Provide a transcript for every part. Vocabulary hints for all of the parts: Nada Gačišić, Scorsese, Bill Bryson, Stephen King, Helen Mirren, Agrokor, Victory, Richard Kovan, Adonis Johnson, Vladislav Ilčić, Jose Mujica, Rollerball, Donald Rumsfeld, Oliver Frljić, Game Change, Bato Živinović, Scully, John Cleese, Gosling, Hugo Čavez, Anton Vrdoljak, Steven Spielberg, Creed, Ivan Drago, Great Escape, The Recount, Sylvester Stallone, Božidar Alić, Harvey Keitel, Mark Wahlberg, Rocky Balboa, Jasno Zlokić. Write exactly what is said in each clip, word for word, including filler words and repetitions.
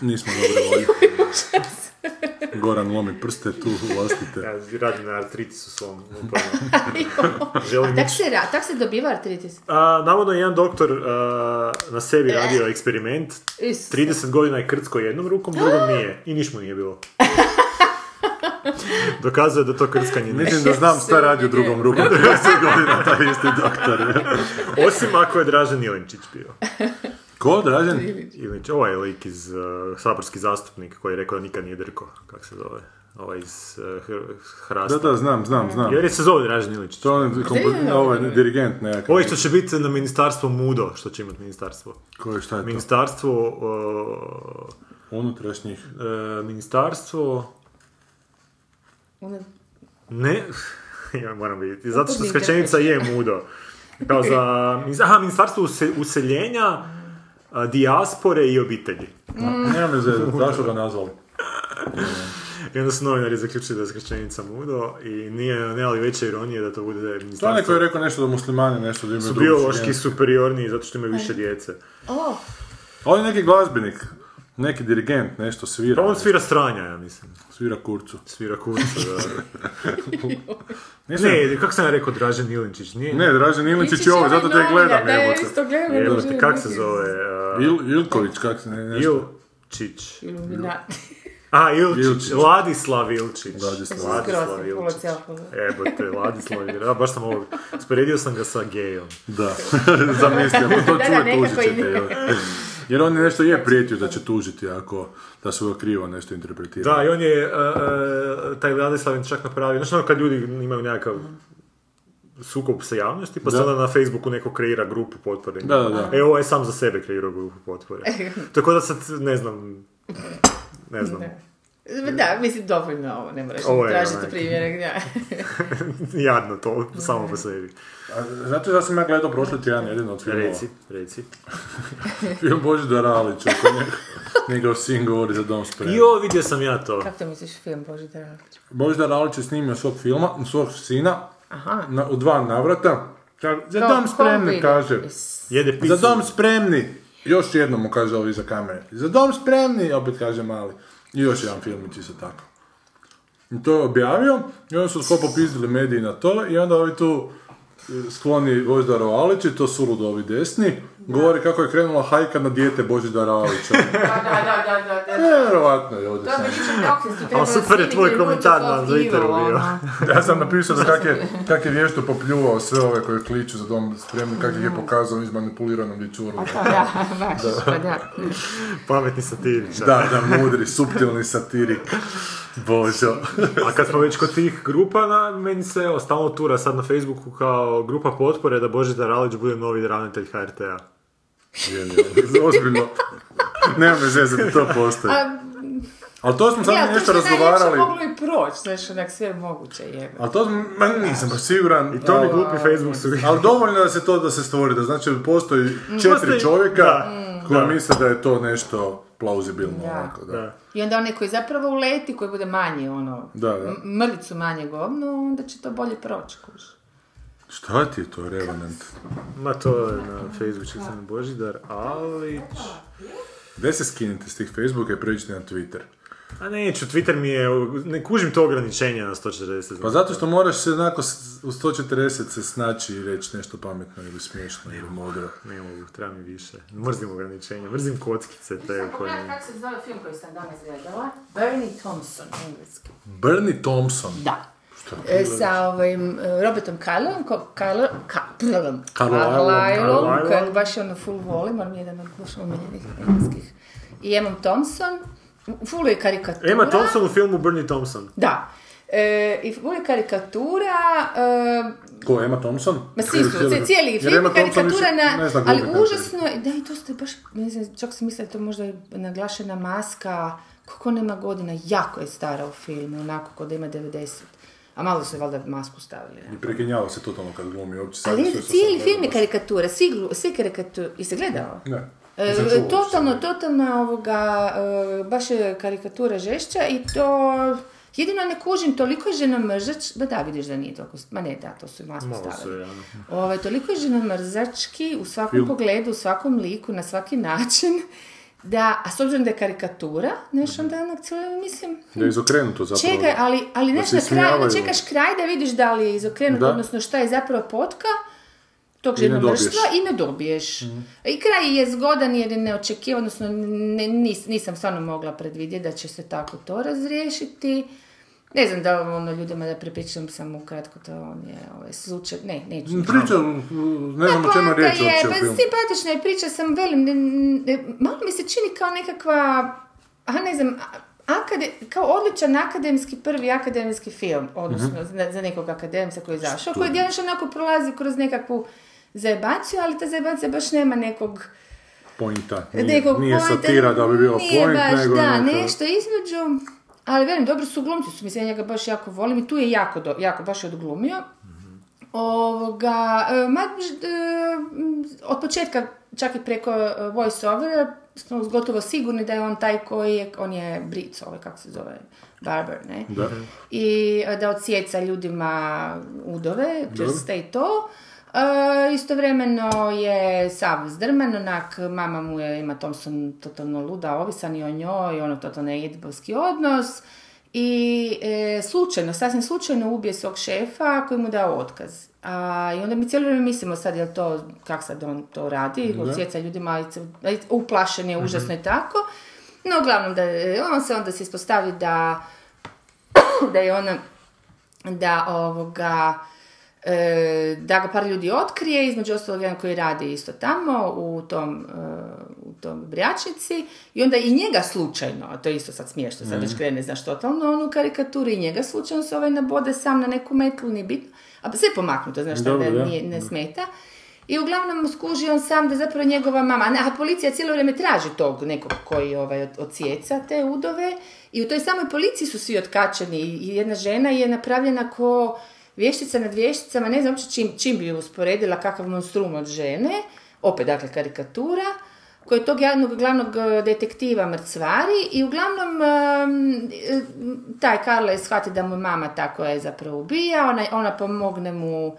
Nismo dobre volje. Goran lomi prste tu, vlastite. Ja radim na artritisu svom. tak, se, tak se dobiva artritis? A, navodno je jedan doktor a, na sebi radio eksperiment. trideset godina je krcko jednom rukom, drugom nije. I niš mu nije bilo. Dokazuje da to krckanje ne. Mislim da znam šta radi u drugom ruku. trideset godina, taj isti doktor. Osim ako je Dražen Ilinčić bio. Ko, Dražen? Ilinčić. Ovaj je lik iz uh, saborski zastupnik koji je rekao da nikad nije drko. Kako se zove? Ovaj iz uh, Hrasta. Da, da, znam, znam, znam. Jer je se zove Dražen Ilinčić. To on je kompo- ovaj, dirigent nekakav. Ovo što će biti na ministarstvo MUDO, što će imati ministarstvo. Koje, šta je to? Ministarstvo... Uh, unutrašnjih. Uh, ministarstvo... Ne, ja moram vidjeti, zato što skraćenica je MUDO. Kao za, aha, ministarstvo useljenja, dijaspore i obitelji. Nema me zezati, zašto ga nazvali? I onda su novinari zaključili da je skraćenica MUDO i nije, ne, ali veća ironija da to bude da je ministarstvo... To neko je rekao nešto da muslimani nešto da imaju drugo. Su biološki superiorniji zato što imaju više djece. On je neki glazbenik. Neki dirigent nešto svira. Pa on svira stranja, ja mislim. Svira kurcu. Svira kurcu, da. Ne, kako sam ja rekao Dražen Ilinčić? Nije... Ne, Dražen Ilinčić je ovo, zato te gledam. Da, ja isto gledam. Jebote, kako se zove? Uh... Il, Ilković, kako se ne... Ilčić. Iluminati. A, Ilčić. Vladislav Ilčić. Vladislav Ilčić. Jebote, Vladislav Ilčić. Ja, baš sam ovo... Sporedio sam ga sa gejom. Da, zamislio. To čuje, tužit ćete joj. Jer on je nešto je prijetio da će tužiti ako da su krivo nešto interpretirali. Da, i on je, uh, taj Vladislav čak napravio, znači ono kad ljudi imaju nekakav sukob sa javnosti, pa sada na Facebooku neko kreira grupu potpore. Da, da, da. E, ovo je sam za sebe kreirao grupu potpore. Tako da sad, ne znam, ne znam. Da, mislim, dovoljno ovo, ne moraš tražiti primjerak, da. Jadno to, samo po sebi. A, znate da sam ja gledao prošli tjedan jedan od filmova? Reci, reci. Film Božidar Alić, oko njegov sin govori za dom spremni. Jo, vidio sam ja to. Kako to misliš film Božidar Alić? Božidar Alić je snimio svog filma, svog sina, na, u dva navrata. Čar, za no, dom spremni, kaže. Jede pizzu. Za dom spremni. Još jednom mu kaže ovi za kamere. Za dom spremni, opet kaže mali. I još jedan filmić isto tako. I to je objavio, i onda su tko popizdili mediji na to, i onda ovi tu skloni Božidara Alića, to su ludo ovi desni, govori kako je krenula hajka na dijete Božidara Alića. Da, da, da, da, da. Nevjerovatno je ovdje sam. A super je tvoj komentar na Twitteru bio. Ja sam napisao da kak je, kak je vješto popljuvao sve ove koje kliču za dom spremni, kak ih je pokazao izmanipuliranom dječurom. A to da, baš, pa da. Pametni satirik. Da, da, mudri, suptilni satirik. Božo. A kad smo već kod tih grupa, na, meni se stalno tura sad na Facebooku kao grupa potpore da Božidar Alić bude novi ravnatelj ha er te a. Ozbiljno. Nemam me zezati da to postoji. A, ali to smo sad ja, nešto razgovarali. Ja, to što najljepše moglo i proći, znaš, onak sve moguće jebe. Ali to, man, nisam baš siguran. I to mi glupi Facebook su. Ali dovoljno da se to da se stvori, da znači postoji četiri postoji, čovjeka da, koji da. misle da je to nešto... plauzibilno, da. Onako, da. da. I onda onaj koji zapravo uleti, koji bude manje, ono, da, da. M- mrvicu manje govno, onda će to bolje proći, kuš. Šta ti je to, Revenant? Ma to je na Facebooku, sam Božidar Alić. Gdje se skinite s tih Facebooka i pređite na Twitter? A neću, Twitter mi je, ne kužim to ograničenje na sto četrdeset. Pa zato što moraš se jednako u sto četrdeset se snaći i reći nešto pametno ili smiješno ili modro. Ne mogu, treba mi više. Mrzim ograničenje, mrzim kockice. Te sam pogledala kako se zove film koji sam danas gledala. Bernie Thompson, engleski. Bernie Thompson? Da. E, sa ovim Robertom Kalnom, Kalnom, Kalnom, Kalnom, kojeg baš ono full volim, on je jedan od baš omiljenih engleskih. I Emma Thompson. Full je karikatura. Emma Thompson u filmu Bernie Thompson. Da. E, I full je karikatura... E, ko, Emma Thompson? Ma svi su, cijeli film je karikatura, na, ne zna, ali užasno... Da, i to ste baš, ne znam, čak sam mislila da je to možda naglašena maska Kako nema godina, jako je stara u filmu, onako kod ima devedeset. A malo su je valjda masku stavili. I prekenjalo se totalno kad glumi uopće. Ali cijeli film je karikatura, svi karikatura. I se gledao? Ne. Totalno, totalna ovoga, baš je karikatura žešća i to... Jedino ne kužim, toliko je žena mržač, ba da vidiš da nije toliko, ma ne da, to su i masku stavili. Ove, toliko je žena mrzački u svakom film. Pogledu, u svakom liku, na svaki način, da, a s obzirom da je karikatura, neš onda onak cijelo, mislim... Da je izokrenuto zapravo. Čekaj, ali, ali neš na kraju, da čekaš kraj da vidiš da li je izokrenuto, da. Odnosno šta je zapravo potka, tog ženomrštva i ne dobiješ. Mm. I kraj je zgodan jer je neočekivan, odnosno ne, nis, nisam stvarno mogla predvidjeti da će se tako to razriješiti. Ne znam da ono ljudima da prepričam samo ukratko, to on je ovaj, slučaj, ne, neću. Priča, ne znam o čemu riječ uopće u filmu. Simpatična je priča, sam velim, ne, ne, malo mi se čini kao nekakva, a ne znam, akade, kao odličan akademski, prvi akademski film, odnosno mm-hmm. za, za nekog akademca koji je zašao, koji je onako prolazi kroz nekakvu zajebaciju, ali ta zajebacija baš nema nekog... Pointa, nije, nekog nije pointa, satira da bi bio nije point, baš, nego... Da, neka... nešto između... Ali velim, dobro su glumci, su mislim, ja njega baš jako volim i tu je jako, do, jako baš je odglumio. Mm-hmm. Ovoga, ma, od početka, čak i preko voice overa, smo gotovo sigurni da je on taj koji je, on je Brit, ovaj, kako se zove, barber, ne? Da. I da odsjeca ljudima udove, krste i to. Uh, istovremeno je sav zdrman, onak, mama mu je, Emma Thompson, totalno luda, ovisan i o njoj, ono, totalno je jedbovski odnos. I e, slučajno, sasvim slučajno ubije svog šefa koji mu dao otkaz. A, i onda mi cijelo vrijeme mislimo sad, jel to, kak sad on to radi, odsjeca ljudima, uplašen je, užasno i tako. No, uglavnom, da, on se onda se ispostavi da, da je ona, da ovoga... da ga par ljudi otkrije, između ostalog jedan koji radi isto tamo u tom, u tom brijačnici i onda i njega slučajno, a to je isto sad smiješno, sad već krene, znaš, totalno onu karikaturu i njega slučajno se ovaj nabode sam na neku metlu, nije bitno, a sve je pomaknuto, znaš, da ne, ne smeta. I uglavnom skuži on sam da zapravo njegova mama, a policija cijelo vrijeme traži tog nekog koji ovaj, odsjeca te udove i u toj samoj policiji su svi otkačeni i jedna žena je napravljena ko... Vještica nad vješticama, ne znam uopće čim, čim bi ju usporedila, kakav monstrum od žene, opet dakle karikatura, koja je tog jednog glavnog detektiva mrcvari i uglavnom taj Karla shvati da mu mama tako je zapravo ubija, ona, ona pomogne mu,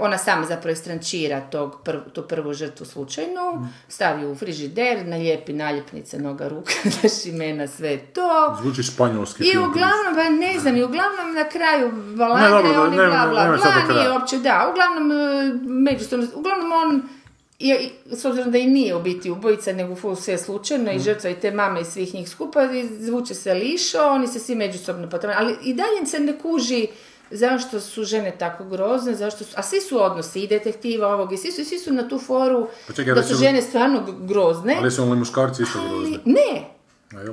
ona sama zapravo istrančira tog prv, tu prvu žrtvu slučajnu, stavi u frižider, nalijepi naljepnice, noga, ruka, daš imena, sve to. Zvuči španjolski. I uglavnom, ba, ne znam, i uglavnom na kraju baladre, oni bla, bla, bla, nije uopće, da, uglavnom, međusobno, uglavnom on, i, s obzirom da i nije u biti ubojica, nego full sve slučajno, mm. i žrtva i te mame i svih njih skupa, zvuče se lišo, oni se svi međusobno potrebno, ali i dalje se ne kuži zašto su žene tako grozne, zašto su, a svi su odnosi i detektiva ovog i svi su, svi su na tu foru pa čekaj, da su recimo, žene stvarno grozne. Ali su oni muškarci isto grozne? Ne,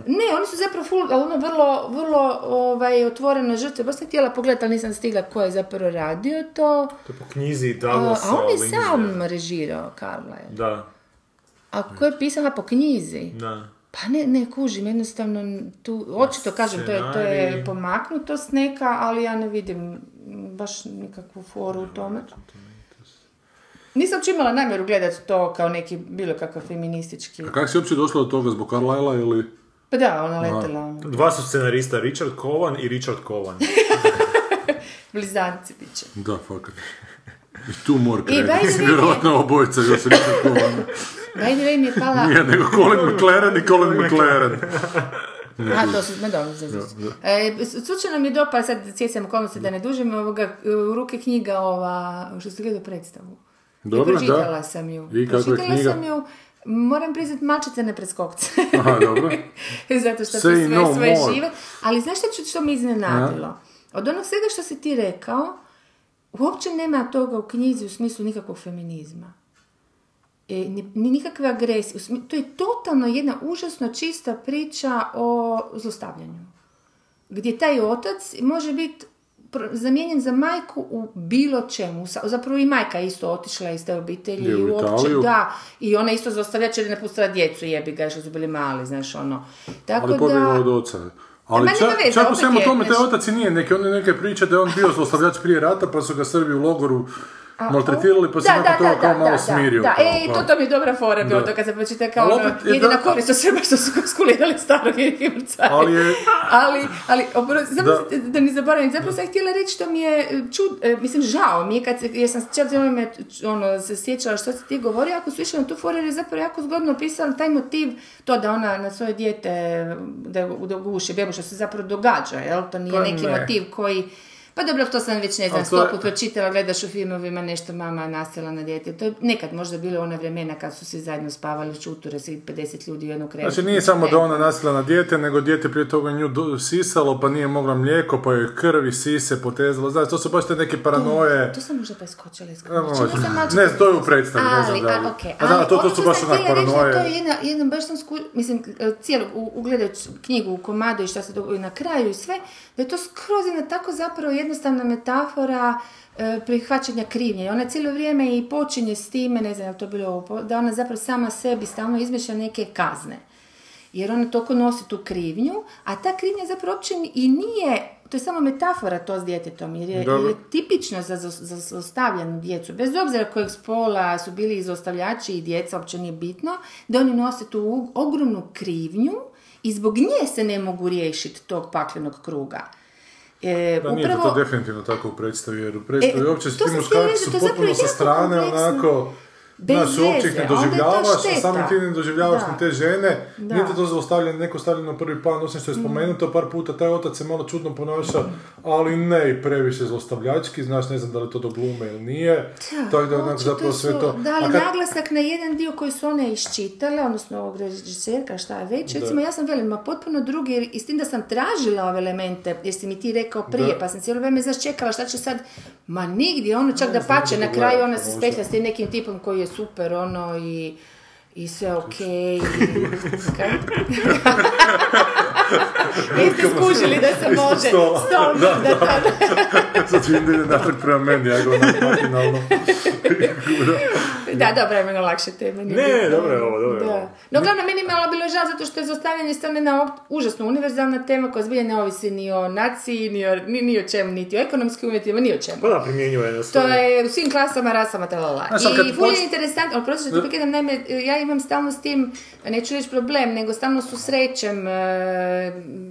ne, oni su zapravo ful, ono vrlo, vrlo ovaj, otvorene žrtve, baš sam htjela pogledati, ali nisam stigla ko je zapravo radio to. To je po knjizi Douglasa. A on je sam režirao, Karla je. Da. A ko je pisala po knjizi? Da. Pa ne, ne kužim, jednostavno tu, očito kažem, to je, to je pomaknutost neka, ali ja ne vidim baš nikakvu foru u tome. Nisam uopće imala namjeru gledati to kao neki, bilo kakav feministički... A kako si uopće došla do toga, zbog Carlyle-a ili... Pa da, ona letela. Ona. Dva su scenarista, Richard Kovan i Richard Kovan. Blizanci bit će. Da, fakat. I tu mor kredit, vjerojatno obojica još Richard Kovan. By the way mi je pala... Nije, nego Colin McClaren i Colin McClaren. A, to su, madonna, zazviš. E, slučajno mi je dopala, sad sjećam okolnosti da ne dužim, ovoga, u ruke knjiga ova, što se gleda predstavu. Dobro, da. Pročitala sam ju. I kako je knjiga? Pročitala sam ju, moram priznati, malčice ne preskokce. Aha, dobro. Zato što sve no svoje žive. Ali znaš što, što mi iznenadilo? Ja. Od onog svega što si ti rekao, uopće nema toga u knjizi u smislu nikakvog feminizma. E, ni nikakve agresije. To je totalno jedna užasno čista priča o zlostavljanju. Gdje taj otac može biti zamijenjen za majku u bilo čemu. Zapravo i majka je isto otišla iz te obitelji. Je, i uopće, da. I ona isto zaostavljača jer je napustila djecu, jebi ga, što su bili mali, znaš, ono. Tako ali pobjegla od oca. Ali čak, veze, čak u svemu tome, taj otac i nije neki, on je neke priče da je on bio zlostavljač prije rata, pa su ga Srbi u logoru maltretirali, pa se nakon toga kao malo da, smirio. Da, da, e, pa. to, to mi je dobra fora bilo, to kad se počita kao ono, jedina korist od Srba što su skulirali starog Jurca. Ali je... ali, ali, oprost, zapravo, da, da mi zaboravim, zapravo da. sam htjela reći što mi je, čud, mislim, žao mi je, kad se, jer sam čak me, ono, se sjećala što si ti govorio, ako su išli na tu foru, jer je zapravo jako zgodno opisala taj motiv, to da ona na svoje dijete, da je uguši bebu, što se zapravo događa, jel? To nije pa neki ne. motiv koji... Pa dobro, to sam već, ne znam, sto put pročitala, gledaš u filmovima nešto mama nasjela na dijete. To je nekad možda bilo ona vremena kad su svi zajedno spavali, čuture se pedeset ljudi u jednu krevetu. Znači nije samo da ona nasjela na dijete, nego dijete prije toga nju sisalo, pa nije mogla mlijeko, pa joj krvi sise potezalo. Znači, to su baš te neke paranoje. To, to sam možda pa iskočila iz konača. Ne, to je u predstavu, ne znam da li. Okay, a da, to, to su baš onak paranoje. To je jedna, jedna baš sam sku... Mislim, cijelu, ugledajući knjigu u komadu i šta se dogodilo na kraju i sve, da je to skroz jedna tako zapravo jednostavna metafora e, prihvaćanja krivnje. Ona cijelo vrijeme i počinje s time, ne znam, to bilo ovo, da ona zapravo sama sebi stalno izmišlja neke kazne. Jer ona toliko nosi tu krivnju, a ta krivnja zapravo uopće i nije, to je samo metafora to s djetetom, jer je, jer je tipično za, za zlostavljanu djecu. Bez obzira kojeg spola su bili i zlostavljači i djeca, uopće nije bitno, da oni nose tu ogromnu krivnju i zbog nje se ne mogu riješiti tog paklenog kruga. E, da, nije upravo, to definitivno tako u predstavi, jer u predstavi e, uopće ti muškarci su potpuno sa strane, onako, znaš, uopće ih ne doživljavaš, a samim ti ne doživljavaš ni te žene, da. Nije to zaustavljeno, neko stavljeno na prvi plan, osim što je spomenuto, par puta taj otac se malo čudno ponaša, ali ne i previše zlostavljački, znaš, ne znam da li to do glume ili nije, da, tako da onak zapravo sve to... Da, ali kad... naglasak na jedan dio koji su one iščitale, odnosno ovog režiserka, šta je već, recimo ja sam velim, ma potpuno drugi, jer i s tim da sam tražila ove elemente, jer si mi ti rekao prije, da. Pa sam cijelo vrijeme začekala šta će sad, ma nigdje, ono čak da pače, na kraju ona se spetlja s tim nekim tipom koji je super, ono, i, i sve okej, okay, i... Niste skužili da se može stolno, da, da, da. Sad vidim da ide natrag prema meni, ja ga onak makinalno. Da, dobro, je meni lakše teme. Ne, dobro je ovo, dobro je ovo. No, glavno, meni malo bilo žal zato što je zlostavljanje stvarno jedna užasno univerzalna tema koja zbilja ne ovisi ni o naciji, ni o, ni, ni o čemu, niti o ekonomskim uvjetima, ni o čemu. Pa da, primjenjiva je. To je u svim klasama, rasama, talala. I ful je interesantno, ali prosto što ti pekidam, naime, ja imam stalno s tim, neću reći problem, nego stalno susrećem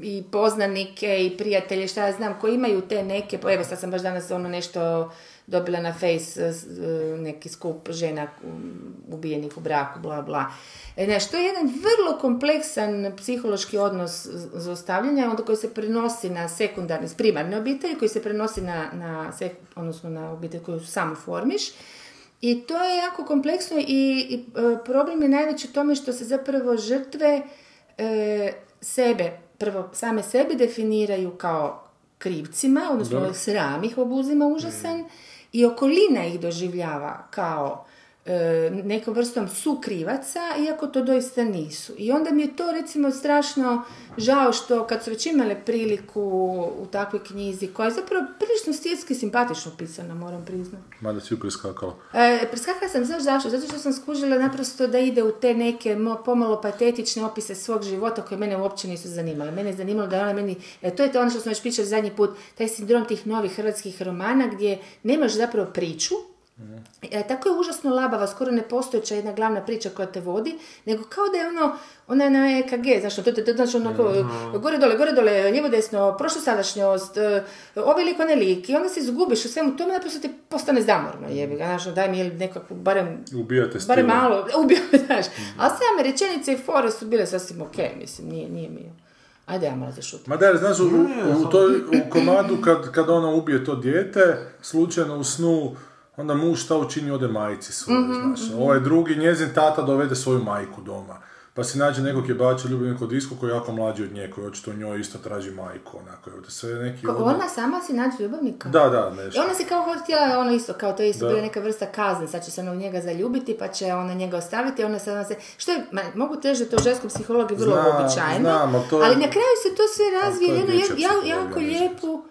i poznanike i prijatelje, šta ja znam, koji imaju te neke, evo sad sam baš danas ono nešto dobila na Face, neki skup žena ubijenih u braku, bla bla. Znači, to je jedan vrlo kompleksan psihološki odnos zlostavljanja, onda koji se prenosi na sekundarne, primarne obitelji, koji se prenosi na, na, odnosno na obitelj koju samo formiš. I to je jako kompleksno i, i problem je najveći u tome što se zapravo žrtve e, sebe, prvo same sebe definiraju kao krivcima, odnosno da. Sram ih obuzima užasan mm. i okolina ih doživljava kao e, nekom vrstom sukrivaca, iako to doista nisu. I onda mi je to recimo strašno žao što kad su već imale priliku u takvoj knjizi, koja je zapravo prilično stilski simpatično pisana, moram priznati. Mada si ju preskakala. E, preskakala sam, znaš zašto? Zato što sam skužila naprosto da ide u te neke pomalo patetične opise svog života koje mene uopće nisu zanimale. Mene je zanimalo da ona meni, e, to je to ono što smo već pričali zadnji put, taj sindrom tih novih hrvatskih romana gdje nemaš zapravo priču, E, tako je užasno labava, skoro nepostojeća jedna glavna priča koja te vodi, nego kao da je ono, ona na E K G, znaš, to, to, to, znaš ono ko, gore dole, gore dole, lijevo desno, prošlo sadašnjost, ovaj lik, onaj lik, i onda se izgubiš u svemu tome, naprosto ti postane zamorno, jebi ga, znaš, daj mi nekakvu, barem, barem malo, ubijate, znaš, mm-hmm. ali same rečenice i fore su bile sasvim okej, okay, mislim, nije, nije mi... Ajde, ja malo zašutim. Ma da, znaš, u, u, u, toj, u komadu kad, kad ona ubije to dijete, slučajno u snu, onda muž šta učini, ode majici svoje, mm-hmm, znaš. Ovaj drugi, njezin tata dovede svoju majku doma. Pa si nađe nekog jebača, ljubavnika od isko koji je jako mlađi od nje, koji očito njoj isto traži majku, onako. Evo, sve neki ko, ona sama si nađe ljubavnika? Da, da, nešto. I ona si kao htjela ono isto, kao to je isto, bila neka vrsta kazne, sad će se ona u njega zaljubiti, pa će ona njega ostaviti, ona sad ona se... Što je, ma, mogu teži da to u ženskom psihologiji vrlo običajno, ali na kraju se to sve razvije, je jedno jako lijepo...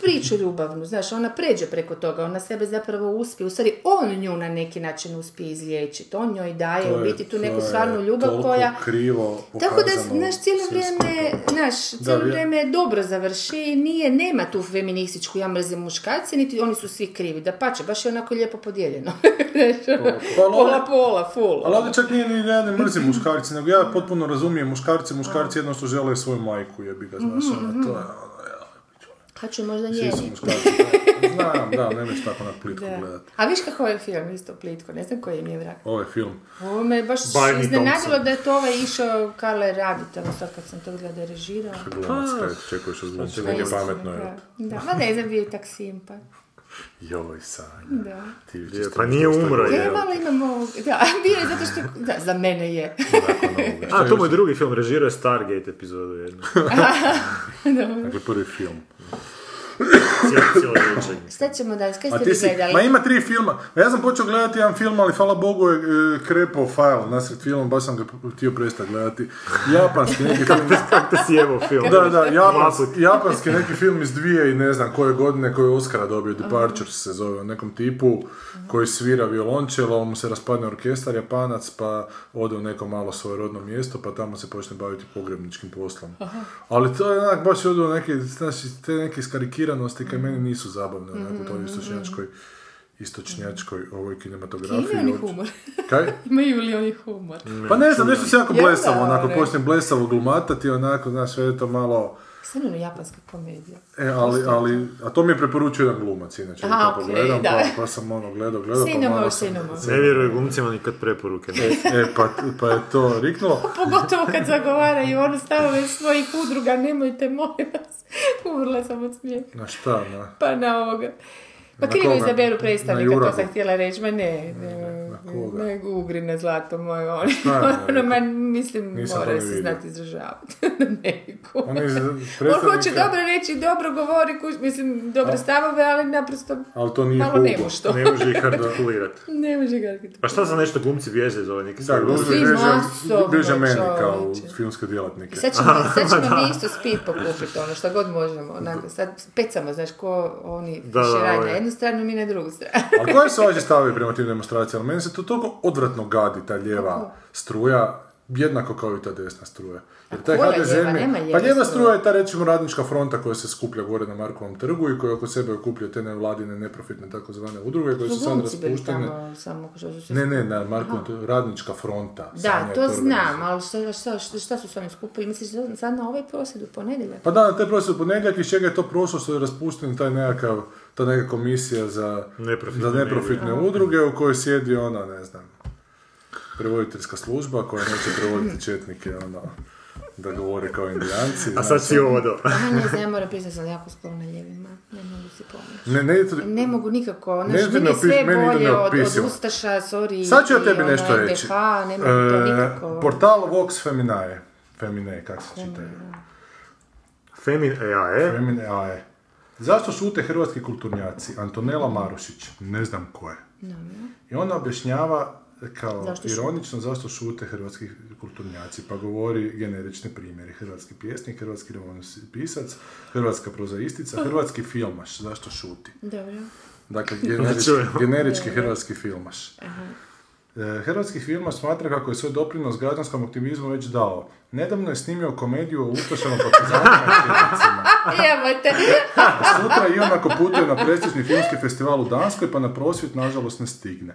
priču ljubavnu, znaš, ona pređe preko toga, ona sebe zapravo uspije, u stvari on nju na neki način uspije izliječiti, on njoj daje je, u biti tu neku stvarnu ljubav koja... krivo pokazano. Tako da, znaš, cijelo vrijeme, znaš, cijelo vrijeme dobro završi, nije, nema tu feminističku, ja mrzim muškarce, niti oni su svi krivi, da pače, baš je onako lijepo podijeljeno. Pola, pola, full. Ali ovdje čak nije ni ja ne mrzim muškarci, nego ja potpuno razumijem muškarci, muškarci jedno što žele svoju majku, jebi ga, znaš, ona to je... Haću možda njeni. Znam, da, nemeš tako na plitko gledati. A viš kako je film, isto plitko, ne znam koji im je vrak. Ovo je film. Ovo me baš iznenadilo da je to ovaj išao Karle Radit, ali sad kad sam to gledao režirao. Gledam, skaj, čekuješ ozbući, neke pametno je. Da, ma ne znam, bio je tak simpa. Joj, Sanja. Pa nije umro, je. Malo imamo... Da, bio je zato što... Da, za mene je. A, to moj drugi film, režirao je Stargate epizodu jednu. Dakle, prvi film. Šta ćemo danas? Kaj ste si, gledali? Ma ima tri filma. Ja sam počeo gledati jedan film, ali hvala Bogu je e, krepao file nasred filmom, baš sam ga htio prestati gledati. Japanski neki film. Kako te sjebao film? Da, da, japanski, japanski neki film iz dvije i ne znam koje godine, koji je Oscara dobio, Departures se zove, o nekom tipu koji svira violončelo, mu se raspadne orkestar, Japanac, pa ode u neko malo svoje rodno mjesto, pa tamo se počne baviti pogrebničkim poslom. Aha. Ali to je onak baš odu neke, znači, te neke skarikirane kaj meni nisu zabavne, onako, mm-hmm. to je istočnjačkoj, istočnjačkoj ovoj kinematografiji. Kaj imaju oni humor? Kaj? Imaju li oni humor? Ne, pa ne znam, nešto se jako blesavo, ja, onako, počne blesavo glumatati, onako, znaš, sve je to malo... Sve ono japanska komedija. E, ali, ali, a to mi je preporučio jedan glumac, inače, aha, da to pogledam, okay, pa, pa sam ono gledao, gledao, sinemo, pa malo sam... Sinemo. Ne vjeruje glumcima nikad preporuke. E, e pa, pa je to riknulo. Pogotovo kad zagovaraju ono stavove svojih udruga, nemojte, molim vas. Umrla sam od smijeka. Na šta, na? Pa na ovoga. Pa na krivo izaberu predstavnika, to sam htjela reći, ma ne, ne, ne, na koga? Ne ugri na zlato moje, ono, ono, ma mislim, nisam mora se znati izražavati na neku. On predstavnika... hoće dobro reći, dobro govori, kuć, mislim, dobre stavove, ali naprosto ali to nije malo nemošto. Ne može ih artikulirati. Ne može ih artikulirati. Pa šta sam nešto glumci bježe za ove neke stavove? Da, glumci bježe meni kao filmske djelatnike. Sad ćemo mi isto speed pokupiti, ono, šta god možemo, onako, sad pecamo, znaš, ko oni širanje, jednu stranu, mi na drugu stranu. A koje se ovdje stavaju prema tim demonstracijama? Meni se to toliko odvratno gadi, ta lijeva struja, jednako kao i ta desna struja. Jer taj H D Z mi... Nema pa lijeva struja je ta, recimo, radnička fronta koja se skuplja gore na Markovom trgu i koja oko sebe okuplja te nevladine, neprofitne, takozvane udruge koje su sad raspuštene. Tamo, samo se... Ne, ne, na Markovom trgu, radnička fronta. Da, to znam, ali šta, šta, šta, šta su se oni skupili? Misliš sad na ovaj prosvjed u ponedjeljak? Pa da, na taj prosvjed u ponedjeljak, iz čega je to prošlo što je raspušten taj nekakav ta neka komisija za neprofitne, za neprofitne udruge u kojoj sjedi ona, ne znam, prevoditeljska služba koja neće prevoditi četnike, ona, da govore kao indijanci. A sad si ovo do. A ne znam, ja moram pisati, sam jako sklona ljevima, ne mogu si pomoći. Ne, ne, to... ne mogu nikako, znači meni je sve bolje od, od Ustaša, sorry, sad ću ja tebi nešto reći. N B H, ne mogu to nikako. E, portal Vox Feminae, Feminae, kako se čitaju? Feminae? Feminae. Zašto šute hrvatski kulturnjaci? Antonela Marušić, ne znam ko je. No, no. I ona objašnjava kao zašto ironično zašto šute hrvatski kulturnjaci, pa govori generične primjeri. Hrvatski pjesnik, hrvatski romanopisac, hrvatska prozaistica, hrvatski filmaš, zašto šuti? Dobro. Dakle, generič, generički Dobro. Hrvatski filmaš. Aha. Hrvatski filmaš smatra kako je svoj doprinos građanskom aktivizmu već dao. Nedavno je snimio komediju o ustašama partizanima i četnicima. Sutra i onako putuje na prestižni filmski festival u Danskoj, pa na prosvjet nažalost ne stigne.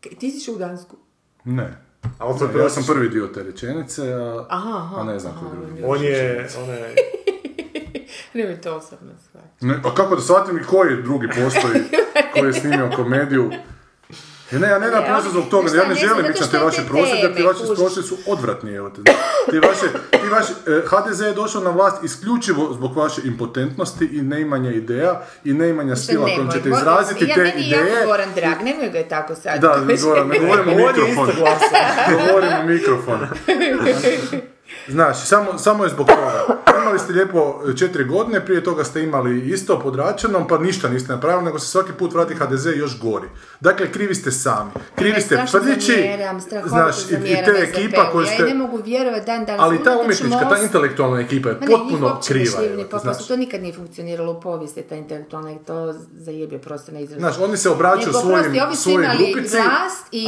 Ti si u Dansku? Ne. A ne, ja sam prvi dio te rečenice, a, aha, aha, a ne znam aha, koji drugi dio. On je... On je... Ne bi to osobno shvatio. A kako da shvatim i koji drugi postoji koji je snimio komediju? Ne, ja ne da prosim zbog toga, šta, ja ne želim ići na te vaše prosvjede, jer ti vaše prosvjede su odvratni, evo te. Ti vaše, ti vaše, eh, H D Z je došao na vlast isključivo zbog vaše impotentnosti i neimanja ideja i neimanja stila kojom ćete izraziti ja, te ideje. Ja meni je Goran Drag, nemoj ga je tako sad. Da, Goran, ne govorimo mikrofon. Govorimo mikrofon. Znaš, samo, samo je zbog toga. imali ste lijepo četiri godine, prije toga ste imali isto pod Račanom, pa ništa niste napravili, nego se svaki put vrati ha de ze još gori. Dakle, krivi ste sami. Krivi ste Prdići, znaš, i, i te ekipa koju ste... Ja ne mogu vjerovati dan danas. Ali ta umjetnička, ta intelektualna ekipa je potpuno kriva. Znači, to nikad nije funkcioniralo u povijesti, ta intelektualna, to zajebio prosto na izražu. Znaš, oni se obraćaju svojim lupici,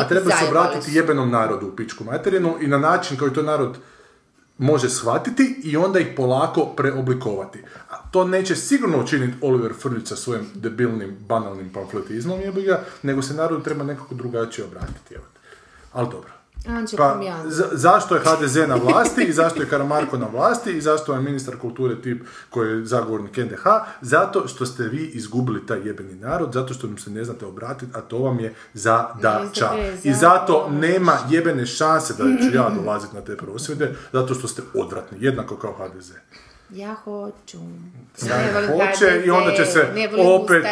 a treba se obratiti jebenom narodu u pičku materinu i na način koji to narod može shvatiti i onda ih polako preoblikovati. A to neće sigurno učiniti Oliver Frljić sa svojim debilnim, banalnim pamfletizmom, jebiga, nego se narodu treba nekako drugačije obratiti. Ali dobro. Pa, za, zašto je ha de ze na vlasti i zašto je Karamarko na vlasti i zašto je ministar kulture tip koji je zagovornik en de ha? Zato što ste vi izgubili taj jebeni narod, zato što im se ne znate obratiti, a to vam je zadača. I zato nema jebene šanse da ću ja dolaziti na te prosvjede, zato što ste odvratni, jednako kao ha de ze. Ja hoću. Ja hoće i onda će se opet,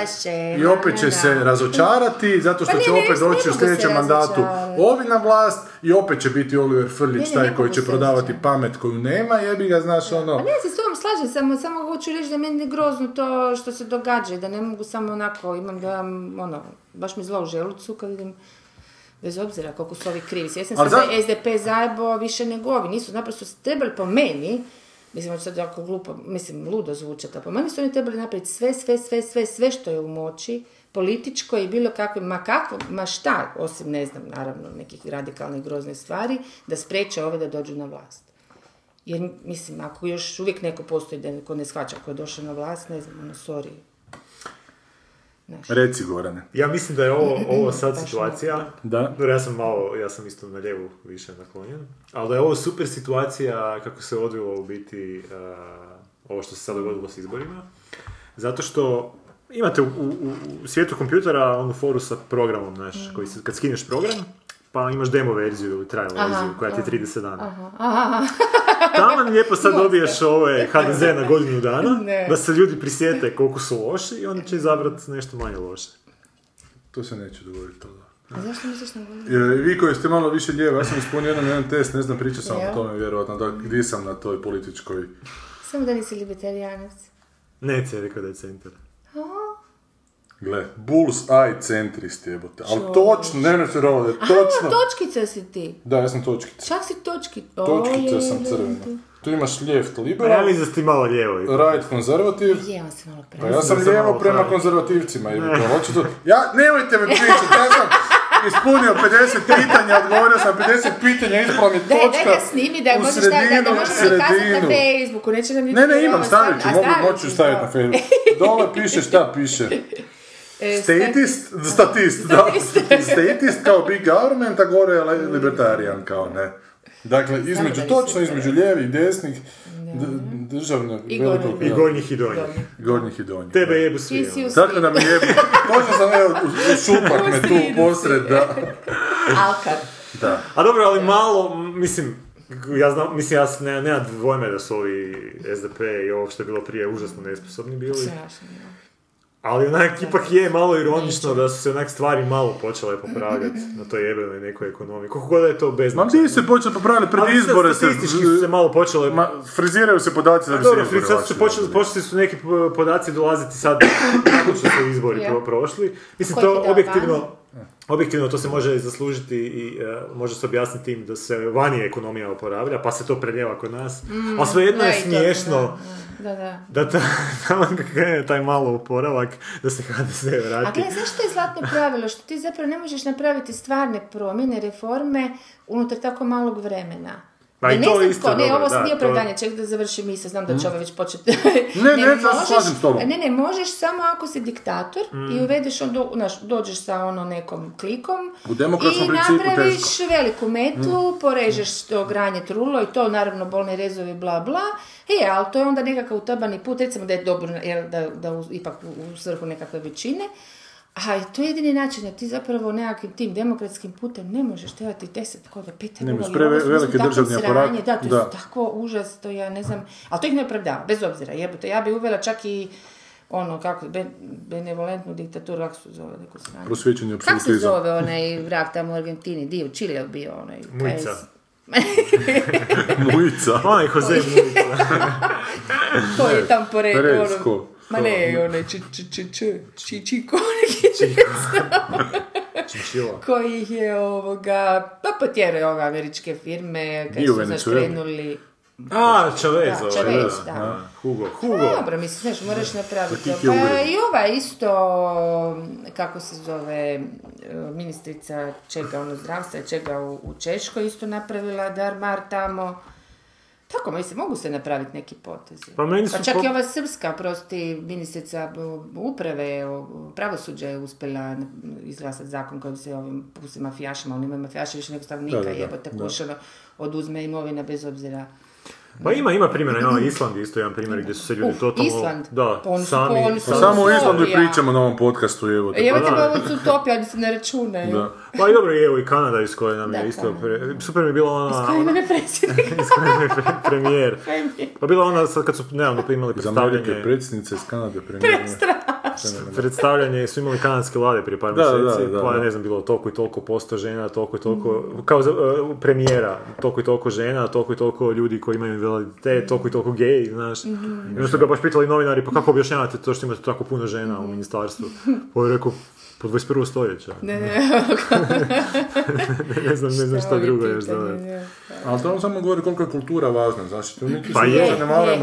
i opet će se razočarati zato što pa će ne, opet doći u sljedećem mandatu ovi na vlast i opet će biti Oliver Frljić ne, taj ne, koji će prodavati pamet koju nema, jebi ga, znaš ono... Pa ne, se s tom slažem, samo, samo hoću reći da meni je grozno to što se događa, da ne mogu samo onako, imam da ono, baš mi zlo u želucu kad vidim... Bez obzira koliko su ovi krivi. Ja sam se za es de pe zajebo više nego ovi, nisu naprosto trebali po meni. Mislim, sad jako glupo, mislim, ludo zvuče to. Po meni su oni trebali napraviti sve, sve, sve, sve, sve što je u moći, političko i bilo kakve, ma kakvo, ma šta, osim, ne znam, naravno, nekih radikalnih groznih stvari, da spreče ove da dođu na vlast. Jer, mislim, ako još uvijek neko postoji da neko ne shvaća ko je došao na vlast, ne znam, ono, sorry. Naš. Reci, Gorane. Ja mislim da je ovo, ovo sad situacija, da. Ja sam malo, ja sam isto na lijevu više naklonjen, ali da je ovo super situacija kako se odvilo u biti uh, ovo što se sad dogodilo s izborima, zato što imate u, u, u svijetu kompjutera onu foru sa programom naš, koji se, kad skineš program, pa imaš demo verziju ili trial aha, verziju koja ti je trideset dana. Aha, aha. Tamo lijepo sad dobiješ ove ha de ze na godinu dana, ne. Da se ljudi prisjete koliko su loši i onda će izabrati nešto manje loše. To se neće dogoditi toga. A zašto misliš na godinu? Vi koji ste malo više lijevi, ja sam ispunio jedan, jedan test, ne znam, pričao sam o tome vjerojatno, da, gdje sam na toj političkoj... Samo da nisi libertarijanac. Ne, ti je rekao da je centar. Gle, bullseye centrist jebote, ali točno, ne ne se rovode, točno. Aha, točkica si ti. Da, ja sam točkica. Čak si točkica. Točkica sam crvena. Tu imaš lijeft liberal. Ja mislim da ti malo lijevo. Right konzervativ. Lijevo se malo prema. Pa ja sam lijevo prema konzervativcima jebote, očito. Ja, nemojte me pričati, ja sam ispunio pedeset pitanja, odgovorio sam pedeset pitanja, ispala mi točka u sredinu. Daj ga snimi, da možeš staviti na Facebooku, neće nam niču. Ne, ne, imam, stavit ću, moću staviti na Facebooku. Dole piše šta piše. Statist, statist, da. Statist kao big government, a gore je libertarijan kao, ne. Dakle, između, točno između lijevih, desnih, državnog, velikog... I gornjih i donjih. Gornjih i donjih. Tebe jebu svi. Dakle, da me jebu. Točno sam, evo, šupak me tu posred, da. Alkar. Da. A dobro, ali malo, mislim, ja znam, mislim, ja ne, nema dvojme da su ovi es de pe i ovo što je bilo prije užasno nesposobni bili. Strašno, da. Ali onak, ipak je malo ironično da su se onak stvari malo počele popravljati na toj jebenoj nekoj ekonomiji. Kako god je to beznačno. Ma gdje se počele popravljati pred izbore? Ali statistički su se malo počele... Ma, friziraju se podaci da bi se izbore vaši. Dobro, sad počeli, počeli su neki podaci dolaziti sad kako što su izbori yeah. prošli. Mislim, to objektivno, objektivno to se može zaslužiti i uh, može se objasniti tim da se vani ekonomija oporavlja, pa se to preljeva kod nas. Mm, ali svejedno je smiješno... Da, da. Da ta, taj malo oporavak, da se ha de ze vrati. A gledaj, zašto je zlatno pravilo? Što ti zapravo ne možeš napraviti stvarne promjene, reforme unutar tako malog vremena. Pa da i to je isto ko, ne, dobro, ovo sam nije opravdanje, to... ček da završim misao, znam da će ovo već početi. Ne, ne, ne, možeš, da slažem s tobom. Ne, ne, možeš samo ako si diktator mm. i uvedeš, do, naš, dođeš sa ono nekom klikom u demokratskom principu teško. I napraviš veliku metu, mm. porežeš to granje trulo i to, naravno, bolne rezovi, bla, bla. E, ali to je onda nekakav utabani put, recimo da je dobro, jer da, da u, ipak u svrhu nekakve većine. A to je jedini način da ti zapravo nekakvim tim demokratskim putem ne možeš trebati deset koga pete ne možeš, prevelike državni aparat. Da, to da. Je tako užas, to ja ne znam, ali to ih ne opravdava, bez obzira, jebote, ja bi uvela čak i ono, kako, ben, benevolentnu diktaturu, kako se zove, neko se nađe. Prosvijećenje apsolutizam. Kako se zove onaj vrag tamo u Argentini, dio, Čileo bio onaj. Mujica. Mujica, onaj Jose Mujica. To je tam pored, ono... Ma ne, onaj či, či, či, či, či, čiko, neki Čila. Koji ih je ovoga, pa potjeruje ove američke firme, kad su zaskrenuli... A, Čavez, da, Čavez, da. da. Hugo, Hugo. A, dobro, mislim, znaš, moraš napraviti. Pa i ova isto, kako se zove, ministrica čega, ono, zdravstva čega u, u Češkoj isto napravila Darmar tamo. Tako, mislim, mogu se napraviti neki potezi. Pa, pa čak po... i ova srpska, prosti, ministrica uprave, pravosuđa je uspjela izglasati zakon kojim se ovim pusti mafijašima, on ima mafijaša više nego stavnika, da, da, da, jebote, kušano, oduzme imovina bez obzira. Pa ima, ima primjera, ima Island isto jedan primjer gdje su se ljudi Uf, totalno... Island? Da, on sami... On sami samo o Islandu pričamo na ovom podcastu, evo te. Evo te, pa ovo su utopija, ali se ne računaju. Da. Pa i dobro, evo i Kanada iz koje nam da, je isto... Pre... Super mi je bila ona... Iz koje nam je predsjednik. Iz koje nam je premijer. Pa bila ona, sad kad su nedavno imali predstavljanje... Iz Amerike predsjednice, iz Kanade premijer. Predstrašno. Predstavljanje, su imali kanadske vlade prije par mjeseci. Pa ne znam, bilo toliko i toliko posto žena, toliko i toliko... Kao premijera, toliko i toliko žena, toliko i toliko ljudi koji imaju te toliko i toliko gej, znaš. Mm-hmm. I onda su ga baš pitali novinari, pa kako objašnjavate to što imate tako puno žena u ministarstvu? Pa je rekao, po dvadeset i prvom stoljeća. Ne, ne, ne znam, ne znam šta drugo još dodati. Ali to vam samo govori koliko je kultura važna, znaš. Pa je,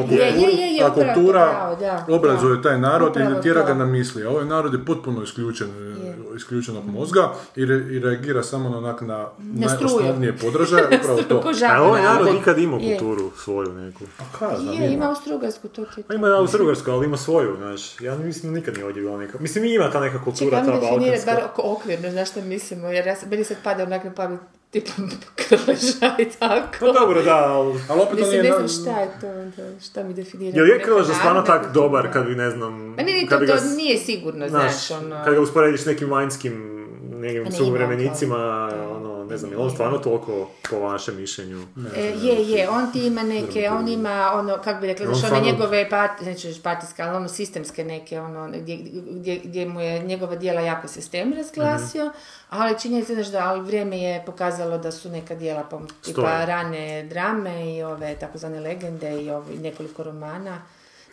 je, je, je, a kultura obrazuje taj narod i tjera ga na misli. Ovaj narod je potpuno isključen, isključenog mozga i, re, i reagira samo onak na najosnovnije podražaje, upravo to. A ovaj narod nikad imao kulturu svoju neku. A kada, je, ima. Ima Austrougarsku, to ti je to. Ima Austrougarsku, ali ima svoju, znaš. Ja mislim, nikad nije ovdje bila neka. Mislim, ima ta neka kultura, ta balkanska. Čekam definirati, bar okvirno, znaš što mislimo, jer ja, meni sad pada onak na pamet. Tipo krleža i tako. No dobro, da, ali, ali opet mislim, on je... Mislim, ne znam šta je to, onda, šta mi definira. Jel je krleža stvarno tako dobar kad bi, ne znam... Pa nije, to, to ga, nije sigurno, znaš, ono... Kad ga usporediš s nekim vanjskim, nekim suvremenicima, ono, ne znam, je on stvarno toliko po vašem mišljenju? E, je, je, on ti ima neke, on ima, ono, kako bi rekla, znaš, one stvarno... njegove, pat, znači, patijske, ali ono, sistemske neke, ono, gdje, gdje, gdje mu je njegova djela jako sistem razglasio, mm-hmm. ali činjenica, znaš da, ali vrijeme je pokazalo da su neka djela, pa, tipa rane drame i ove takozvane legende i ove, nekoliko romana.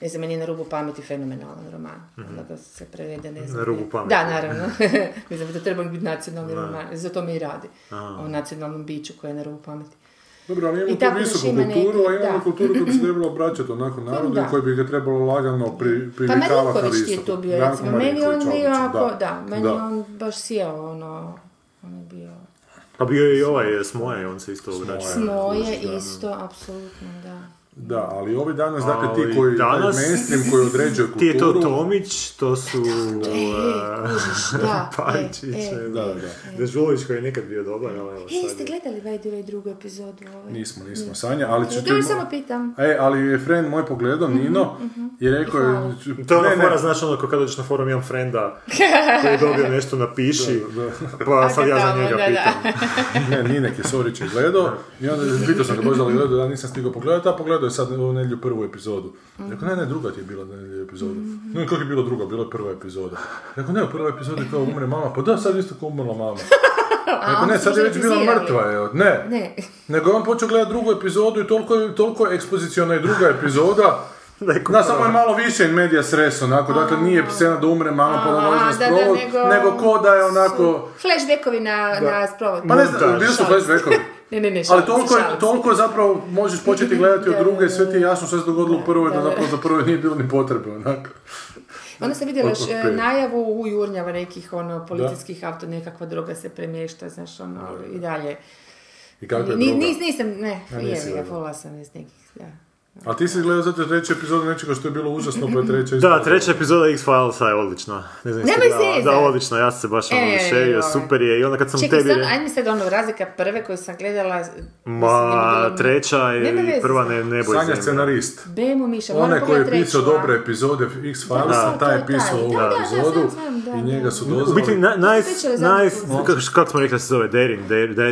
Ne znam, meni je Na rubu pameti fenomenalan roman. Mm-hmm. Onda se prevede, ne znam. Na rubu pameti. Da, naravno. Mislim, da treba biti nacionalni da. roman. Zato mi i radi. Aha. O nacionalnom biću koje je na rubu pameti. Dobro, ali imamo tu visoku kulturu, neki, a imamo da. kulturu koju bi se trebalo obraćati onako narodu i koju bi ga trebalo lagano pri, privikavati na visoku. Pa Marinković je to bio, recimo. Meni on bio, ako, da. da, meni da. on baš sjeo, ono, on je bio... Pa bio je i ovaj, Smoje, on se isto obraćao. Smoje, isto, apsolutno, da. Da, ali ovi danas, dakle, ti koji danas, mainstream koji određuje kulturu... Ti je to Tomić, to su... Pančić, Dežulović koji je nekad bio dobar, ali evo sad... E, ste gledali Vajdu ovaj drugu epizodu? Ovaj? Nismo, nismo, Sanja, ali ću ti... Dobro, samo pitam. E, ali je friend moj pogledao, Nino, mm-hmm. i rekao je... To je ona fora, znaš, ono, kada dođeš na forum, imam frenda koji je dobio nešto, napiši, da, da. pa sad ja za njega da, pitam. Da. Ne, Ninek je Sorić je gledao, i onda pitao sam ga, možda li gledao, ja nisam stigao pogledati, a pogledao je sad u nedjelju prvu epizodu. Rekao, ne, ne, druga ti je bila nedjelju epizoda. No i kako je bila druga, bila je prva epizoda. Rekao, ne, u prvoj epizodi kao umre mama, pa da, sad isto kao umrla mama. Rekao, ne, sad je već bila mrtva, evo, ne. ne. Nego je on počeo gledati drugu epizodu i toliko je, toliko je ekspoziciona i druga epizoda. Na, samo je malo više medija stres, onako, dakle nije scena da umre mama pa na sprovod, nego, nego ko da je onako... Flashbackovi na, na sprovod. Pa ne znam, bili su flashbackovi. Ne, ne, ne, šal, ali toliko, toliko zapravo možeš početi gledati od druge, sve ti je jasno što se dogodilo u prvoj, da zapravo za prvoj nije bilo ni potrebe, onako. Onda sam vidjela još najavu u Jurnjava nekih ono, policijskih auto, nekakva droga se premješta, znaš, ono, da, da. i dalje. I kako je droga? Nis, nisam, ne, ja volila sam iz nekih, da. A ti si gledao zato treću epizodu nečega što je bilo užasno, pa je treća epizoda. Da, treća epizoda X-Filesa je odlična. Ne znam Nemoj se Da, odlična, ja se baš e, ono šerio, super je. I onda kad sam Čekaj, tebi... Čekaj, ajde mi sad ono razlika prve koju sam gledala... Ma, treća i prva ne, ne boj Sanja scenarist. Bemu Miša, moram pogledati treću. Onaj koji je pisao dobre epizode X-Filesa, taj je pisao ovu epizodu i njega su dozvali. U biti, kako smo rekli da se zove,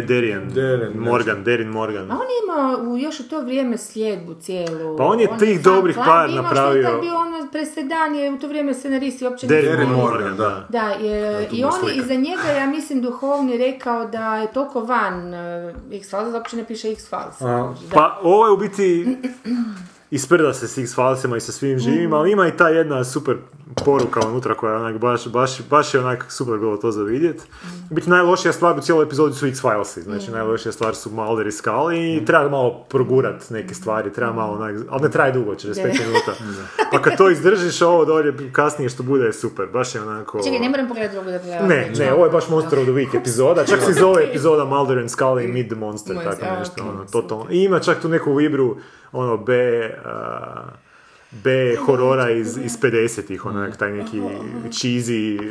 Darin Morgan. Darin Morgan. A on je imao još u to vrijeme sljedbu cijelu. Ferrellu. Pa on je tih dobrih par napravio. Što je bio ono presedan, je u to vrijeme scenaristi uopće nije. Darin Morgan, da. Da, je, i on je iza njega, ja mislim, duhovni rekao da je toliko van X-Files, da uopće ne piše X-Files. Pa ovo je u biti... Isprda se s X-Filesima i sa svim živima, ali ima i ta jedna super poruka unutra koja je onak baš, baš, baš je onak super bilo to za vidjet. U biti najlošija stvar u cijeloj epizodi su X-Filesi, znači najlošija stvar su Mulder i Scully i treba malo progurat neke stvari, treba malo onak, ali ne traje dugo, četrdeset pet minuta. Pa kad to izdržiš, ovo dolje kasnije što bude je super, baš je onako... Čekaj, ne moram pogledati drugu da pogledam. Ne, ne, ovo je baš Monster of the Week epizoda, čak se zove epizoda Mulder and Scully Meet the Monster, tako nešto, ono, totalno. I ima čak tu neku vibru, ono, B, uh, B horora iz, iz pedesetih, onak, taj neki cheesy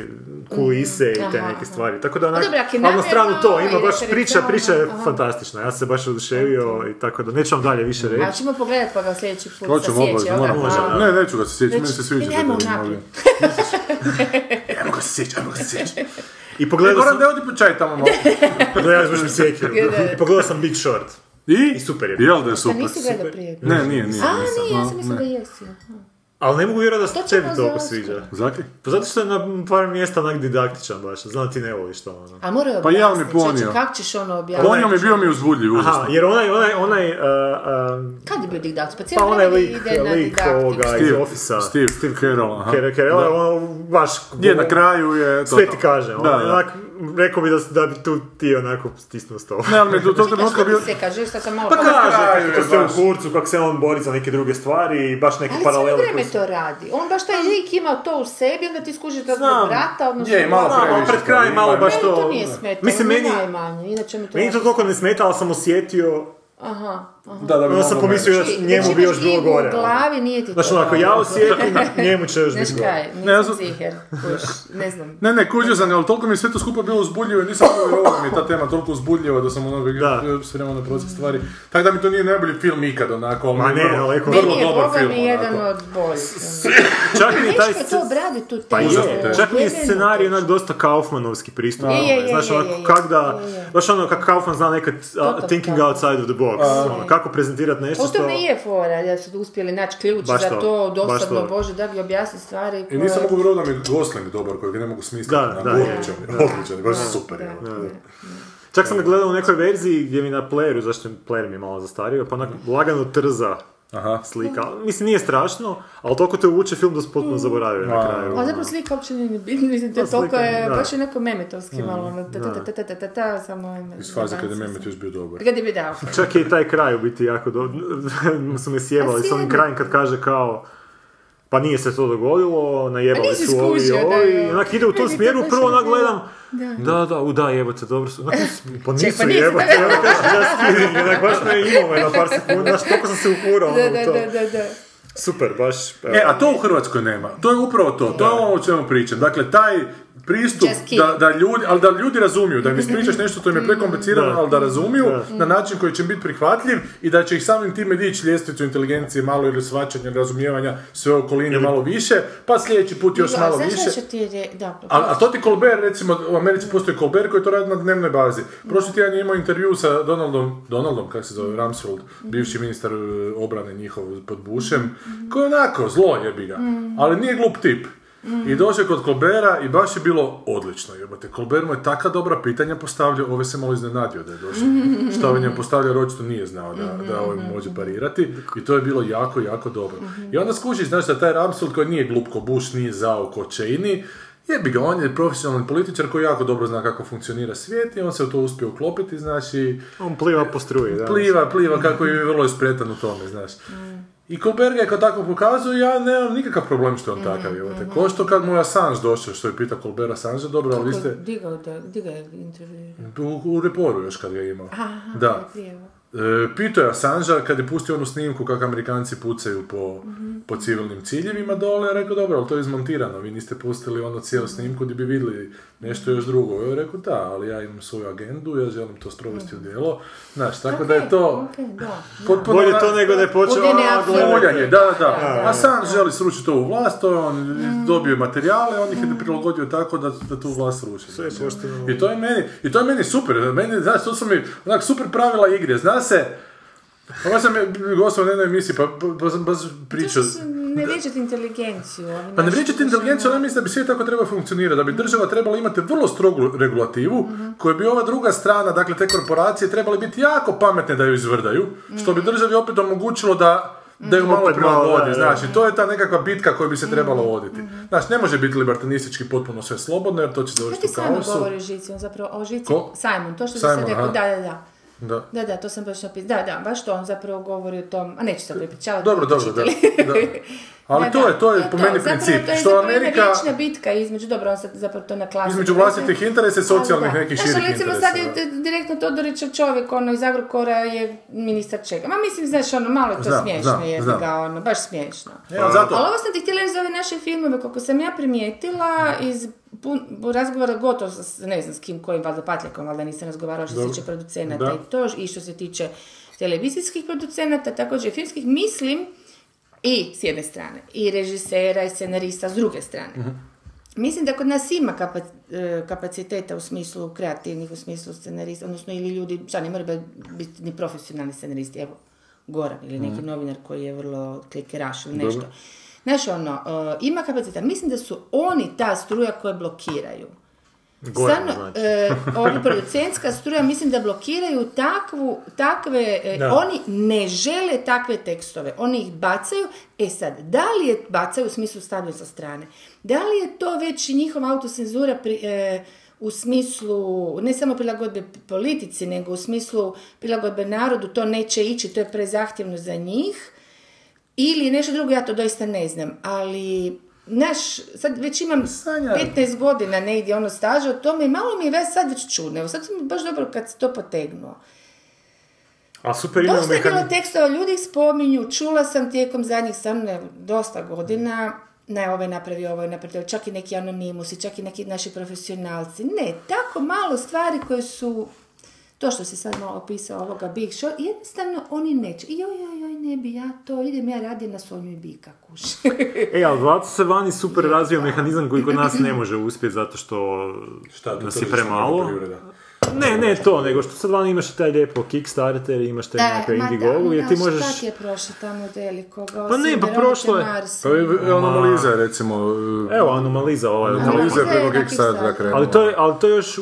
kulise i te neke stvari. Tako da, onak, ali na stranu to, ima baš priča, priča je fantastična. Ja sam se baš oduševio i tako da, neću vam dalje više reći. A ćemo pogledat pa ga sljedeći put sa sjeće, moram. Ne, neću ga se sjeći, meni se sviđa. Ajmo naprijed. Ajmo ga se sjeći, ajmo ga se sjeći. I pogledao sam... Goran, da odi počaj tamo malo. Gledaj, baš mi sjekiru. I pogledao sam Big Short. I? I super je. Jel da je super? Da nisi gledao prije. Ne, nije, nije. A, nije, ja sam mislila da jesi. Ali ne mogu vjerovati da se tebi toliko sviđa. Zakaj? Pa zato što je na par mjesta onak didaktičan baš. Znam ti ne voliš to ono. A moraju objasniti. Pa ja mi ponio. Kako ćeš ono objasniti? Ponio mi bio mi uzbudljiv. Aha, jer onaj, onaj, onaj... Kad je bio didaktič? Pa cijelo vreme ide na didaktič. Pa onaj lik ovoga iz Office-a. Steve, Steve Carell. Carell je ono baš... Je, na kraju je... Sve ti kaže. Rekao bi da, da bi tu ti onako stisnuo stol. Ne, ali do tog trenutka bio... Čekaj, što ti se kaže, što sam malo... Pa kaže, kako se u kurcu, kako se on bori za neke druge stvari i baš neke paralele... Ali sve vreme to radi. On baš taj lik imao to u sebi, onda ti skužiš da zbog brata, odnosno... Je, malo previše. Pred kraj malo baš to... Meni to nije smetalo, ne najmanje, inače mi to... Meni to toliko ne smetalo, ali sam osjetio... Aha, aha. Onda sam pomislio da njemu bi još bilo gore. Znači, ako ja osjetim, njemu će još biti gore. Nisam ziher, ne znam. Ne, ne, kuđo sam, ali toliko mi je sve to skupa bilo uzbudljivo i nisam bilo i ovo mi je ta tema toliko uzbudljiva da sam ono sremao na proces stvari. Tako da mi to nije najbolji film ikad, onako. Ma ne, aleko. Vrlo dobar film, onako. Meni je Boga mi jedan od boljih. Neško je to obradi tu te. Čak mi je scenarij onak dosta Kaufmanovski pristup. Znaš, onako, kako Kaufman zna nekad thinking outside of the box. Ono, kako prezentirati nešto što... O tome je fora, da su uspjeli naći ključ to, za to dosadno, Bože, da bi objasnili stvari koje... I nisam mogu vjerovati da mi je Gosling dobar, kojeg ne mogu smisliti. Da, da, odličan, odličan, baš super je. Čak sam ga gledao u nekoj verziji gdje mi na playeru, zašto player mi je malo zastario, pa onak lagano trza slika. Mislim, nije strašno, ali toliko te uvuče film da se potpuno zaboravio na kraju. A zapravo slika uopće nije bitna, mislim, toliko je baš onako memetovski malo, ta-ta-ta-ta-ta-ta, samo... Iz faze kada je memet još bio dobar. Kada je bio dao. Čak je i taj kraj u biti jako dobro, su me sjebali s onim krajem kad kaže kao... Pa nije se to dogodilo, najebali su ovi i ovi, onak ide u tom smjeru, prvo onak gledam, da, da, u da, jebate, dobro su, pa nisu jebate, onak baš ne imao me na par sekund, znaš, toliko sam se ufurao u to. Super, baš... E, a to u Hrvatskoj nema, to je upravo to, to je ovo o čemu pričam, dakle, taj pristup, da ljudi, ali da ljudi razumiju, da im ispričaš nešto to im je prekomplicirano, ali da razumiju na način koji će biti prihvatljiv i da će ih samim time dići ljestvicu inteligencije malo ili svačanja, razumijevanja sve okoline malo više, pa sljedeći put još malo više. A to ti Colbert, recimo, u Americi postoji Colbert koji to radi na dnevnoj bazi. Prošli tjedan je imao intervju sa Donaldom, Donaldom, kako se zove, Rumsfeld, bivši ministar obrane njihov pod Bushem, koji je onako, zlo jebi ga, ali nije glup tip. I došao kod Colberta i baš je bilo odlično, jebate, Colbert mu je taka dobra pitanja postavljao, ove se malo iznenadio da je došao, što ovaj njemu postavljao, očito nije znao da ovaj može parirati i to je bilo jako, jako dobro. I onda skušiš, znaš da taj Rumsfeld koji nije glup ko Bush, nije zao ko Cheney, jebi ga, on je profesionalni političar koji jako dobro zna kako funkcionira svijet i on se u to uspio uklopiti, znaš i... On pliva po struji, da. Pliva, pliva, kako je vrlo ispretan u tome, znaš. I Colbert ga kao tako pokazuje, ja nemam nikakav problem što je on takav, jebote. Ko što kad mu je Assange došao, što je pitao Colbert Assange, dobro, ali vi ste... Gdje ga je intervjuo? U Reporu još kad ga je imao. Da. Pitao je Assange-a kad je pustio onu snimku kako Amerikanci pucaju po civilnim ciljevima dole, je rekao, dobro, ali to je izmontirano, vi niste pustili ono cijelu snimku gdje bi vidjeli nešto još drugo. Je rekao, da, ali ja imam svoju agendu, ja želim to sprovesti u djelo. Znaš, tako da je to... Bolje to nego da je počeo... Uvoljanje, da, da. Assange želi srušiti to u vlast, to je on dobio materijale, on ih je prilagodio tako da tu vlast sruši. I to je meni super, meni, znaš, to su mi super pravila igre, znaš, se Ovo sam gostao na jednoj emisiji, pa baš pričao... To su ne vrijeđati inteligenciju. Pa ne vrijeđati inteligenciju, ona misli da bi sve tako trebalo funkcionirati, da bi država trebala imati vrlo strogu regulativu, koju bi ova druga strana, dakle te korporacije, trebali biti jako pametne da ju izvrdaju, što bi državi opet omogućilo da... da ju malo prilagodi, znaš, i to je ta nekakva bitka koju bi se trebalo voditi. Znaš, ne može biti libertanistički potpuno sve slobodno, jer to će završiti u kaosu. Šta ti Simon govori Žici, on zapravo, o Žici, Simon, to što sam rekao, da, da, da. Da. Da, da, to sam baš napisao. Da, da, baš to on zapravo govori o tom, a neću to pripričavati. Dobro, dobro, da. da. Ali da, to je, to je po to, meni princip. Zapravo to je što zapravo Amerika... jedna vječna bitka između, dobro, on sad zapravo to naklasi. Između vlastitih interesa i socijalnih da. nekih širih interesa. Znaš, recimo sad je direktno Todorića čovjek, ono, iz Agrokora je ministar čega. Ma mislim, znaš, ono, malo je to znam, smiješno znam, je znam. ga, ono, baš smiješno. Ja, ali ovo sam ti htjela reći za ove naše filmove, kako sam ja primijetila iz... razgovara gotovo, ne znam s kim, kojim, valjda Patljakom, valjda nisam razgovarala što se tiče producenata i to, i što se tiče televizijskih producenata, također filmskih, mislim, i s jedne strane, i režisera, i scenarista, s druge strane. Uh-huh. Mislim da kod nas ima kapac- kapaciteta u smislu kreativnih, u smislu scenarista, odnosno ili ljudi, šta ne moraju biti ni profesionalni scenaristi, evo, Goran, ili neki uh-huh. novinar koji je vrlo klikeraš ili nešto. Dobre. Znaš, ono, uh, ima kapaciteta. Mislim da su oni ta struja koje blokiraju. Gore, Stano, znači. e, ovu producentska struja, mislim da blokiraju takvu, takve, e, oni ne žele takve tekstove. Oni ih bacaju. E sad, da li je bacaju u smislu stavljaju sa strane? Da li je to već njihova autocenzura pri, e, u smislu, ne samo prilagodbe politici, nego u smislu prilagodbe narodu, to neće ići, to je prezahtjevno za njih. Ili nešto drugo, ja to doista ne znam, ali, znaš, sad već imam Sanja. petnaest godina negdje ono staža o tome i malo mi je već sad već čudno, evo sad sam baš dobro kad se to potegnuo. A super imamo mehanizam. Dosta je bilo tekstova, ljudi spominju, čula sam tijekom zadnjih sam, ne, dosta godina, ne, ovaj napravi, ovaj napravi, čak i neki anonimusi, čak i neki naši profesionalci, ne, tako malo stvari koje su... To što si sad malo opisao ovoga Big Show, jednostavno oni neće. Joj, joj, joj, ne bi ja to, idem ja radim na Sonju i Bika, kuš. E, ali zato se vani super razvio mehanizam koji kod nas ne može uspjeti zato što šta, nas je premalo. Ne, ne to, nego što sad vani imaš taj lijepo Kickstarter, imaš taj e, nekaj Indiegogo, jer ti možeš... Šta ti je prošlo tamo deliko? Pa ne, pa prošlo je... Pa je Anomaliza, recimo. Evo, Anomaliza ovaj. Anomaliza je preko Kickstartera krenula. Ali to je, ali to je još...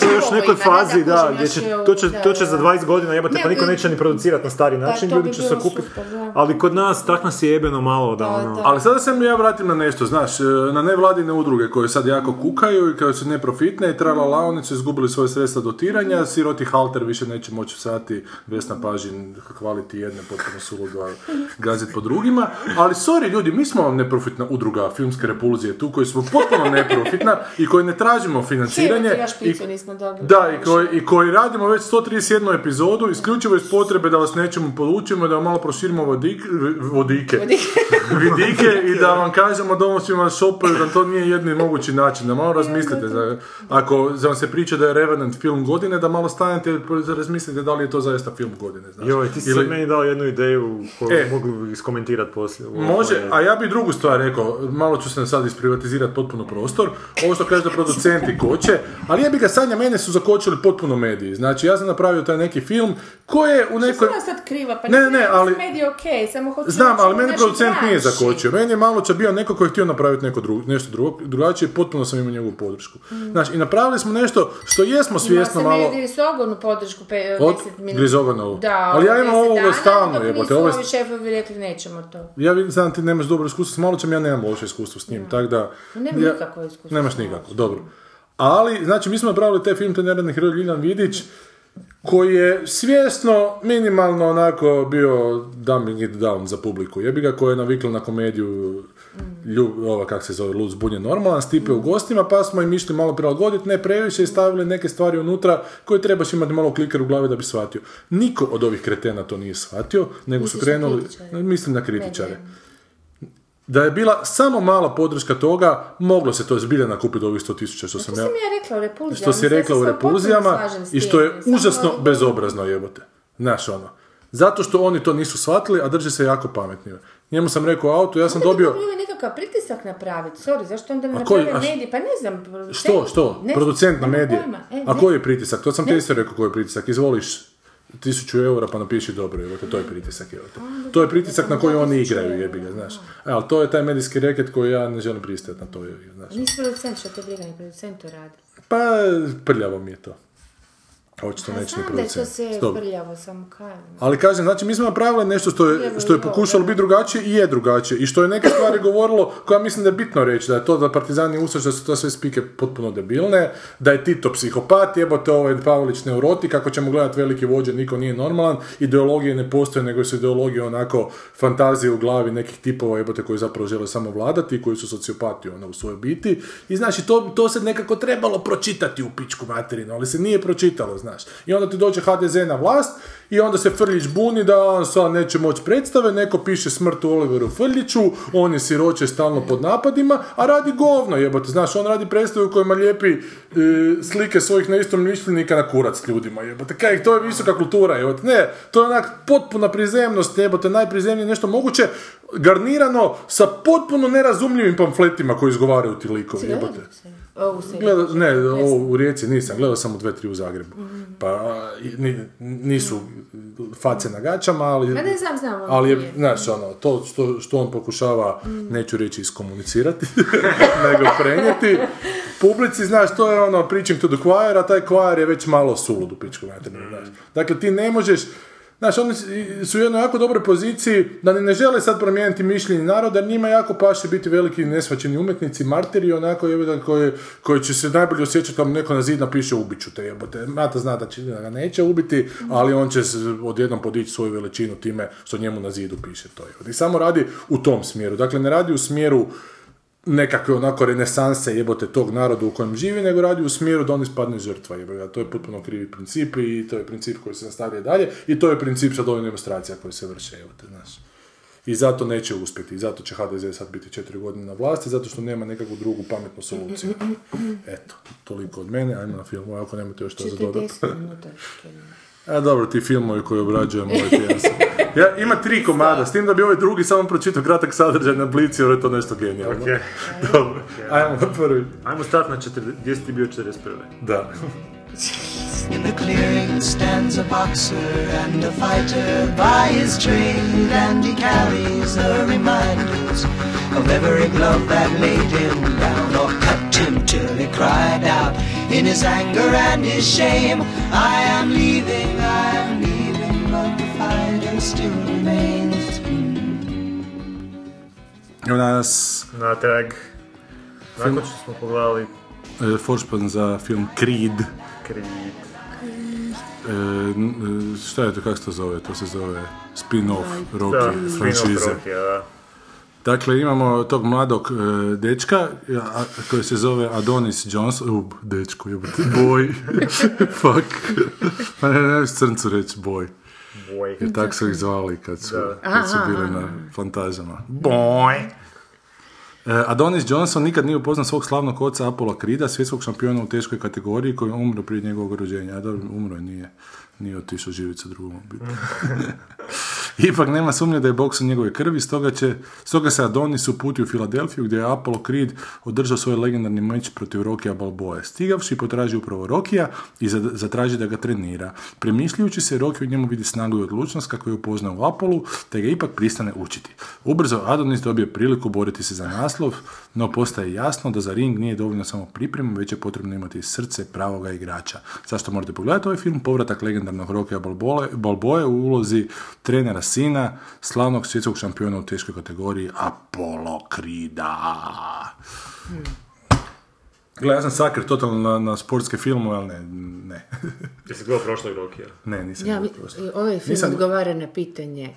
To je još nekoj fazi, da, da gdje će, to, će, to će za dvadeset godina jebate, ne, pa niko neće ni producirati na stari način, ljudi bi će se kupiti, ali kod nas tak nas je jebeno malo da, da, ono. Da. Ali sada se mi ja vratim na nešto, znaš, na nevladine udruge koje sad jako kukaju i koje su neprofitne i tralala, oni su izgubili svoje sredstva dotiranja, siroti halter više neće moći sati, Vesna Pažin hvaliti jedne, potpuno suludo gaziti po drugima, ali sorry ljudi, mi smo vam neprofitna udruga Filmske repulzije tu, koji smo potpuno neprofitna i koji ne tražimo financiranje. I, da, i koji, i koji radimo već sto trideset jednu epizodu, isključivo iz potrebe da vas nečemu polučimo, da vam malo proširimo vodik, vodike, vidike i da vam kažemo da ovo svima šopaju, da to nije jedni mogući način, da malo razmislite. Da, ako vam se priča da je Revenant film godine, da malo stanete i razmislite da li je to zaista film godine. Znaš. Joj, ti si Ili... meni dao jednu ideju koju e, mogu iskomentirati poslije. Može, je... a ja bih drugu stvar rekao, malo ću se sad isprivatizirati potpuno prostor, ovo što kaže da producenti koče, ali ja bih ga Sanja, mene su zakočili potpuno mediji. Znači, ja sam napravio taj neki film koji je u nekoj... Što sam sad kriva? Pa ne, ne, ne ali... Mediji okej, okay, samo hoću... Znam, ali mene producent nije zakočio. Meni je malo čak bio neko koji je htio napraviti neko dru... nešto drugo, drugačije, potpuno sam imao njegovu podršku. Mm. Znači, i napravili smo nešto što jesmo svjesno imao malo... Imao sam Grizoganu podršku, pe... Od... deset minuta. Grizoganovu. Da, ali ja imam ovoga stalno jebote. Dok nisu ovi šefovi rekli, nećemo to. Ja vidim, znam, ti nemaš dobro iskustvo s Malićem, ja nemam loše iskustvo s njim, tako da... Nema nikakvo iskustvo. Nemaš nikako, dobro. Ali, znači, mi smo napravili taj film, to je neradni heroj Ljiljana Vidić, koji je svjesno, minimalno onako bio dumbing it down za publiku. Jebi ga, koja je navikla na komediju, ljub, ova, kak se zove, Lud zbunje normalan, Stipe u gostima, pa smo im išli malo prilagoditi, ne previše, i stavili neke stvari unutra koje trebaš imati malo kliker u glavi da bi shvatio. Niko od ovih kretena to nije shvatio, nego su krenuli, mislim na kritičare. Da je bila samo mala podrška toga, moglo se to zbilja nakupiti ovih sto tisuća što sam ja, ja rekla u repulzijama, što si rekla u repulzijama i što je užasno samo... bezobrazno jebote. Znaš ono. Zato što oni to nisu shvatili, a drže se jako pametnije. Njemu sam rekao auto, ja sam onda dobio... Onda bi nekakav pritisak napraviti, sorry, zašto onda mi napravio medije, pa ne znam... Producent... Što, što? Ne, producent na medije. E, a koji je pritisak? To sam ne. te isto rekao koji je pritisak, izvoliš... tisuću eura pa napiši dobro, jer to je pritisak. Jer. To je pritisak na koji oni igraju, jebi ga, znaš. Ali to je taj medijski reket koji ja ne želim pristajati na to, jebi ga, znaš. Nisi producent, što te briga, ni producentu radi. Pa, prljavo mi je to. Očito neće ni producent. Znam da je to se prljavo, samo kaj. Ali kažem, znači mi smo napravili nešto što je, što je pokušalo biti drugačije i je drugačije. I što je neke stvari govorilo koja mislim da je bitno reći, da je to da partizani ustaš, da su to sve spike potpuno debilne, da je Tito psihopat, jebote ovaj Pavelić neurotik, ako ćemo gledati veliki vođe, niko nije normalan, ideologije ne postoje, nego su ideologije onako fantazije u glavi nekih tipova jebote koji zapravo žele samo vladati i koji su sociopati ono, u svojoj biti. I znači, to, to se nekako trebalo pročitati u pičku materinu, ali se nije pročitalo, znači. I onda ti dođe ha de ze na vlast i onda se Frljić buni da on sad neće moći predstave, neko piše smrt u Oliveru Frljiću, on je siroče stalno pod napadima, a radi govno jebate, znaš, on radi predstave u kojima lijepi e, slike svojih neistomišljenika na kurac ljudima jebate, kaj, to je visoka kultura jebate, ne, to je onak potpuna prizemnost jebate, najprizemnije nešto moguće, garnirano sa potpuno nerazumljivim pamfletima koji izgovaraju ti likovi jebate. Gleda, ne, ovo u Rijeci nisam, gledao sam u dve, tri u Zagrebu. Pa n, nisu face na gačama, ali, ne znam, znam, ali je, znaš, ono, to što, što on pokušava, neću reći iskomunicirati, nego prenijeti publici, znaš, to je ono, pričam to do choir, a taj choir je već malo sulud u pičku materinu, znaš. Dakle, ti ne možeš, znaš, oni su u jednoj jako dobroj poziciji da ne žele sad promijeniti mišljenje naroda, jer njima jako paše biti veliki nesvačeni umjetnici, martiri, onako jebote koji, koji će se najbolje osjećati kad mu neko na zid napiše ubiću te jebote. Mata zna da, će, da ga neće ubiti, ali on će odjednom podići svoju veličinu time što njemu na zidu piše to jebote. I samo radi u tom smjeru. Dakle, ne radi u smjeru nekakve onako renesanse jebote tog naroda u kojem živi, nego radi u smjeru da on ispadne žrtva jebote. To je potpuno krivi princip i to je princip koji se nastavlja dalje i to je princip sad ovih demonstracija koje se vrše jebote, znaš. I zato neće uspjeti, i zato će ha de ze sad biti četiri godine na vlasti, zato što nema nekakvu drugu pametnu soluciju. Eto, toliko od mene, ajmo na film, ako nemate još što za dodat. A dobro, ti filmovi koji obrađujem ovaj tjedan. Ja, ima tri komada, s tim da bi ovaj drugi samo pročitao kratak sadržaj na Blicu, jer je to nešto genijalno. Okay. Dobro, okay. Ajmo na prvi. Ajmo stati na četrdeset, bio četrdeset prvi. Da. In the clearing stands a boxer and a fighter by his trade, and he carries the reminders of every glove that laid him down or cut him till he cried out in his anger and his shame, I am leaving, I am leaving, but the fighter still remains. Jonas, natrag. Nakon što smo pogledali e, Foršpan za film Creed. Creed. E, šta je to, kako se to zove? To se zove spin-off Rocky franšize. Dakle, imamo tog mladog e, dečka a, koji se zove Adonis Johnson. U, dečku, jebate, boj. Fuck. Ne, ne, ne, crncu reći boj. Boj. Jer tako su ih zvali kad su, kad su bili na plantažama. Boj. Adonis Johnson nikad nije upoznao svog slavnog oca Apollo Creeda, svjetskog šampiona u teškoj kategoriji koji je umro prije njegovog rođenja. A dobro, umro nije, nije otišao živjeti sa drugom obitelji. Ipak nema sumnje da je boks u njegove krvi, stoga, će, stoga se Adonis uputio u Filadelfiju gdje je Apollo Creed održao svoj legendarni meč protiv Rockya Balboa. Stigavši potraži upravo Rockya i zatraži da ga trenira. Premišljujući se, Rocky u njemu vidi snagu i odlučnost kako je upoznao u Apollu, te ga ipak pristane učiti. Ubrzo Adonis dobije priliku boriti se za naslov, no postaje jasno da za ring nije dovoljno samo priprema, već je potrebno imati srce pravoga igrača. Zašto morate pogledati ovaj film? Povratak legendarnog Rockya Balboe u ulozi trenera sina slavnog svjetskog šampiona u teškoj kategoriji Apollo Creeda. Hmm. Gle, ja sam sakr totalno na, na sportske filmove, ali ne. ne. Jesi gledao prošlog Rockya? Ne, nisam ja, gledao prošlog. Ovaj film nisam... odgovara na pitanje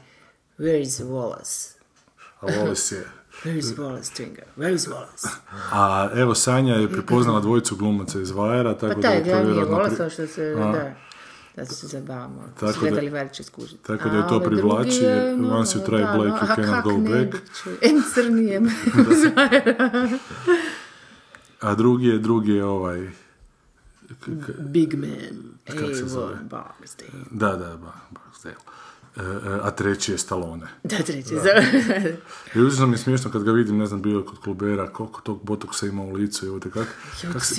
Where is Wallace? A Wallace je... Where is Wallace, Twinger? Where is Wallace? A evo, Sanja je prepoznala dvojicu glumaca iz Vajera, tako pa taj, da je to vjerojatno... Pa taj, glavni je Wallace, što se... Da. Da se zabavamo, tako su gledali Valiče skužiti. Tako da je to privlači, no, once you try da, black, no, you cannot go ne, back. Em crnijem. A drugi je, drugi je ovaj... K- k- Big man. Kako se zove? Da, da, Barksdale. A treći je Stallone. Da, treći je Stallone. I uzim je smiješno kad ga vidim, ne znam, bio je kod klubera, koliko tog botoksa ima u licu, evo te kak...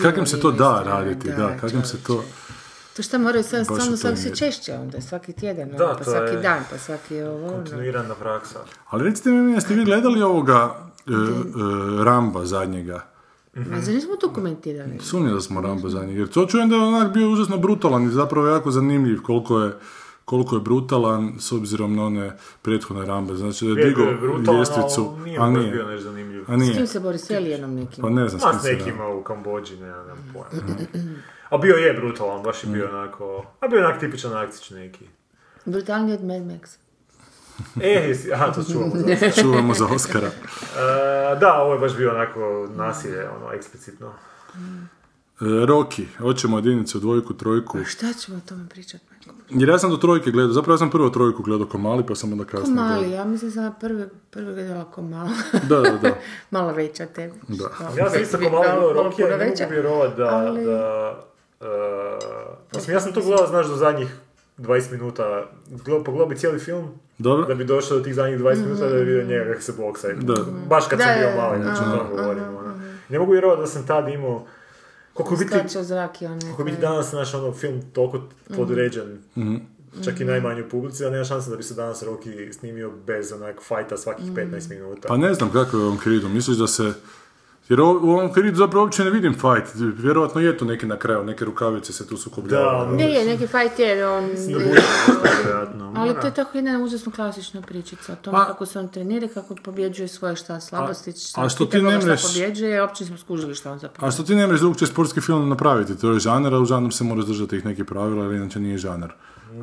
Kakim se to da raditi, da, kakim se to... To šta moraju sad stvarno svaki se češće onda, svaki tjedan, da, ono, pa svaki dan, pa svaki ovo... Kontinuirana praksa. Ali recite mi, jeste vi gledali ovoga e, e, Ramba zadnjega? Mm-hmm. A za nismo to komentirali? Sumnje da smo Ramba zadnjega, jer to čujem da je onak bio užasno brutalan i zapravo jako zanimljiv koliko je, koliko je brutalan s obzirom na one prethodne Rambe. Znači da je digao ljestvicu, a nije. Bio nešto zanimljiv. A nije. S kim se bori, s Elijanom nekim? Pa ne znam, s kim se. A s nekima u Kambođi, ne znam pojma. A bio je brutalan, baš je bio onako... A bio onak tipičan akcić neki. Brutalni od Mad Max. E, aha, to čuvamo za Oscara. Čuvamo za Oscara. uh, da, ovo je baš bio onako nasilje, ono, eksplicitno. Rocky, hoćemo jedinicu, dvojku, trojku. A šta ćemo o tome pričati? Jer ja sam do trojke gledao, zapravo ja sam prvo trojku gledao ko mali, pa sam onda kasnije gledao. Ko mali, gledao. Ja mislim sam prve, prve gledala ko mala. Da, da, da. Malo veća tebi. Da. Da. Ja sam isto ko malo Rocky, ja ne mogu vjerovat da... Ali... da uh, osim, ja sam to gledala, znaš, do zadnjih dvadeset minuta. Pogledao bi cijeli film. Dobro. Da bi došao do tih zadnjih dvadeset mm-hmm. minuta da bi vidio njega kako se boksa. Da. Baš kad da, sam bio mali, znači o tom govorimo. Ne mogu vjerovat da sam tad imao... Kako biti, kako biti danas naš ono, film toliko poduređen, mm-hmm. čak i najmanju publici, ali nema šansa da bi se danas Rocky snimio bez onak fajta svakih petnaest mm-hmm. minuta. Pa ne znam kako je u ovom Creedu, misliš da se... Jer u ovom Creedu zapravo uopće ne vidim fajt, vjerojatno je tu neki na kraju, neke rukavice se tu sukobljavaju. Ne je, neki fajt je, on... Ali to je tako jedna užasno klasična pričica o tome kako se on trenira, kako pobjeđuje svoje šta slabosti, šta pitamo šta pobjeđuje, uopće smo skužili šta on zapravo. A što ti ne mreš da uopće sportski film napraviti, to je žanar, a u žanru se mora držati ih neke pravila, ali inače nije žanar.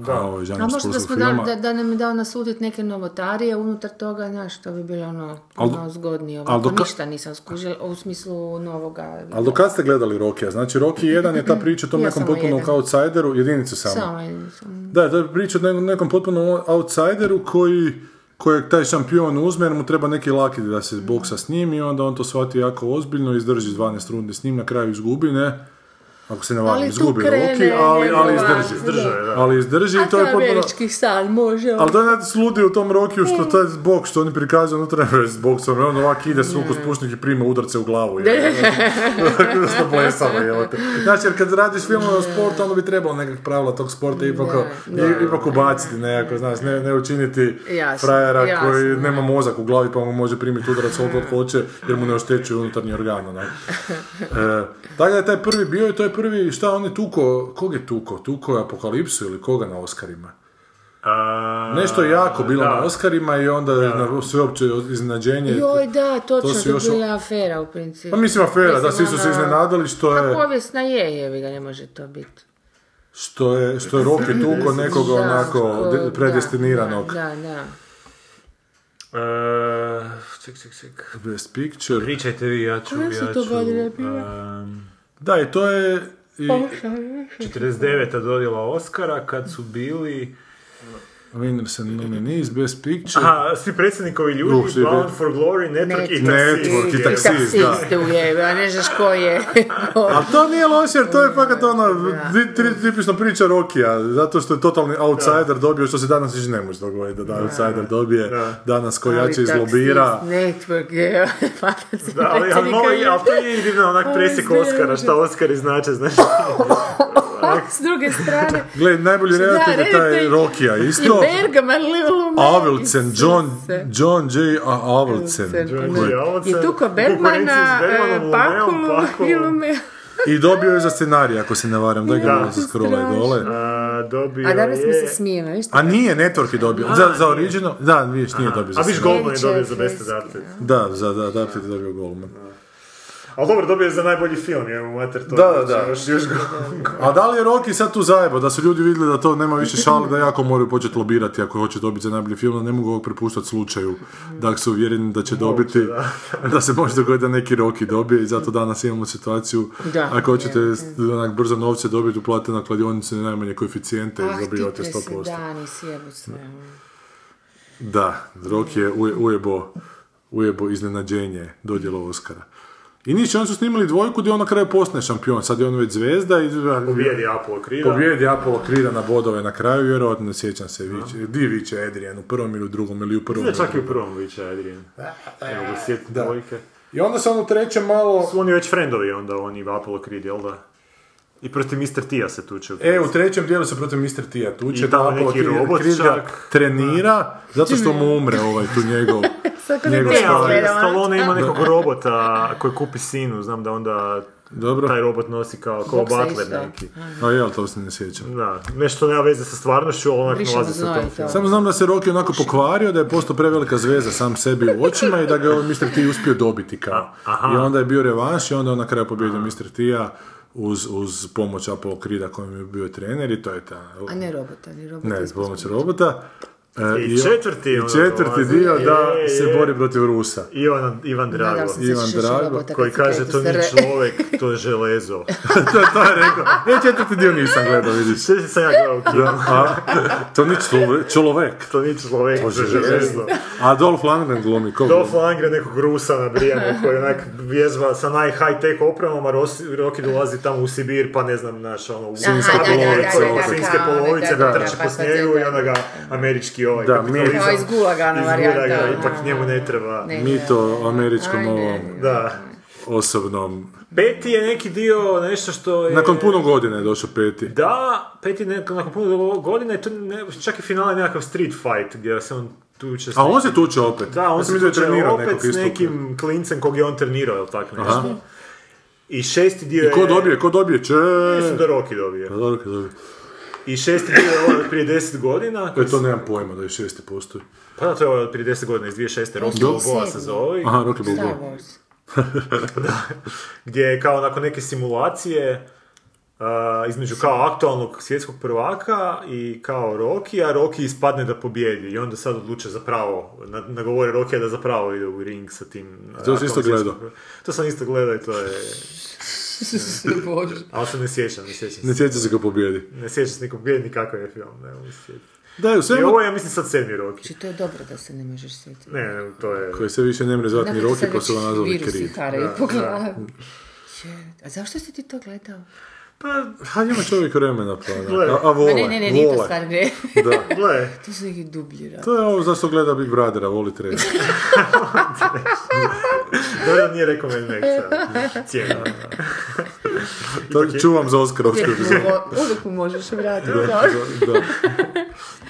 Da. A, ovaj, a možda da smo dali, da, da nam je dao nasuditi neke novotarije unutar toga, znaš, to bi bilo ono, ono zgodnije. Pa doka... Ništa nisam skužila u smislu novoga. Ali dokad ste gledali Rockija? Znači Rocky jedan je ta priča o tom ja nekom potpuno jedan. Outsideru, jedinicu samo. Samo jedinicu. Da, to je priča o nekom potpuno outsideru koji, kojeg taj šampion uzme jer mu treba neki laki da se boksa s njim i onda on to shvati jako ozbiljno, izdrži dvanaest runde s njim, na kraju izgubi, ne? Ako se ne valim, izgubi Rocky, ali, ali izdrži. Izdrži, ali izdrži i to je potpuno... A to američki san, može. Ali to je nekako sludi u tom Rockiju što taj boks, što oni prikazuju unutra s boksom, on ovak ide s ruku spušnik i prima udarce u glavu. Tako da smo blesali, evo te. Znači, jer kad radiš film o sportu, onda bi trebalo nekak pravila tog sporta ipak, ipak ubaciti nekako, znaš, ne, ne učiniti jasne, frajera jasne, koji jasne. Nema mozak u glavi pa mu može primiti udarac koliko hoće jer mu ne oštećuje unutarnji organ. E, tako da je taj prvi bio i to je prvi, šta, on je tuko, kog je tuko? Tuko je Apokalipsu ili koga na Oscarima? A, nešto je jako bilo da. Na Oscarima i onda da. Na sveopće iznenađenje. Joj, da, točno, to, to još... bila afera u principu. Pa mislim afera, mislim, da svi su se iznenadili što je... Pa povijesna je, jevi ga, ne može to biti. Što je, što je Rocky tuko nekoga da, onako ko, predestiniranog. Da, da, da. Uh, cik, cik, cik. Best Picture. Pričajte vi, ja ću, ja ću. Da, i to je i... četrdeset deveta dodjela Oscara kad su bili Winners and Nominees, Best Picture. Aha, svi predsjednikovi ljudi, Bound be... for Glory, Network, Net- i Taxi. Network i Taxi, da. Taxi ste ujebe, a ne znaš ko je. A to nije loše, jer to je fakat ono, tipično priča Rockija, zato što je totalni outsider dobio, što se danas više ne može dogoditi, da outsider dobije, danas ko jače izlobira. Network, je, fakat si predsjednikovi. Ali to je divno onak presjek Oscara, šta Oscari znače, znaš. S druge strane... Gle, najbolji redatelj je taj Rockija, isto. Bergman, Avildsen, John, John J. Avildsen. I tu ko Bergmana, Paku i Lumeo. I dobio je za scenarij, ako se ne varam, da ga se scrollaj dole. A, dobio a danas je... mi se smijemo, viš? A nije, Network je dobio. A, za za original, da, viš, nije dobio za scenarij. A viš, Goldman je dobio za Best Adapted. Da, za Adapted je dobio Goldman. Ali dobro, dobio je za najbolji film, je u mater to. Da, da, da. Još, još go... A da li je Rocky sad tu zajebao, da su ljudi vidjeli da to nema više šale, da jako moraju početi lobirati ako hoće dobiti za najbolji film, da ne mogu ovog prepuštati slučaju, da su uvjereni da će dobiti, Moguće, da. Da se može dogoditi da neki Rocky dobije i zato danas imamo situaciju, da, ako hoćete da, onak brzo novce dobiti, uplatite na kladionicu najmanje koeficijente i dobivate sto posto. Ah, ti presedani, sjebu sve. Da, Rocky je ujebo, ujebo iznenađenje dodjelo Oscara. I niče, oni su snimili dvojku gdje on na kraju postane šampion, sad je on već zvezda i... Pobjedi Apollo Creeda. Pobjedi Apollo Creeda na bodove na kraju, vjerojatno ne sjećam se, viče, di viče Adrian, u prvom ili u drugom ili u prvom. Znači čak i u prvom viče Adrian, evo ga sjet dvojke. I onda se on u trećem malo... Su oni već friendovi onda, oni Apollo Creed, jel da? I protiv mister T-a se tuče. E, u trećem dijelu se protiv mister T-a tuče. I tamo neki robot čak. Trenira, zato što mu umre ovaj tu njegov. njegov ne, Stallone ima nekog robota koji kupi sinu, znam da onda... Dobro. Taj robot nosi kao, kao Butler neki. A jel, to se ne sjećam. Da, nešto nema veze sa stvarnošću, ali onak nalazi se u tom filmu. Samo znam da se Rocky onako pokvario, da je postao prevelika zveza sam sebi u očima i da ga je mister T uspio dobiti kao. Aha. I onda je bio revanš i onda on na kraju pobjedio mister T-a uz, uz pomoć Apollo Creeda kojim je bio trener i to je ta... A ne robota, ni robota. Ne, pomoć robota. E, I četvrti, i četvrti dio je, da je, se bori protiv Rusa. Ivan, Ivan Drago. Ivan Drago koji kaže to nije čovjek, to je železo. to, to je rekao. E, četvrti dio nisam gledao, vidiš. Sve sam ja gledao. To nije čovjek. To nije čovjek, to je železo. A Dolph Lundgren glumi. Dolph Lundgren nekog Rusa na Brijanu koji onak vježba sa naj high tech opremom, a Rocky dolazi tamo u Sibir, pa ne znam, naš ono, u Sinjske polovice, da trče po snijegu i onda ga američki Ovaj, da, mi to iz Gulagana varijanta. Ipak njemu ne treba. Ne, mi to američkom ovom osobnom. Peti je neki dio, nešto što je... Nakon puno godine je došao peti. Da, peti je nakon puno godine, to ne, čak i final je nekakav street fight gdje se on tuče... A on se tuče opet? Da, on ja se tuče opet s nekim klincem kog je on trenirao, jel tako nešto. Aha. I šesti dio je... I ko dobije, ko dobije? Če... Mislim da Rocky dobije. Da, Rocky dobije. I šesti dio je ovaj prije deset godina. E, to nemam pojma da je šesti postoji. Pa da, to je ovaj prije deset godina, iz dvije tisuće šeste. Rocky Balboa se zove. Aha, Rocky Balboa. Da, gdje je kao nakon neke simulacije uh, između kao aktualnog svjetskog prvaka i kao Rocky, a Rocky ispadne da pobjedi. I onda sad odluče zapravo, nagovore Rocky da zapravo ide u ring sa tim... To sam isto gledao. To sam isto gledao i to je... Bože. Ali se ne sjećam, ne sjećam se. Ne sjećam se ko pobjedi. Ne sjećam se ko pobjedi, nikakav je film. Ne, da, svemu... I ovo je, ja mislim, sad sedmi Rocky. Znači, to je dobro da se ne možeš sjetiti. Ne, ne, to je... Koji se više ne mre zvati ni Rocky, pa su ga nazvali Creed. A zašto si ti to gledao? Pa, ha, njema čovjek vremena, pa da. A, a vole, ne, ne, ne, nije to stvar vrijeme. Da, gle. To su neki dublji rad. To je ovo zašto gleda Big Brothera, voli treš. Dobro, nije rekao meni nek sad. Cijena. Tako čuvam za Oskarovsku epizodu. Odluku možeš vratiti. Da, da.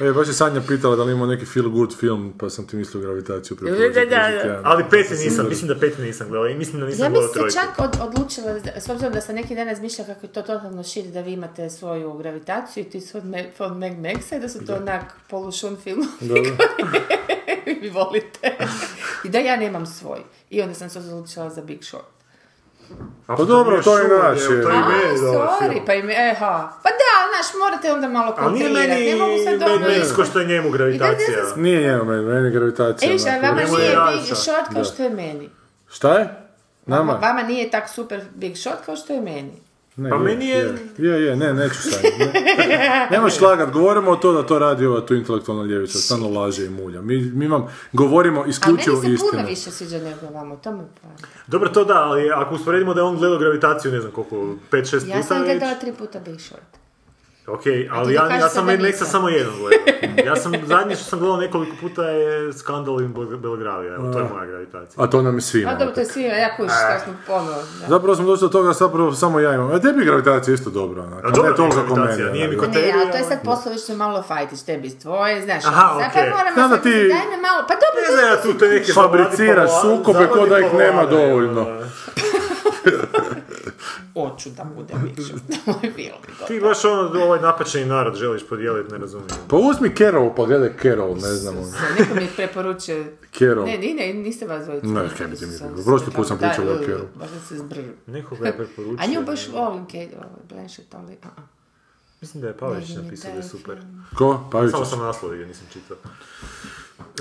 E, baš je Sanja pitala da li imao neki feel good film, pa sam ti mislio Gravitaciju. Da, da, da. Ali peti nisam, mislim da peti nisam gledala i mislim da nisam gledala trojku. Ja mislim se čak odlučila, s obzirom da sam neki dan razmišljala kako je to totalno širi, da vi imate svoju Gravitaciju i ti su od Mad Maxa i da su to onak polušun film. Da, da. Vi volite. I da ja nemam svoj. I onda sam se odlučila za Big Short. A pa dobro, to je naš. A, sorry, pa ime, eha. Pa da, naš, morate onda malo kontrirati. Ali nije meni Mad Max što je njemu Gravitacija. Nije njemu, meni je Gravitacija. E viš, a vama nije Big Short kao što je meni. Šta je? Nama? Vama nije tak super Big Short kao što je meni. Ne, pa je, meni je... Je, je, je ne, neću sad. Ne. Nemoš lagat, govorimo o to da to radi ova tu intelektualna ljevica, stano laže i mulja. Mi, mi vam govorimo isključivo istinu. A meni se puno više sviđa nego vama, to me pravi. Dobro, to da, ali ako usporedimo da je on gledao Gravitaciju, ne znam koliko, pet šest puta već... Ja sam gledala tri puta Big Short. Okej, okay, ali ja, ja sam Mad Maxa samo jednom gledao. Ja sam, zadnje što sam gledao nekoliko puta je Skandal in Belgravija, evo, to je moja Gravitacija. A to nam je svima. A dobro, to je svima, ja kuš, što smo ponovno. Zapravo sam došao do toga, zapravo samo ja imam. A tebi je Gravitacija isto dobro, onak. A dobro je Gravitacija, nije mi kod tebi. Ne, ali to je sad posao više malo fajtiš, tebi s tvoje, znaš. Aha, okej. Okay. Zapravo moramo se, ti... daj me malo, pa dobro, ne, ne, tu te neke fabriciraš sukobe ko da ih nema dovoljno. Oću da bude više, da moj film. Ti baš ono, ovaj napačeni narod želiš podijeliti, ne razumijem. Pa uzmi Carol, pa gledaj Carol, ne znam. Neko mi je preporučio... Carol. Ne, ne, niste vas zvojiti. Ne, kaj bi ti mi preporučio. Prosti put sam pričao o Carol. Baš da se zbržu. Nekoga je preporučio. A nju baš volim, Blanchett, ali... Mislim da je Pavić napisao da je super. Ko? Pavić? Samo sam naslovi ga, nisam čitao.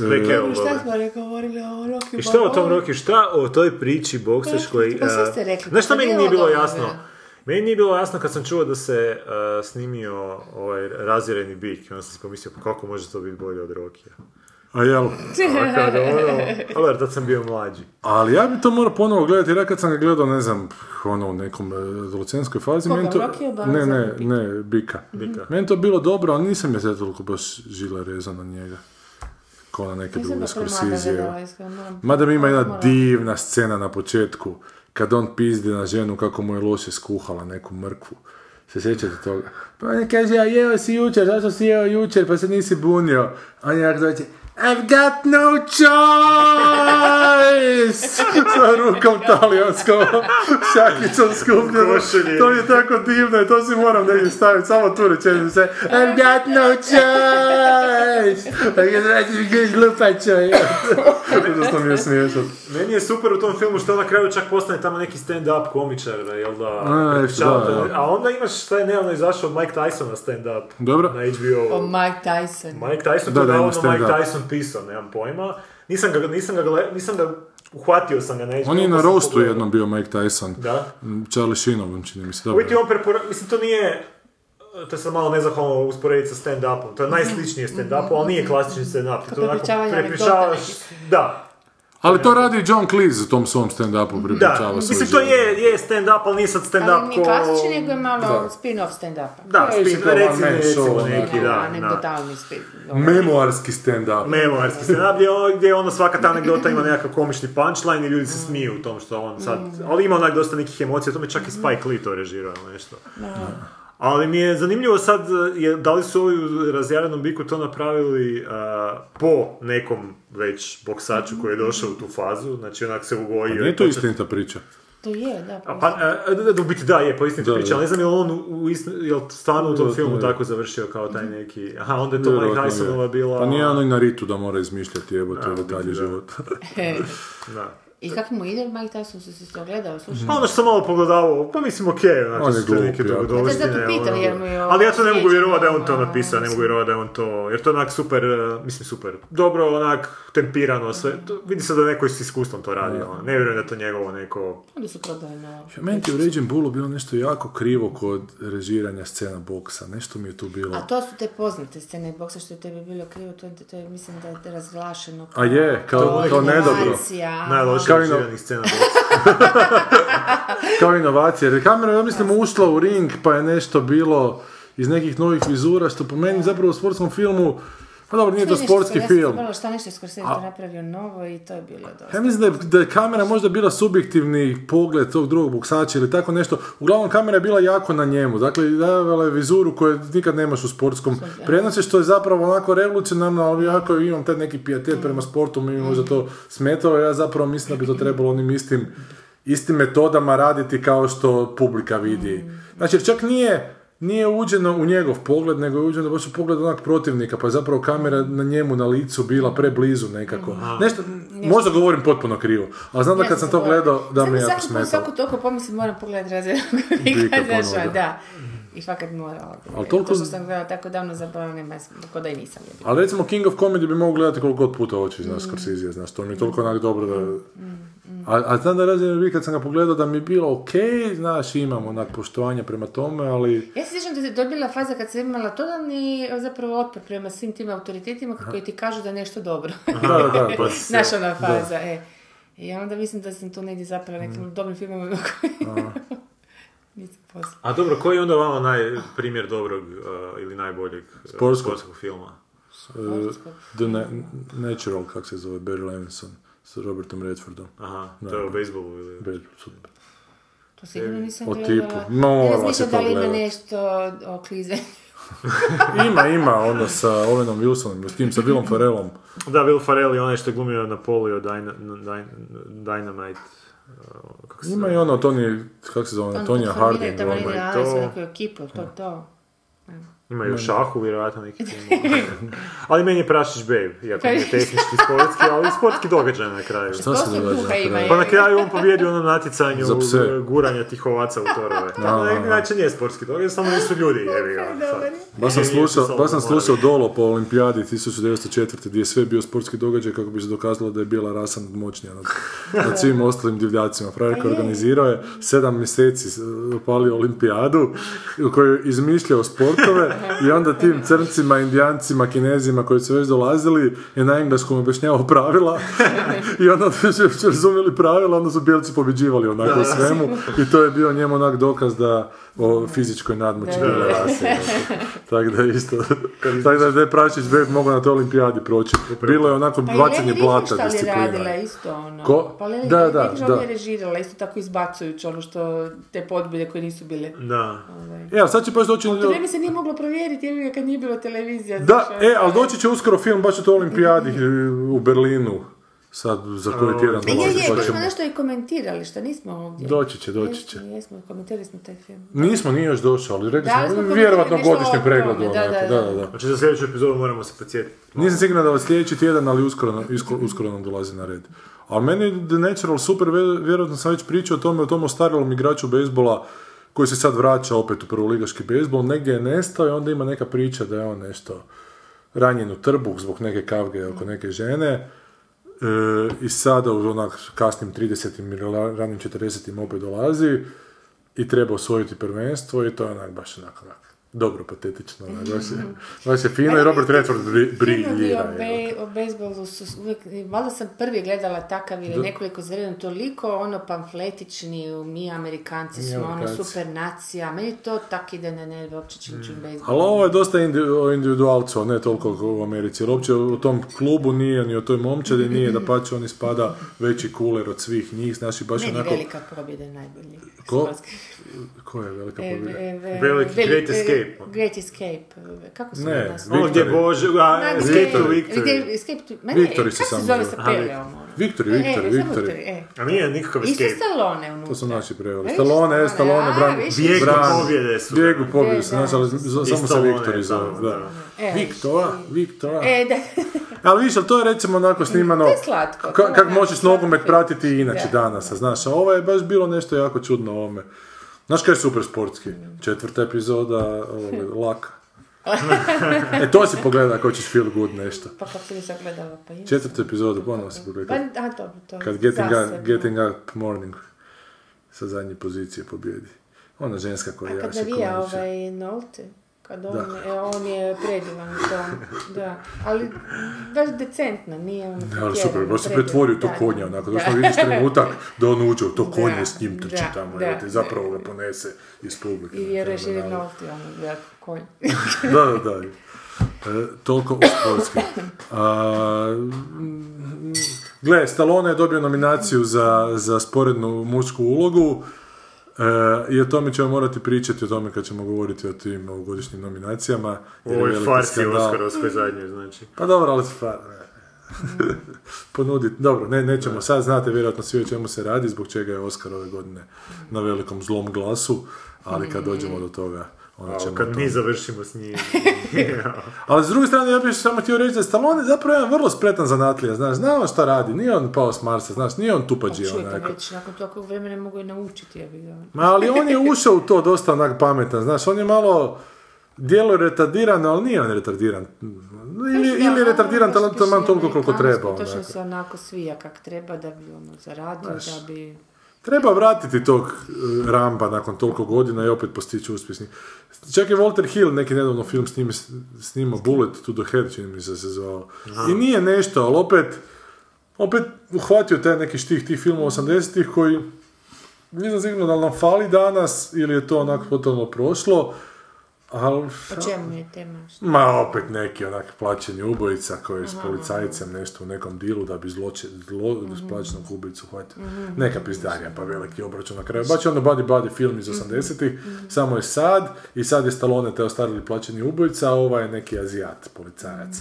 Rekao, šta smo govorili o Rocky Balboa? I šta o tom Rocky, šta o toj priči boksačkoj? Pa sve ste rekli. Znaš šta meni nije bilo jasno? Meni nije bilo jasno kad sam čuo da se uh, snimio ovaj Razjereni bik. I onda sam si pomislio, pa kako može to biti bolje od Rockija? A jel? A kada ono... Ali tad sam bio mlađi. Ali ja bi to morao ponovo gledati, jer ja kad sam ga gledao, ne znam, ono u nekom adolescentskoj fazi... Koga, to... Rockija ba? Ne, ne, ne, Bika. Bika. Mm-hmm. Meni to bilo dobro, ali nisam je sve toliko baš žila rezao na njega. Kao na neke druge Skorsizije. Mada mi ima jedna divna scena na početku, kad on pizdi na ženu kako mu je loše skuhala neku mrkvu. Se sjećate toga? Pa on kaže, a jeo si jučer, zašto si jeo jučer, pa se nisi bunio. On je dođe, I've got no choice! Sa rukom talijanskom, šakicom skupljeno. To je tako divno i to si moram negdje staviti, samo tu rečenicu. I've got no choice! Pa je znači, gdje glupačoj. Užasno mi je smiješan. Meni je super u tom filmu što na kraju čak postane tamo neki stand-up komičar, jel da? A, da, a onda imaš šta je neavno izašao Mike Tyson na stand-up. Dobro. Na H B O. O Mike Tyson. Mike Tyson, to da, ono Mike Tyson pisao, nemam pojma. Nisam ga, nisam ga, nisam ga, uhvatio sam ga na H B O. On je na roastu jednom bio Mike Tyson. Da. Charlie Sheenovom, čini mi se. Dobro. Uvijek on prepora, mislim to nije... To je sad malo nezahvalno usporediti sa stand-upom. To je najsličnije stand-upu, ali nije klasični stand-up. Ti to onako prepričavaš... Da. Ali to radi John Cleese u tom svom stand-upu, pripričava svoj. Mislim, to je, je stand-up, ali nije sad stand-up ko... Ali nije klasični, nego je malo da. Spin-off stand-upa. Da, e, spin-off, recimo, recimo neki, da. Anegdotalni spin-off. Memoarski stand-up. Memoarski stand-up, gdje, gdje ono svaka ta anegdota ima nekakav komični punchline i ljudi se smiju u tom što on sad... Ali ima onak dosta nekih emocija, to me čak i Spike Lee to režirao ili nešto. Ali mi je zanimljivo sad, je, da li su ovi u Razjarenom biku to napravili uh, po nekom već boksaču koji je došao u tu fazu, znači onak se ugojio... Pa nije to istinita priča. To je, da. Pa, a, da, da, biti, da, je, pa istinita priča, ali ne znam je li on u, u istin, je li stvarno u tom da, filmu tako završio kao taj neki... Aha, onda je to Mike Tysonova bila... Pa nije ono i na ritu da mora izmišljati jebote u detalje života. Da. I kako mu ide Mike Tyson, su si se ogledao, slušao? Pa ono što sam malo pogledao, pa mislim okej, okay, znači su te neke dogodovštine. Ja te zato pitali jer mu je... Ali ja to ne mogu vjerovati da je on to napisao, ne mogu vjerovati da je on to... Jer to je onak super, mislim super, dobro onak tempirano sve. Vidi se da neko s iskustvom to radi, ne vjerujem da to njegovo neko... Onda su prodajno... Meni je u Raging Bullu bilo nešto jako krivo kod režiranja scena boksa, nešto mi je tu bilo... A to su te poznate scene boksa što je tebi bilo krivo, to je mislim da je razglašeno... A je, kao to nedobro. Kao, ino... kao inovacija, jer kamera, ja mislim, ušla u ring pa je nešto bilo iz nekih novih vizura, što po meni zapravo u sportskom filmu, pa dobro, nije to sportski film. Bilo šta nešto Scorsese napravio novo i to je bilo dosta. Ja mislim da je, da je kamera možda bila subjektivni pogled tog drugog boksača ili tako nešto, uglavnom kamera je bila jako na njemu, dakle davala je vizuru koju nikad nemaš u sportskom prijenosu, što je zapravo onako revolucionarno, ali jako imam taj neki pijetet mm. prema sportu, mi mm. možda to smetalo, ja zapravo mislim da bi to trebalo onim istim, istim metodama raditi kao što publika vidi. Mm. Znači čak nije... Nije uđeno u njegov pogled, nego je uđeno baš u pogled onak protivnika, pa je zapravo kamera na njemu, na licu bila preblizu nekako. Nešto, možda govorim potpuno krivo, ali znam da kad sam to gledao, da me je jako smetalo. Svako toliko pomislim, moram pogledati Razrednog bika, znaš, da. I fakat morala. To što sam gledala tako davno zabavljeno, nema ko da i nisam gledala. Ali recimo King of Comedy bi mogu gledati koliko god puta hoću, znaš, Scorsese, znaš, to mi je toliko onak dobro da... A, a znam da razine bi kad sam ga pogledao da mi je bilo okej, znaš, imam onak poštovanje prema tome, ali... Ja se sjećam da je dobila faza kad se imala totalni zapravo otpor prema svim tim autoritetima koji ti kažu da je nešto dobro. Da, da, da. Znaš ona faza, da. E. I onda mislim da sam tu negdje zapravo nekim mm. dobrim filmom koji... A dobro, koji je onda vama naj primjer dobrog uh, ili najboljeg sportskog, sportskog filma? Sportskog. Uh, The Na- Natural, kak se zove, Barry Levinson. S Robertom Redfordom. Aha, to je o bejsbolu ili... Bejsbolu, super. To sigurno nisam gledala. No, ne razmišljam da li ima nešto o klize. Ima, ima, ono sa Owenom Wilsonom, s tim, sa Willom Ferrellom. Da, Will Ferrell je onaj što je glumio Napolio Dynamite. Dynamite. Ima i ono, Tony, kako se zove, Antonija Harding. Tamo ide, ali su nekoj ekipu, to to. Imaju šahu, vjerojatno neki tim. Ali meni je Prašić Babe, iako je tehnički sportski, ali sportski događaj na kraju. Šta se događa na kraju? Pa na kraju on pobjedio na natjecanju guranja tih ovaca u torove. Znači nije sportski događaj, samo nisu ljudi, jevi ga. Baš sam slušao Dolo po olimpijadi tisuću devetsto četvrte gdje je sve bio sportski događaj kako bi se dokazalo da je bila rasa nadmoćnija nad svim ostalim divljacima. Frajer koji organizirao je sedam mjeseci palio olimpijadu u kojoj izmišljao sportove I onda tim crncima, indijancima, kinezima koji su već dolazili je na engleskom objašnjavao pravila i onda su još razumjeli pravila, onda su bijelci pobjeđivali onako u svemu i to je bio njemu onak dokaz da o fizičkoj nadmoći bile rase. Tako da isto. Tako da je Prašić Beb mogao na toj olimpijadi proći. Bilo je onako bacanje blata disciplina. Pa je isto ono. Pa Leni Rižal je režirala isto tako izbacujući ono što te podbilje koje nisu bile. Da. Evo sad će paš doći... U to vreme se nije moglo provjeriti kad nije bilo televizija. Da, e, ali doći će uskoro film baš o toj olimpijadi u Berlinu. Sad, za koji tjedan dolazi. Je, je, mi smo nešto i komentirali, što nismo ovdje. Doći će, doći će. Jesmo, komentirali smo taj film. Nismo, nije još došao, ali rekli smo, vjerovatno godišnji pregled. Da, da, da. Znači za sljedeću epizodu moramo se podsjetiti. Nisam siguran da vas sljedeći tjedan, ali uskoro nam dolazi na red. Ali meni je The Natural super, vjerovatno sam već pričao o tome, o tom ostarilom igraču bejsbola, koji se sad vraća opet u prvoligaški bejsbol, negdje je nestao i onda ima neka priča da je on nešto ranjen u trbuh zbog neke kavge oko neke žene. I sada u onak kasnim tridesetim ili ranim četrdesetim opet dolazi i treba osvojiti prvenstvo i to je onak baš onak, onak dobro patetično, onak, baš je fino i Robert Redford briljira. O bejsbolu su uvijek, malo sam prvi gledala takav ili nekoliko zredom, toliko ono pamfletični, mi Amerikanci smo ono super nacija, meni to tak ide na nerve, uopće čim čim bejsbolu. Ali ovo je dosta individualcu, ne toliko u Americi, jer uopće u tom klubu nije, ni o toj momčadi nije, da pače on ispada veći kuler od svih njih, znači baš onako... Meni velika pobjeda najbolji. Ko? Ko je velika pobjeda? Veliki Escape. Great Escape. Kako su ne, nas? Ono gdje Bože... Victory se samo zove. Victory, Victory, Victory. A nije nikakav Escape. Isto Stallone unutra. To su naši preveli. Stallone, Stallone, Bran... Bijeg u pobjede su. Bijeg u pobjede su, znači, ali samo se Victory zove. Victora, Victora. E, da. Ali više, to je recimo onako snimano... To je slatko. Kako možeš nogomet pratiti i inače danas, znaš. A ovo je baš bilo nešto jako čudno ovome. Znaš kaj je super sportski? Četvrta epizoda, Laka. E, to si pogleda ako ćeš feel good nešto. Pa kako si li sam gledala? Četvrta epizoda, ponovno si pogleda. A, dobro, to je zasebno. Kad Getting Up Morning sa zadnje pozicije pobjedi. Ona ženska koja je jaša komunića. A kad navija ovaj Nolte? Kad on je predivan u da, ali baš decentno, nije ono pretjerano. Ali super, baš se pretvorio to konja, onako, došlo vidiš trenutak da on uđe u to konje s njim trči tamo, zapravo ga ponese iz publika. I vjeruješ ili novci, ono, jako konj. Da, da, da. Toliko u sportski. Gle, Stallone je dobio nominaciju za sporednu mušku ulogu. I o tome ćemo morati pričati, o tome kad ćemo govoriti o tim ovogodišnjim nominacijama. Ovoj farsi oskarovskoj zadnjoj, znači. Pa dobro, ali far... Ponuditi, dobro, nećemo sad, znate vjerojatno svi o čemu se radi, zbog čega je Oskar ove godine na velikom zlom glasu, ali kad dođemo do toga... Kad mi završimo s njim. Ali s druge strane, ja bih samo htio reći da Stallone je zapravo jedan vrlo spretan zanatlija, znaš, zna on šta radi, nije on pao s Marsa, znaš, nije on tupađi. Pa čujem već, nakon toliko vremena mogu i naučiti, ja bih da... Ali on je ušao u to dosta onak pametan, znaš, on je malo... Dijelo je retardiran, ali nije on retardiran. Ili je retardiran talentoman toliko koliko treba. Točno se onako svija kak treba da bi ono zaradio, da bi... Treba vratiti tog Ramba nakon toliko godina i opet postići uspješni. Čak je Walter Hill neki nedavno film snimao, Bullet to the Head, čini mi se se zvao. I nije nešto, ali opet opet uhvatio taj neki štih tih filmova osamdesetih koji nisam sigurno da li nam fali danas ili je to onako totalno prošlo. O čemu je tema? Ma opet neki onak plaćeni ubojica koji je s policajicem nešto u nekom dilu da bi zločnog ubojicu hvatio. Neka pizdarija pa veliki obračun na kraju. Bač je ono Buddy Buddy film iz osamdesetih, samo je sad i sad je Stallone te ostarili plaćeni ubojica, a ova je neki azijat policajac.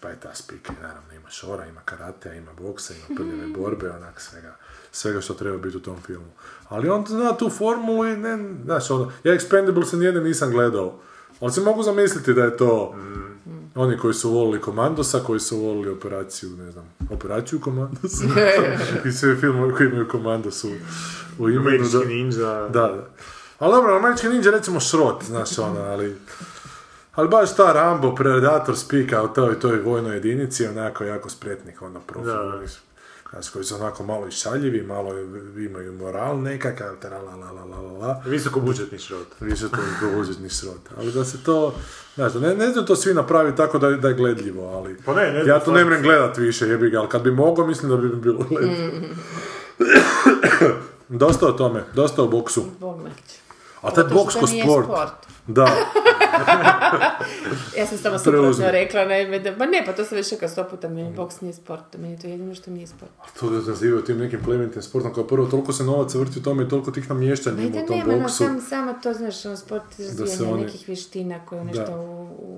Pa je ta spika i naravno ima šora, ima karatea, ima boksa, ima prljave borbe, onak svega. Svega što treba biti u tom filmu. Ali on zna tu formulu i ne... Znaš, ono... Ja Expendables nijedne nisam gledao. Ali se mogu zamisliti da je to... Oni koji su volili Komandosa, koji su volili operaciju, ne znam... Operaciju Komandosa? I sve filmove koji imaju Komandosu u imenu. Američki ninja. Da, da. Ali dobro, Američki ninja recimo šrot, znaš ono, ali... Ali baš ta Rambo, Predator, spika o toj vojnoj jedinici, onako jako spretnik, ono, profil. koji su onako malo i šaljivi, malo imaju moral nekakav, tralalalala. Visokobudžetni šrot. Visokobudžetni šrot. Ali da se to, znaš, ne, ne znam to svi napravi tako da, da je gledljivo, ali... Pa ne, ne znam. Ja to ne mrem gledat više, jebiga, ali kad bi mogao, mislim da bi bilo gledljivo. Dosta o tome, dosta o boksu. A taj boks ko sport. sport. Da. Ja sam samo suprotno rekla, naime, da, ba ne, pa to sam već rekao sto puta, meni boks nije sport, meni to je jedino što nije sport. A to da nazivaju tim nekim plemenitnim sportom, kao prvo, toliko se novaca vrti u tome i toliko tih namještanja ima u tom nema, boksu. Samo sam, to, znaš, ono, sport je razvijanje oni... nekih vještina koje nešto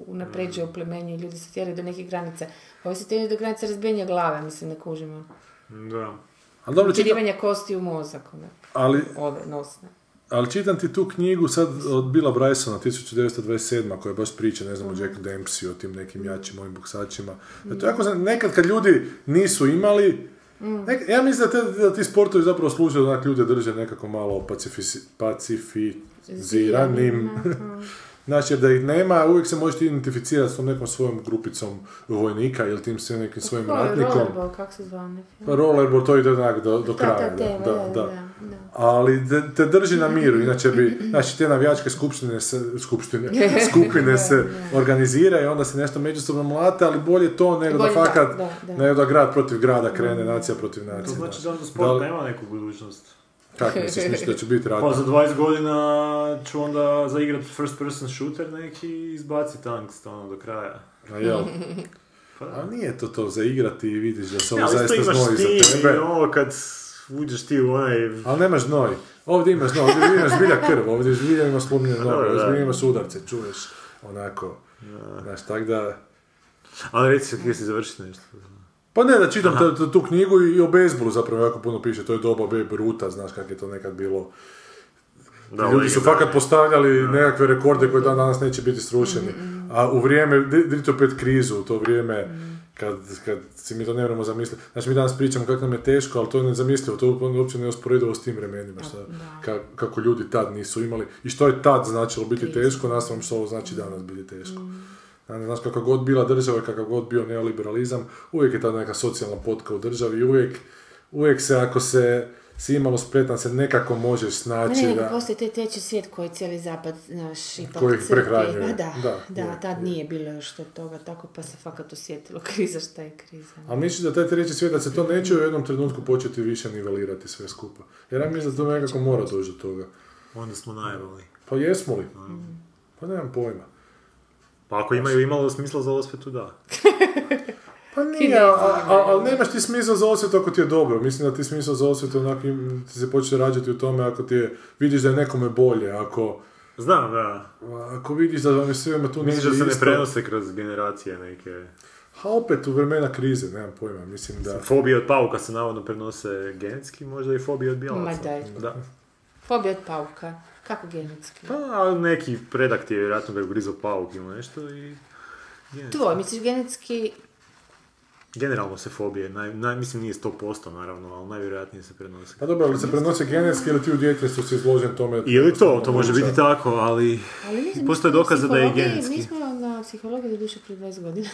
unapređuje u plemenju i ljudi se tjeraju do nekih granica. Ovo se tjeraju do granica razbijenja glave, mislim, ne kužimo. Da. Ali dobro, čitam... kosti u mozak, ali... ove, nosne. Ali čitam ti tu knjigu sad od Billa Brysona, tisuću devetsto dvadeset sedma, koja baš priča, ne znam, o Jack Dempsey, o tim nekim jačim ovim boksačima. E to jako znam, nekad kad ljudi nisu imali, nekad, ja mislim da, te, da ti sportovi zapravo služaju da ljude drže nekako malo pacifisi, pacificiranim. Znači, da ih nema, uvijek se možete identificirati s tom nekom svojom grupicom vojnika ili tim sve nekim svojim Kako ratnikom. Rollerball, kako se zove? Rollerball, to ide onak do, do kraja. Da, da, da, da, da. da. Ali te, te drži na miru, inače bi, znači, te navijačke skupštine se, skupštine, skupine se organiziraju, onda se nešto međusobno mlate, ali bolje to nego bolje da fakat, da, da, da. nego da grad protiv grada krene, nacija protiv nacije. To znači da onda sport da, nema neku budućnost. Kako misliš, misliš da će biti rata? Pa za dvadeset godina ću onda zaigrat first person shooter neki i izbaci tanks stano do kraja. A jel? Pa a nije to to zaigrati i vidiš da se ovo zaista znoji za tebe. Imaš ti i ovo kad uđeš ti u onaj... Ali nemaš znoj. Ovdje imaš znoj, ovdje imaš zbilja krv, ovdje zbilja imaš slomljene noge, ovdje imaš udarce, čuješ onako. Znaš, tako da... Ali reci gdje si završiti nešto. Pa ne, da čitam t- t- tu knjigu i o bejzbolu zapravo jako puno piše, to je doba Babe Ruta, znaš kak je to nekad bilo. Da, ljudi su fakat postavljali da. nekakve rekorde koje dan danas neće biti srušeni. Mm-hmm. A u vrijeme, drito pet krizu, u to vrijeme, mm. kad, kad si mi to ne vremo zamisliti. Znači mi danas pričamo kako nam je teško, ali to je nezamislivo, to je uopće neusporedivo s tim vremenima. Šta, ka, kako ljudi tad nisu imali i što je tad značilo biti teško, nastavno što ovo znači danas biti teško. Mm. Znaš, kako god bila država i kakav god bio neoliberalizam, uvijek je ta neka socijalna potka u državi i uvijek, uvijek se, ako se si imalo spretan, se nekako možeš snaći. Ne, da... postoji taj treći svijet koji cijeli zapad, naš, ipak crpi. Da, da, da, da, tad je, nije bilo još od toga, tako pa se fakat osjetilo kriza, šta je kriza. A misliš da taj treći svijet, da se to neće u jednom trenutku početi više nivelirati sve skupa? Jer ja mislim da to nekako mora doći do toga. Onda smo najevali. Pa jesmo li? Mm. Pa nemam pojma. Pa ako imaju imalo smisla za osvetu, da. Pa nije, ali nemaš ti smisla za osvetu ako ti je dobro. Mislim da ti smisla za osvetu onako ti se počne rađati u tome ako ti je, vidiš da je nekome bolje, ako... Znam, da. Ako vidiš da vam svima tu nije isto... Vidiš da se ne prenose kroz generacije neke... A opet u vremena krize, nemam pojma, mislim da... Fobije od pauka se navodno prenose genetski, možda i fobije od bijelaca. Ma daj. Da. Fobije od pauka. Kako genetski? Pa neki predak ti je vjerojatno da je ugrizao pauk ili nešto i... Genetski. Tvoj, misliš genetski... Generalno se fobije, naj, naj, mislim nije sto posto naravno, ali najvjerojatnije se prenose. Pa dobro, ali se prenose genetski ili ti u djetinjstvu si izložen tome... Ili to, to može biti tako, ali... ali postoje dokaza da je genetski. Mi smo na psihologiji do duše prije dvadeset godina.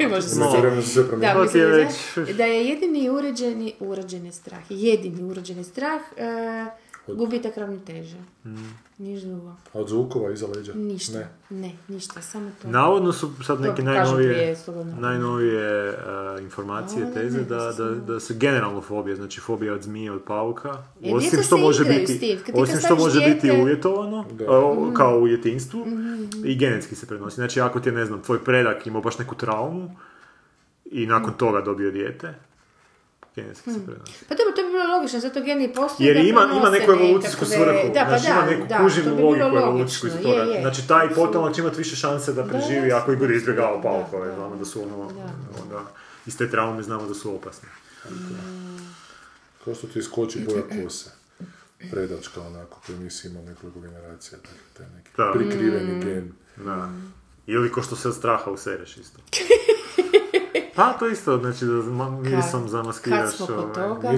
Da, može se no. sve da, da, mislim, već... da je jedini uređeni, uređeni strah, jedini uređeni strah... Uh, Od... Gubitak ravnoteže. Mm. Niš drugo. A od zvukova iza leđa? Ništa. Ne, ne ništa, samo to. Navodno su sad neke Dobre, najnovije, prije, najnovije uh, informacije, o, teze, ne, ne, da, da, da su generalno fobije, znači fobija od zmije, od pauka, e, osim što može biti, osim što može dijete... biti uvjetovano, o, kao u djetinjstvu, mm-hmm. i genetski se prenosi. Znači ako ti je, ne znam, tvoj predak imao baš neku traumu i nakon mm. toga dobio dijete, genetski se prenosi. Hmm. Pa dobro, to bi bilo logično, zato geni postoji. Jer ima, ima neku evolucijsku svrhu, da, pa znači da, ima neku da, kužinu logiku evolucijsku iz toga. Je, je. Znači taj potomak će imati više šanse da preživi da, ako ih bude izbjegao paukove, znamo da su ono, da. Onda, iz te traume znamo da su opasne. Kao što ti iskoči boja kose, predačka onako, koju nisi imao nekoliko generacija, taj neki da. prikriveni mm. gen. Da. Ili ko što se od straha usereš isto. Pa, to isto, znači da mirisom zamaskiraš. Kad smo kod toga,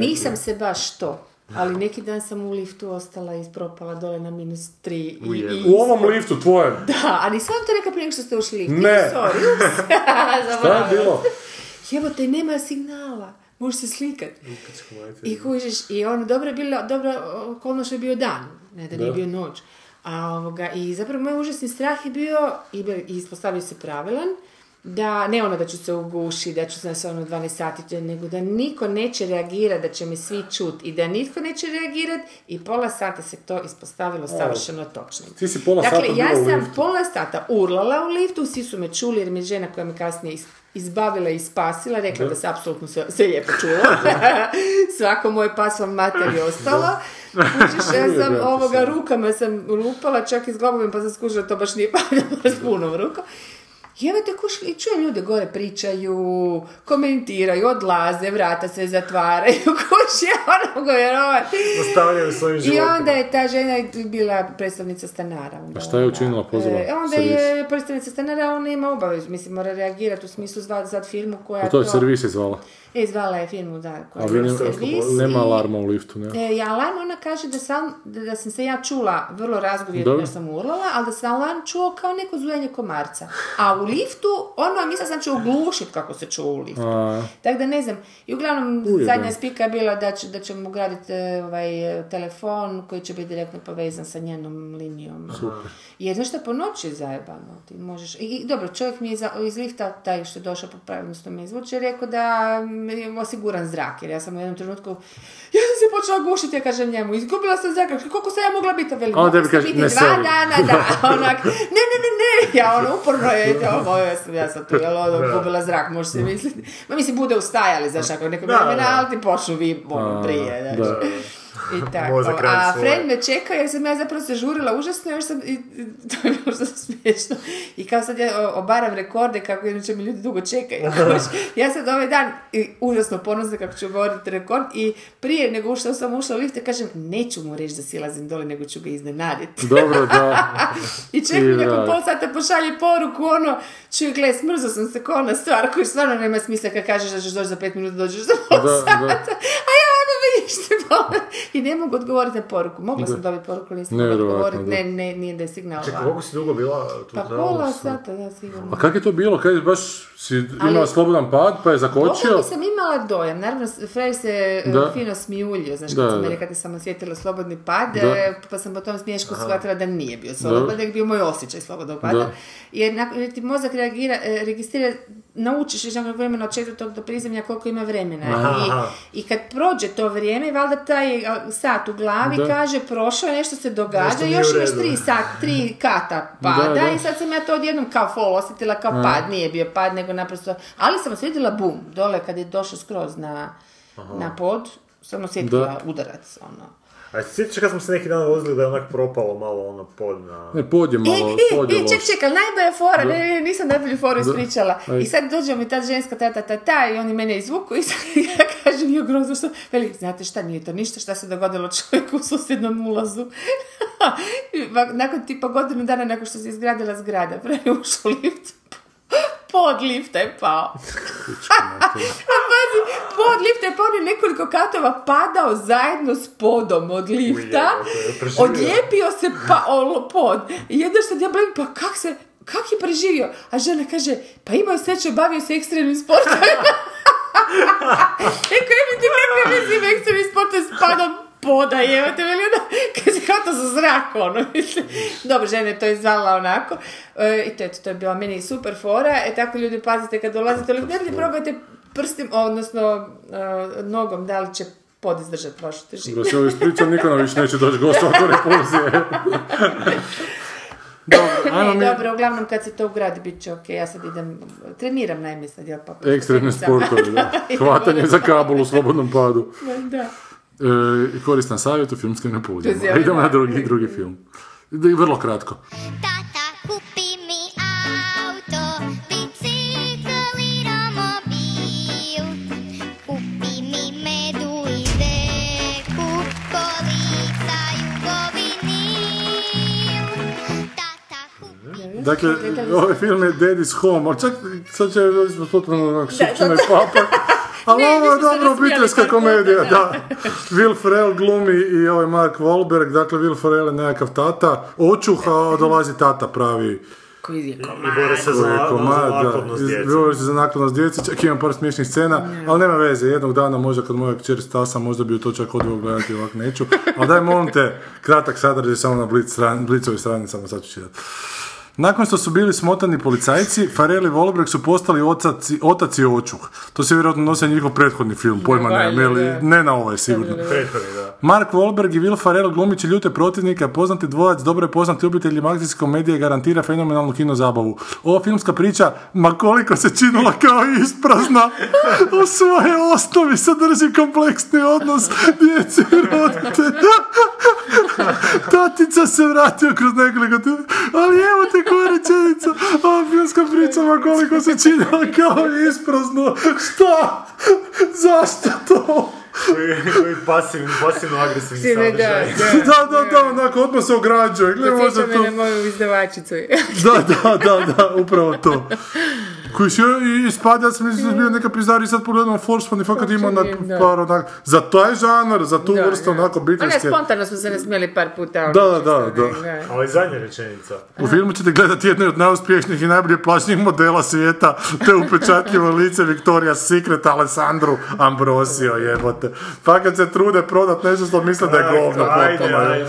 nisam se baš to, ali neki dan sam u liftu ostala i propala dole na minus tri. I, i... U ovom liftu tvojem? Da, a nisam vam to rekao prije nego što ste ušli lift. Ne. Sorry, ups. Šta je bilo? Jebote, nema signala. Možeš se slikat. I kužiš, i ono, dobro je bilo, dobro, okolnoš je bio dan, ne da nije bio noć. A, ovoga, i zapravo moj užasni strah je bio, i, i ispostavio se pravilan, da, ne ono da ću se ugušiti, da ću se ono dvanaest sati, nego da niko neće reagirati, da će me svi čuti i da nitko neće reagirati i pola sata se to ispostavilo savršeno točno. Ti si pola dakle, sata ja sam pola sata urlala u liftu, svi su me čuli jer mi je žena koja me kasnije izbavila i spasila, rekla da, da se apsolutno sve, sve lijepo čulo. Svako moje pasov mater je ostalo. Učiš, ja sam ovoga, rukama sam lupala, čak i s globovim, pa sam skužila, to baš nije paljala s punom rukom. I evo tako šli, i čujem ljude gore pričaju, komentiraju, odlaze, vrata se zatvaraju, kuće, ono go je rovan. Ostavljaju svojim životom. I onda je ta žena bila predstavnica stanara. A šta je učinila, pozvala? E, onda servis. Je predstavnica stanara, ona ima obavezu, mislim, mora reagirati u smislu zvati zvati firmu koja... A to je to... servis je zvala? E, zvala je firmu, da, koja je servis. Ali nema i... alarma u liftu, nema? E, ja, alarm, ona kaže da sam, da, da sam se ja čula vrlo razgovjetno jer sam urlala, ali da sam alarm čuo kao neko zujanje komarca. A u liftu, ono, mislim sam će oglušiti kako se čuo u liftu. A... Tako da ne znam. I uglavnom, Ujede. zadnja spika je bila da, će, da ćemo ugraditi ovaj telefon koji će biti direktno povezan sa njenom linijom. Super. Jer znaš šta, po noći je zajebano. Ti možeš... I dobro, čovjek mi je za, iz lifta, taj što je došao po pravilnosti mi je zvuče, rekao da je osiguran zrak. Jer ja sam u jednom trenutku, ja sam se počela gušiti, ja kažem njemu, izgubila sam zrak. Koliko sam ja mogla biti? Veliko, sam kaži, biti dva sebi. dana, da. Onak, ne, ne, ne, ne. Ja ono, uporno je ovo, ja sam, ja sam tu, jel, ono, gubila zrak, možeš se misliti. Ma mislim, bude ustajali, znaš, ako neko vremena, ali ti počnu vi, ono, prije, znaš. Da. I tako. A friend me čekao, jer sam ja zapravo se žurila užasno, još sam, i, to je možda smiješno. I kao sad ja obaram rekorde, kako inače mi ljudi dugo čekaju. Ja sad ovaj dan i, užasno ponosna kako ću govoriti rekord i prije nego što sam ušla u lifte, kažem, neću mu reći da silazim dole, nego ću ga iznenaditi. Dobro, da. I čekam neko pol sata pošalje poruku, ono, čuj, gle, smrzla sam se kao ona stvar, koju stvarno nema smisla kad kažeš da ćeš doći za pet minuta, dođeš za pol da, sata. Da. A ja ono vidiš te bole. I ne mogu odgovoriti na poruku. Mogla sam dobiti poruku, nisam mogla odgovoriti. Ne, ne, nije da je signal. Čekaj, koliko si dugo bila tu? Pa pola sata, da, sigurno. A kak je to bilo? Kaj baš si imala ali, slobodan pad, pa je zakočio? Ovo sam imala dojam. Naravno, Frej se da. fino smijuljio. Znaš, da, kad sam me rekao da sam osjetila slobodni pad, da. pa sam po tom smiješku shvatila da nije bio slobodan, da je bio moj osjećaj slobodnog pada. Da. Jer ti mozak reagira, registrira, naučiš već nekog vremena od četvrtog do prizemlja koliko ima vremena. I, I kad prođe to vrijeme, valjda taj sat u glavi da. kaže, prošlo je, nešto se događa, još imaš tri, sat, tri kata pada da, da. i sad sam ja to odjednom kao fol osjetila, kao da. pad, nije bio pad, nego naprosto, ali sam osjetila bum, dole kad je došao skroz na, na pod, sam osjetila da. udarac, ono. A sjećaš kad smo se neki dan vozili da je onak propalo malo ono pod na... Ne, pod je malo, e, pod je loš. E, ček, ček, ali najbolja fora, ne, ne, nisam najbolju foru ispričala. I sad dođe mi ta ženska ta, ta, ta, ta i oni mene izvuku i sad ja kažem, jo, grozno što... Veli, znate šta, nije to ništa, šta se dogodilo čovjeku u susjednom ulazu. Nakon tipa godinu dana, nakon što se izgradila zgrada, pravi ušao u lift. Pod lifta je pao. A pazi, pod lifta je pao, on je nekoliko katova padao zajedno s podom od lifta. Odlijepio se pa, o, pod. I jedno što ja blim, pa kak se, kak je preživio? A žena kaže, pa imao sreće, bavio se ekstremnim sportom. Eko, je mi ti nekaj mislim, ekstremnim sportom s padom poda, evo te veli, ono, kad se kao to za zrak, ono, mislim. Dobro, žena je to izvala onako. E, I to je, to je bila meni super fora. E, tako ljudi, pazite, kad dolazite, ali gledajte, probajte prstim, odnosno uh, nogom, da li će pod izdržati vašu težinu. Da se ovo ispričam, niko nam više neće doći gost, ako ne pozije. Dobro, ne, dobro, uglavnom kad se to ugradi bit će ok, ja sad idem, treniram najme sad, jel pa? Ekstremne sportove, da. Hvatanje za kabel u slobodnom padu. Da. E, koristan savjet u filmskim napovedima. Idemo na drugi, drugi film. I vrlo kratko. Tata, kupi mi auto, bicikl i romobil. Kupi mi medu i deku, kolica jugovinil. Tata, kupi... Dakle, ovaj film je Daddy's Home, ali čak sad će potpuno šupčina i papa. Ali ne, ovo je dobra obiteljska komedija, da. Will Ferrell glumi i ovaj Mark Wahlberg, dakle Will Ferrell je nekakav tata, očuha, a dolazi tata pravi koji je komad. I bore se za naklonost djece. Bore se za naklonost djece, čak imam par smiješnih scena, ali nema veze, jednog dana možda kad moja kćer stasa, možda bi ju to čak odveo gledati, ovak neću. Ali daj molim te, kratak sadržaj samo na Blicovi stranicama, sad ću čitati. Nakon što su bili smotani policajci, Farrell i Wahlberg su postali otaci, otac i očuh. To se vjerojatno nosi na njihov prethodni film, pojma ne, ali ne na ovaj sigurno. Mark Wahlberg i Will Ferrell glumići ljute protivnika, poznati dvojac, dobro je poznat ljubiteljima akcijske komedije, garantira fenomenalnu kino zabavu. Ova filmska priča, ma koliko se činila kao isprazna, u svoje osnovi sadrži kompleksni odnos djece i roditelja. Tatica se vratio kroz nekoliko tijela, ali evo te koja rečenica, ova filmska priča, ma koliko se činila kao isprazno, šta, zašto to? Koji pasivno-agresivni sadržaj. Da, da, da, onako, odmah se ograđuje. Posjeća me na moju izdavačicu. Da, da, da, da, upravo to. Koji se i spada, ja sam izbio neka pizdari i sad pogledamo Forsman i fakat ima par onak, za taj žanar, za tu vrstu onako obiteljske. Ali spontano smo se nasmijeli par puta. Da, da, da. Ali zadnja rečenica. U filmu ćete gledati jednu od najuspješnijih i najbolje plaćnih modela svijeta, te upečatljivo lice Victoria's Secret Alessandru Ambrosio, jebote. Fakat se trude prodat nešto što misle da je govno. Ajde, ajde.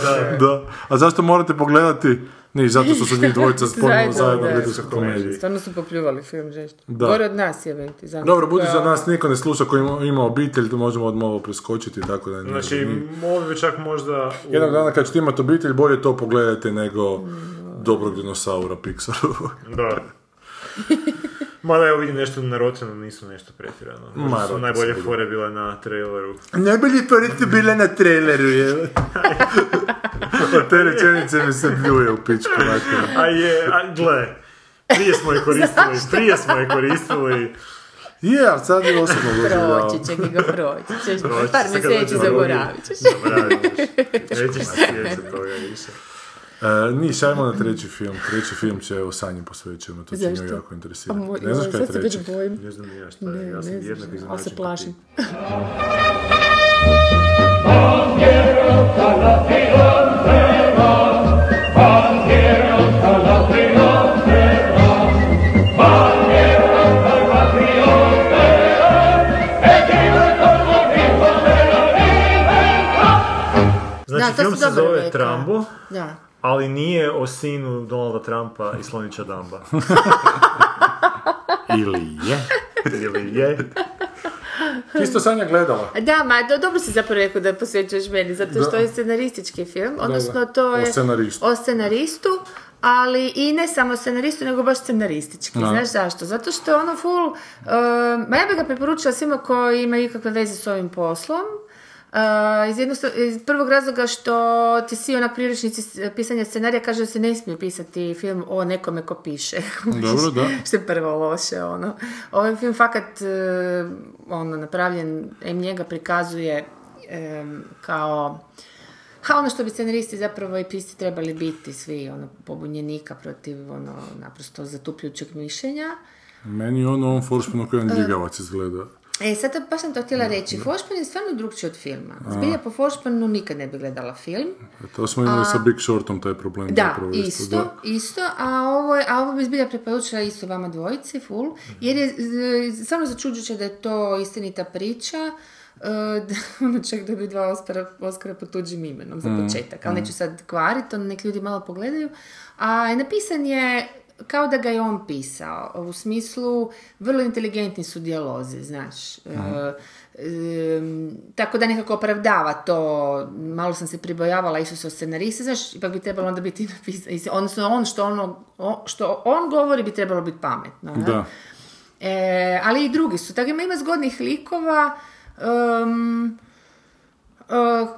A zašto morate pogledati? Ne, zato što su njih dvojica spomenuli zajedno u videoskoj komediji. Stvarno su popljuvali film, žešće. Gore od nas je, već. Dobro, budući da nas niko ne sluša koji ima obitelj, možemo odmah ovo preskočiti, tako da... Znači, ovdje čak možda... Jednog dana kad ćete imati obitelj, bolje to pogledajte nego dobrog dinosaura Pixaru. Da. Mada evo vidim nešto naroteno, nisu nešto pretirano. Možda su najbolje fore bila na traileru. Najbolje fore su bile na traileru, je. Od te rečenice mi se bljuje u pičku. A je, a gle, prije smo je koristili, prije smo je koristili. Je, ali sad je osobno doživljavao. Proći će ga, proći ćeš. Par mjeseći zaboravit ćeš. Zaboravit ćeš. Nećeš se sjeći toga više. Uh, Niš, ajmo na treći film. Treći film će, evo, Sanji posvećujemo, to će njoj jako interesirati. Moj, ne znaš kaj je treći? Ne znam ja šta je, ja sam jednak izračen. Ali se plašim. Znači, film se zove Rambo. Da. Ali nije o sinu Donalda Trumpa i Slonića Damba. Ili je. Ili je. Ti si to Sanja gledala. Da, ma dobro si zapravo rekao da posvećuješ meni, zato što je scenaristički film, odnosno to je o scenaristu, ali i ne samo scenaristu, nego baš scenaristički. Znaš zašto? Zato što je ono full, ma ja bih ga preporučila svima koji imaju ikakve veze s ovim poslom, Uh, iz, jednog, iz prvog razloga što ti si ona priručnici pisanja scenarija kaže da se ne smije pisati film o nekome ko piše. Dobro, da. Što je prvo loše, ono. Ovaj film fakat uh, ono, napravljen, em njega prikazuje um, kao ha, ono što bi scenaristi zapravo i pisci trebali biti svi, ono, pobunjenika protiv, ono, naprosto zatupljućeg mišljenja. Meni ono, on Foršman koji on ljigavac izgleda. E, sad baš sam to htjela reći. Foršpan je stvarno drugčiji od filma. Zbilja po Foršpanu nikad ne bi gledala film. To smo imali sa Big Shortom, taj problem. Da, isto, isto. A ovo bi zbilja preporučila isto vama dvojici, full. Jer je stvarno začuđuće da je to istinita priča. Ono čak dobio dva Oscara pod tuđim imenom za početak. Ali neću sad kvariti, nek ljudi malo pogledaju. A napisan je kao da ga je on pisao, u smislu vrlo inteligentni su dijalozi, znaš. E, e, tako da nekako opravdava to, malo sam se pribojavala Isusa scenarista, znaš, ipak bi trebalo onda biti napisano, odnosno on što, ono, o, što on govori bi trebalo biti pametno. Da. E, ali i drugi su, tako ima, ima zgodnih likova, um, uh,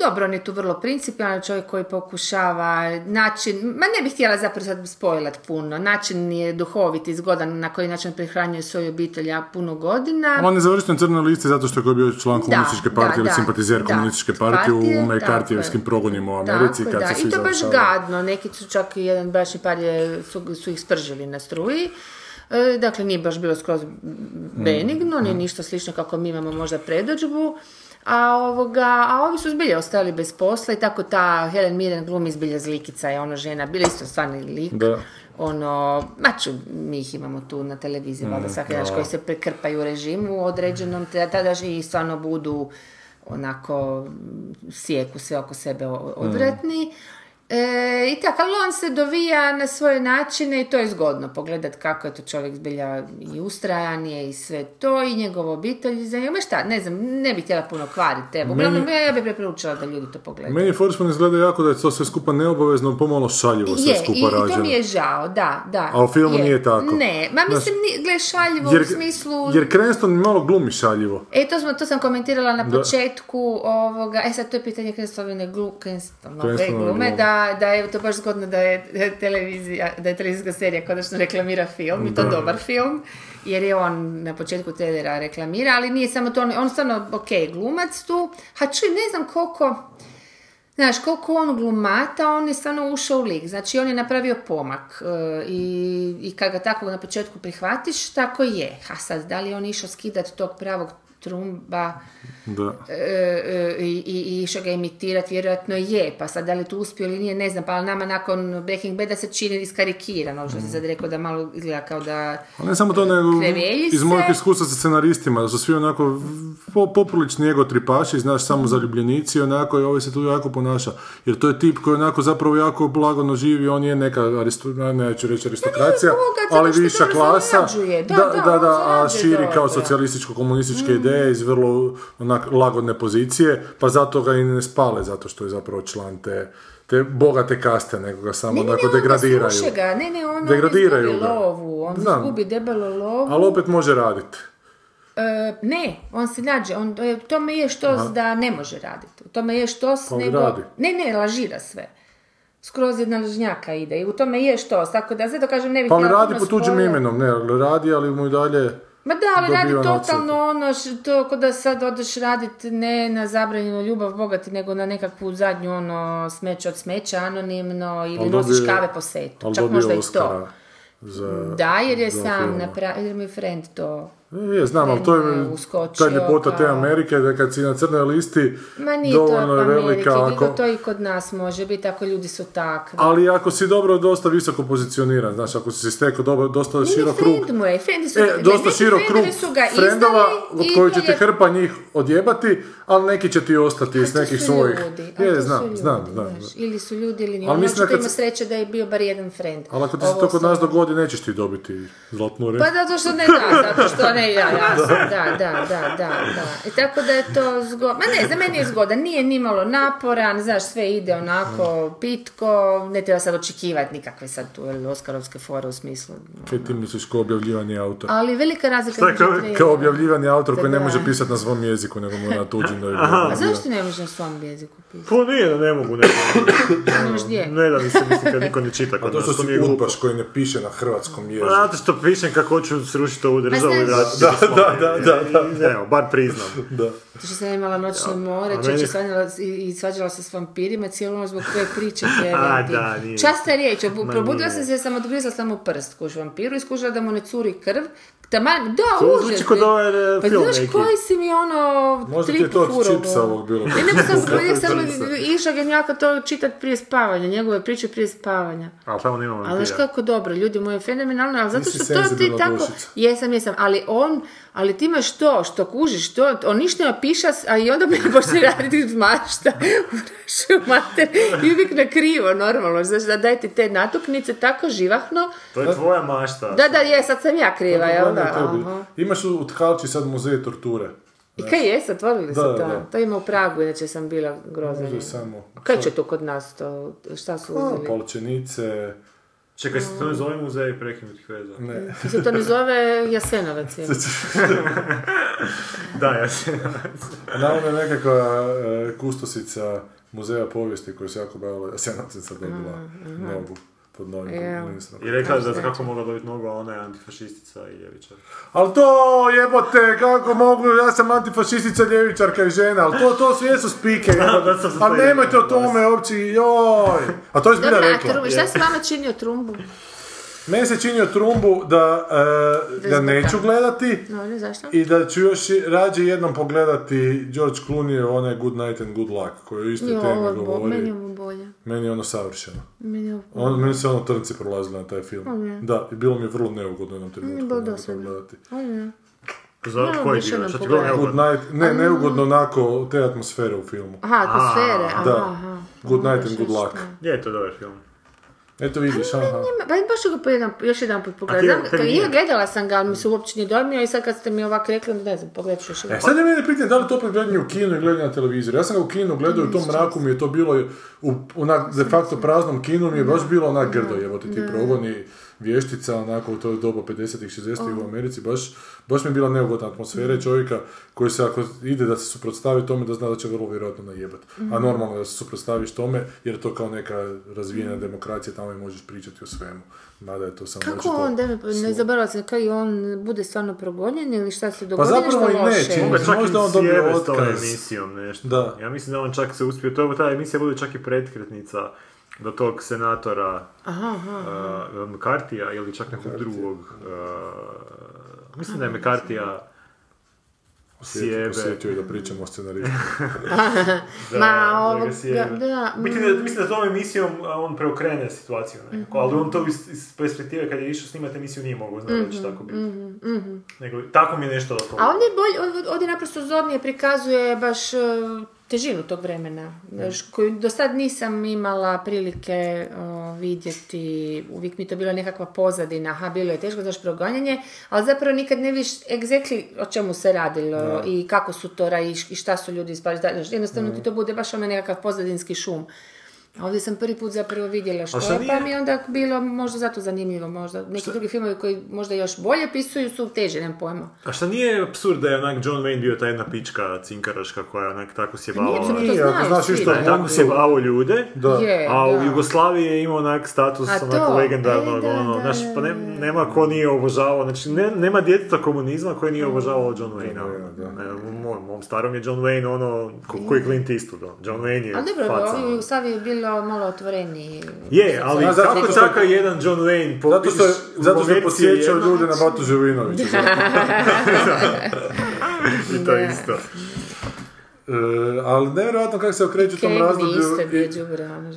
dobro, on je tu vrlo principijalan čovjek koji pokušava način, ma ne bih htjela zapravo sad spojlat puno, način je duhovit i zgodan na koji način prihranjuje svoju obitelja puno godina. On je završen crnoj listi zato što je bio član komunističke partije ili simpatizer komunističke partije u McCartijevskim progonima u Americi. Tako da, i to baš gadno, neki su čak i jedan bračni par su ih spržili na struji. Dakle, nije baš bilo skroz benigno, nije ništa slično kako mi imamo možda predodžbu. A, ovoga, a ovi su zbilje ostali bez posla i tako ta Helen Mirren glumi zbilje zlikica je ono žena, bila isto stvarni lik. Da. Ono, maču, mi ih imamo tu na televiziji, mm, valjda svaki daš koji se prekrpaju režimu određenom, tada i stvarno budu onako sjeku sve oko sebe odvratni. Mm. E, i tako, ali on se dovija na svoje načine i to je zgodno pogledat kako je to čovjek zbilja i ustrajan je i sve to i njegov obitelj zanima šta, ne znam, ne bih htjela puno kvariti evo, uglavnom ja, ja bih preporučila da ljudi to pogledaju. Meni Forstman izgleda jako da je to sve skupa neobavezno, pomalo šaljivo sve je, skupa i, rađeno. I to mi je žao, da, da. A u filmu je. Nije tako. Ne, ma mislim, znači, gle šaljivo jer, u smislu... Jer Cranston malo glumi šaljivo. E, to, smo, to sam komentirala na početku ovoga, e sad to je pitanje Cranstonovine glu, glume, da da je to baš zgodno da je televizija, da je televizijska serija konačno reklamira film, i to dobar film, jer je on na početku tedera reklamira, ali nije samo to, on, on stvarno, ok, glumac tu, ha čuj, ne znam koliko, znaš, koliko on glumata, on je stvarno ušao u lik, znači on je napravio pomak i, i kad ga tako na početku prihvatiš, tako je, ha sad, da li on išao skidati tog pravog Trumba e, e, i, i išao ga imitirati, vjerojatno je, pa sad da li to uspio ili nije, ne znam, pa ali nama nakon Breaking Bada se čini iskarikirano, što mm. se sad rekao da malo izgleda kao da a ne samo to, nego iz mojeg iskustva sa scenaristima, da su svi onako po, poprilični egotripaši, znaš, samo zaljubljenici, onako i ovaj se tu jako ponaša, jer to je tip koji onako zapravo jako lagano živi, on je neka, aristo- ne ću reći aristokracija, no, ali viša klasa, da, da, da, da, da a širi kao socijalističko-komunističke mm. ideje, iz vrlo onak lagodne pozicije, pa zato ga i ne spale, zato što je zapravo član te, te bogate kaste, nego ga samo ne, onako ne, degradiraju. Ne, ne, ga. ne, ne, on, degradiraju on izgubi ga. Lovu, on Znam. izgubi debelo lovu. Ali opet može raditi. E, ne, on se nađe, on, to me je štos Aha. da ne može raditi. To me je štos, on nego... Radi. Ne, ne, lažira sve. Skroz jedna lažnjaka ide i u tome je štos, tako da zato kažem ne bih... Pa ali radi po tuđim spole. imenom, ne, radi, ali mu i dalje... Ma da, ali radi totalno ono što, ko da sad odeš raditi ne na zabranjenu ljubav bogati, nego na nekakvu zadnju ono smeće od smeća, anonimno, ili nosiš kave po setu. Čak možda i to. Za, da, jer je sam napravio, jer mi friend to... Je, znam, ali to je ta ljepota kao... te Amerike, da kad si na crnoj listi, dovoljno je velika. Ako... To i kod nas može biti, ako ljudi su takvi. Ali ako si dobro dosta visoko pozicioniran, znaš, ako si se stekao dobro, dosta širok krug. Friend mu je, friendi su, e, dosta širok krug friendova, od koji će te hrpa njih odjebati, ali neki će ti ostati iz nekih svojih. Ljudi, je, znam, ljudi, znam, znam. Znaš, ili su ljudi, ili nije. Očito kad... ima sreće da je bio bar jedan friend. Ali ako ti se to kod nas dogodi, nećeš ti dobiti zlatnu reč. Pa zato što ne da, zato što ne. Ja, jasno, da, da, da, da, da. I tako da je to zgodno. Ma ne, za meni je zgodan, nije ni malo naporan, znaš, sve ide onako pitko, ne treba sad očekivati nikakve sad tu oskarovske fore u smislu. Kaj ti misliš kao objavljivani autor? Ali velika razlika... Šta je kao, kao objavljivani autor koji ne može pisati na svom jeziku, nego mu na tuđim da je bilo. A zašto ne može na svom jeziku pisati? Pa nije da ne mogu, ne mogu. Ne da mi se mislim kad niko ne čita. A to što si udbaš koji ne piše na hrvatskom jeziku. Znate što pišem kako hoću srušiti ovu državu i raditi. Da, da, da, da, da. Evo, bar priznam. Da. To što sam imala noćno more, čeče meni... svanjala i svađala se s vampirima, cijelo ono zbog koje priče je vampir. A, da, nije. Časta riječ, obu, probudila sam se, sam odgrizla samo prst kuš vampiru i skužila da mu ne curi krv. Taman, da, užasno. Pa znaš neki. Koji si mi ono trip furo. Možda ti je to čipsa ovog bilo. Ne, ne, sam gledala sam išla genijaka to čitati prije spavanja, njegove priče prije spavanja. Ali tamo nema vampira. Ali znaš kako dobro, ljudi moji, fenomenalno, ali zato što to ti tako... Jesam, jesam, ali on, ali ti imaš to, što kužiš, to, on ništa ne piša, a i onda mi počne raditi mašta u našu mater i uvijek na krivo, normalno, znaš, da dajte te natuknice tako živahno. To je tvoja mašta. Da, da, je, sad sam ja kriva, jel da? Aha. Imaš u Tkalči sad muzej torture. I kaj je, otvorili su to? Da. To ima u Pragu, inače sam bila grozna. Kaj će tu kod nas to? Šta su uzeli? Palčenice... Čekaj, se to ne zove muzej prekinutih veza? Ne. Se to ne zove Jasenovac. Da, Jasenovac. Naravno je nekakva e, kustosica muzeja povijesti koja se jako bavila Jasenovcem sad dobila nogu. Pod novim yeah. ministrom. I rekla da se kako mogla dobiti nogu, a ona je antifašistica i ljevičar. Ali to jebote, kako mogu, ja sam antifašistica, ljevičarka i žena, ali to, to su jesu spike. A nemojte o tome uopće, joj. A to je zbilja rekla. Dobre, a Trump, šta se vama čini o Trumbu? Meni se činio Trumbu da, uh, da neću gledati. Dobre, zašto? I da ću još rađe jednom pogledati George Clooney, onaj Good Night and Good Luck, koji je isto teme govori. Meni je ono bolje. Meni je ono savršeno. Meni je ono... Meni se ono trnci prolazili na taj film. Okay. Da, i bilo mi je vrlo neugodno jednom trenutku. Bilo dosadno. Okay. Zato koji dio? Šta ti bilo neugodno? Night, ne, neugodno onako te atmosfere u filmu. Aha, atmosfere. Aha, da. Aha. Good Night and Good Luck. Gdje je to dobar film? Eto vidiš, aha. Pa baš ga po jedan, još jedan put pogledam. Ja gledala sam ga, ali mi se uopće nije dojmio i sad kad ste mi ovak rekli, ne znam, pogledat ću još jedan. E, sad je mene pitanje da li to opet gledanje u kinu i gledanje na televizoru. Ja sam ga u kinu gledao i u tom mraku mi je to bilo, u, onak de facto praznom kinu mi je baš bilo onak grdo, evo ti ti progoni vještica, onako u toj doba pedesetih, šezdesetih u Americi, baš, baš mi je bila neugodna atmosfera i čovjeka koji se ako ide da se suprotstavi tome da zna da će vrlo vjerojatno najebati. A normalno da se suprotstaviš tome jer to kao neka razvijena demokracija, tamo i možeš pričati o svemu. Mada je to samo kako to on, da ne zaboravila sam, kao i on bude stvarno progonjen ili šta se dogodi, pa zapravo i ne, čini se možda on dobio otkaz. Emisijom, nešto. Da. Ja mislim da on čak se uspio, to je ta emisija bude čak i pretkretnica do tog senatora aha, aha, aha. Uh, McCarthyja ili čak nekog drugog uh, mislim aha, da je McCarthyja sjebe. Osjetio je da pričamo o scenariju. Ma, ovo... Mislim da s ovom emisijom on preokrene situaciju nekako, ali on to iz perspektive kad je išao snimati emisiju nije mogao znao da će tako biti. Nego, tako mi je nešto da povijek. A ovdje, bolj, ovdje naprosto zornije prikazuje baš težinu tog vremena, koju do sad nisam imala prilike uh, vidjeti, uvijek mi to bila nekakva pozadina, aha, bilo je teško, znaš, progonjanje, ali zapravo nikad ne vidiš exactly o čemu se radilo no. i kako su to i, i šta su ljudi ispaždali, jednostavno mm. ti to bude baš ono nekakav pozadinski šum. A ovdje sam prvi put zapravo vidjela što je, pa mi je onda bilo možda zato zanimljivo, možda. Neki šta? Drugi filmovi koji možda još bolje pisuju su teže, nemam pojma. A šta nije absurd da je onak John Wayne bio ta jedna pička cinkaraška koja je onak tako sjebala... A nije, nije, ako znaš išto, tako sjebala ljude, da. Je, a u da. Jugoslaviji je imao onak status a onako to, legendarnog, e, da, ono, znaš, pa ne, nema ko nije obožavao, znači ne, nema djeteta komunizma koji nije obožavao John Wayne-a. U mom, mom starom je John Wayne ono, koji je Clint Eastwood, John Wayne je faca. Malo otvoreniji. Je, ali ja, zato kako čaka jedan John Wayne? Po, zato što, zato što je posjećao ljude na Batu Živinovića. I to je isto. E, ali nevjerojatno kako se okreću u tom razdoblju.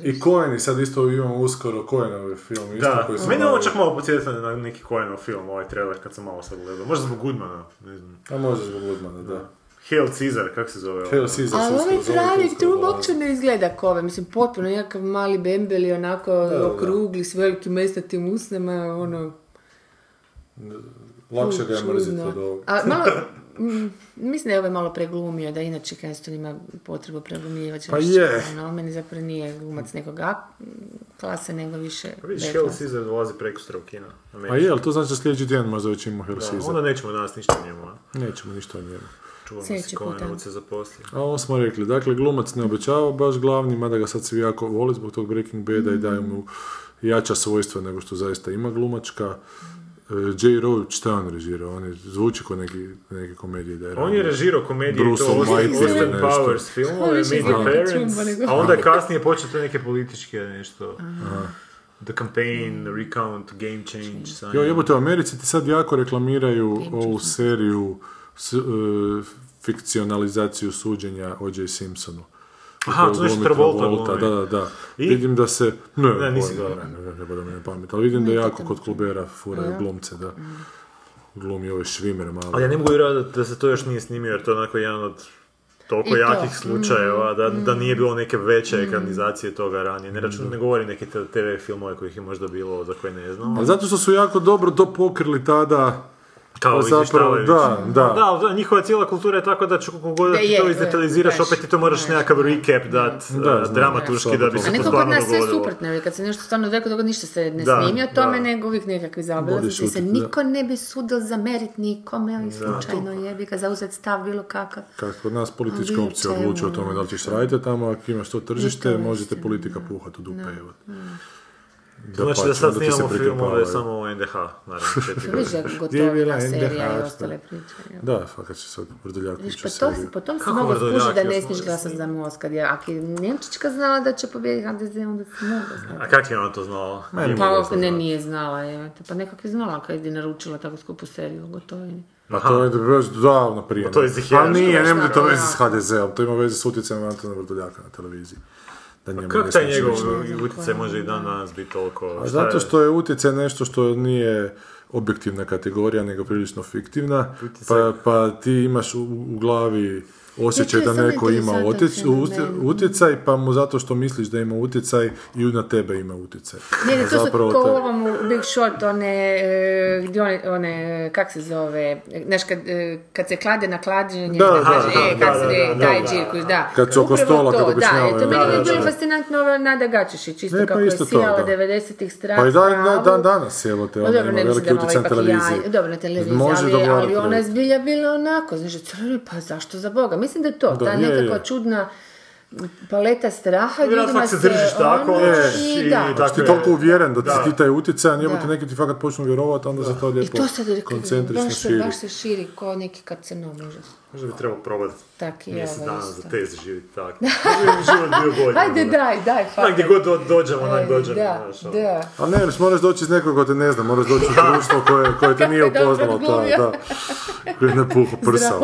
I, i Coen, sad isto imamo uskoro Coenove film. Isto, da, koji meni je ovo čak malo podsjetio na neki Coenov film, ovaj trailer kad sam malo sad gledao. Možda zbog Goodmana, ne znam. A možda zbog Goodmana, da. da. Hail Caesar, kako se zove ovo? Hail Caesar, ali ovaj pravi Trump uopće ne izgleda kao ove, mislim, potpuno nekakav mali bembeli, onako da, okrugli, da. S velikim mestatim usnama, ono... Lakše ga je mrziti od ovog. A malo, m, mislim da je ovaj malo preglumio, da inače Kenston ima potrebu preglumljivati. Pa je. Ono, meni zapravo nije glumac nekog klase, nego više... Pa vidiš, Hail Caesar dolazi preko strokina. A je, ali to znači da sljedeći tjedan možda već imamo Hail Caesar. Onda nećemo danas ništa o njemu, a? Nećemo ništa o njemu. Čuvamo se Kovan se zaposlio. A ovo smo rekli, dakle, glumac ne obećava baš glavni, mada ga sad svi jako voli zbog tog Breaking Bada mm. i daje mu jača svojstva nego što zaista ima glumačka. Mm. Uh, J. Roach, šta on režirao? On je zvuči ko neki, neke komedije da je on je režirao komedije, to Austin Powers filmove, Meet the Parents, a onda je kasnije počeo to neke političke nešto. Aha. The Campaign, The Recount, Game Change. Jo, jebote, u Americi ti sad jako reklamiraju ovu seriju S, e, fikcionalizaciju suđenja O J. Simpsonu. Aha, to nešto Travolta glumi. Da, da, da. I? Vidim da se... Ne, ne, nisam gleda. Ne, ne, ne, ne, ne, ne pamet. Ali vidim ne, da je jako kod klubera furaju glumce, da. Glumi ovaj Švimer malo. Ali ja ne mogu vjerovati da se to još nije snimio, jer to je onako jedan od toliko jakih slučajeva, da, da nije bilo neke veće ekranizacije toga ranije. Ne račun, ne govori neke te ve filmove kojih je možda bilo, za koje ne znam. Ali zato što su jako dobro to pokrili tada... Kao izvještavajući. Da, da. Da, njihova cijela kultura je tako da koliko god da ti to izdetaliziraš, opet ti to moraš nekakav recap dati uh, dramaturški da bi se to stvarno dogodilo. A neko kod nas sve suprotno, jer kad se nešto stvarno rekao, dogod ništa se ne snimi o tome, da. Nego uvijek nekakvi zaobilaze. Ti se niko ne bi sudio zameriti nikome, ali slučajno jebi ga zauzeti stav bilo kakav. Kako nas politička opcija odlučuje o tome da li ćeš raditi tamo, ako imaš to tržište, možete politika puhati u dupe. Da, znači da sad snimamo filmove samo o N D H, naravno, četiri godine. Gotovina, serija i ostale priče. Ja. Da, fakat će sad Vrdoljaku ići u seriju. Potom si mogu skušiti da ne smiješ glasati za Moskad, jer ako je Nemčička znala da će pobjediti H D Z, onda si mogla znala. A kak je ona to znala? Pa ne, nije znala, je. Pa nekak je znala kad je naručila tako skupu seriju Gotovini. Pa to je već davno prije. A nije, nema to veze s H D Z-om, to ima veze s utjecajem Antona Vrdoljaka na televiziji. Kako taj njegov utjecaj može i danas biti toliko? A zato što je utjecaj nešto što nije objektivna kategorija, nego prilično fiktivna, pa, pa ti imaš u, u glavi osjećaj da neko ima utjecaj, pa mu zato što misliš da ima utjecaj i na tebe ima utjecaj. Ne, ne, to su kao te... ovom u Big Short, one, gdje one, one, kak se zove, znaš, kad, kad se klade na klađenje, da, da, kaže, da, e, kak da, se re, daj džirkuš, da, da, da. Kad su oko stola, kad objašnjavaju. Da, to meni je bilo fascinantno, ova Nada Gačišić, isto ne, kako pa je sijala devedesetih strana. Pa i dan, dan danas sjelo te, ona ima veliki utjecaj na televiziji. Dobro, na televiziji, ali ona je zbilja bila onako, znaš, pa zašto za Boga? Mislim da je to, da, ta je, nekakva je. čudna paleta straha, ljudima se ono i da. Znači ti je toliko uvjeren da, da. Ti ti taj utjecajan, jebo te neki ti fakat počnu vjerovati, onda da. Se to lijepo koncentrično širi. Baš se širi kao neki karcinom, užas. Možda bi trebao probati mjesec dana za test živjeti tako. Život bio bolji. Ajde, daj, daj. Pa gdje god dođemo, onak dođemo. Ali ne, moraš doći iz nekog ko te ne zna, moraš doći u društvo koje te nije upoznalo. Koji je ne puho prsao.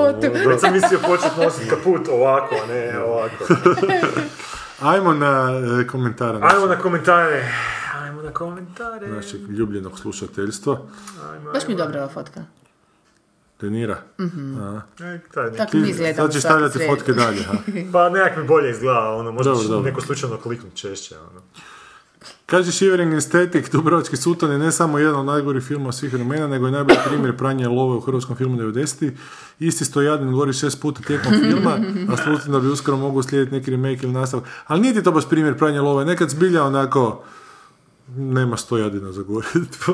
Već sam mislio početi nositi kaput ovako, a ne ovako. Ajmo na komentare. Ajmo na komentare. Ajmo na komentare. Našeg ljubljenog slušateljstva. Baš mi je dobra ova fotka. Trenira. Mm-hmm. Tako mi izgleda. Sad ćeš stavljati fotke dalje. Ha? Pa nekak mi bolje izgleda, ono, možda dobro, dobro. Neko slučajno kliknut češće. Ono. Kaže Shivering Aesthetic, Dubrovački Sultan je ne samo jedan od najgorih filmova svih vremena, nego je najbolji primjer pranja love u hrvatskom filmu devedesetih. Isti stojadin gori šest puta tijekom filma, a slutim da bi uskoro mogu slijediti neki remake ili nastavak. Ali nije ti to baš primjer pranja love, nekad zbilja onako... Nema sto jadina za gorit.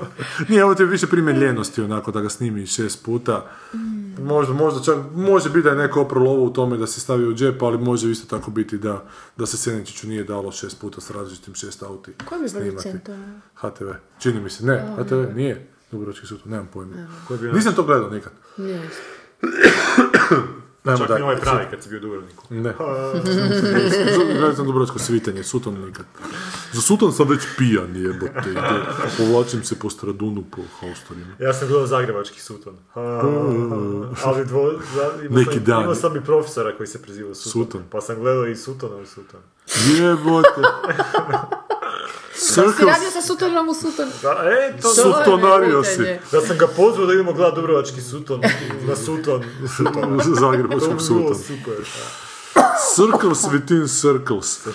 Nije, ovo ti je više primjer ljenosti, onako, da ga snimi šest puta. Možda, možda čak, može biti da je neko opro lovo u tome da se stavi u džep, ali može isto tako biti da, da se Senčiću nije dalo šest puta s različitim šest auti snimati. Koji bi producent? H T V. Čini mi se. Ne, oh, H T V ne. Nije. Dubrovački Sultan, nemam pojma. Oh. Nisam to gledao nikad. Yes. Čak mi ovaj pravi kad si bio u Dubrovniku. Ne. Gledam sam Dubrovsko svitanje, Suton nikad. Za Suton sam već pijan, jebote. Povlačim se po Stradunu, po haustorima. Ja sam gledao zagrebački Suton. Ali dvo... Neki dan. Imao sam i profesora koji se prezivao Suton. Pa sam gledao i Sutona u Suton. Jebote. Da si radio sa Sutonom u Sutonu. Sutonario si. Da sam ga pozvao da idemo gledati Dubrovački Suton. Na Suton. Zagrebačkog Suton. Circles within circles.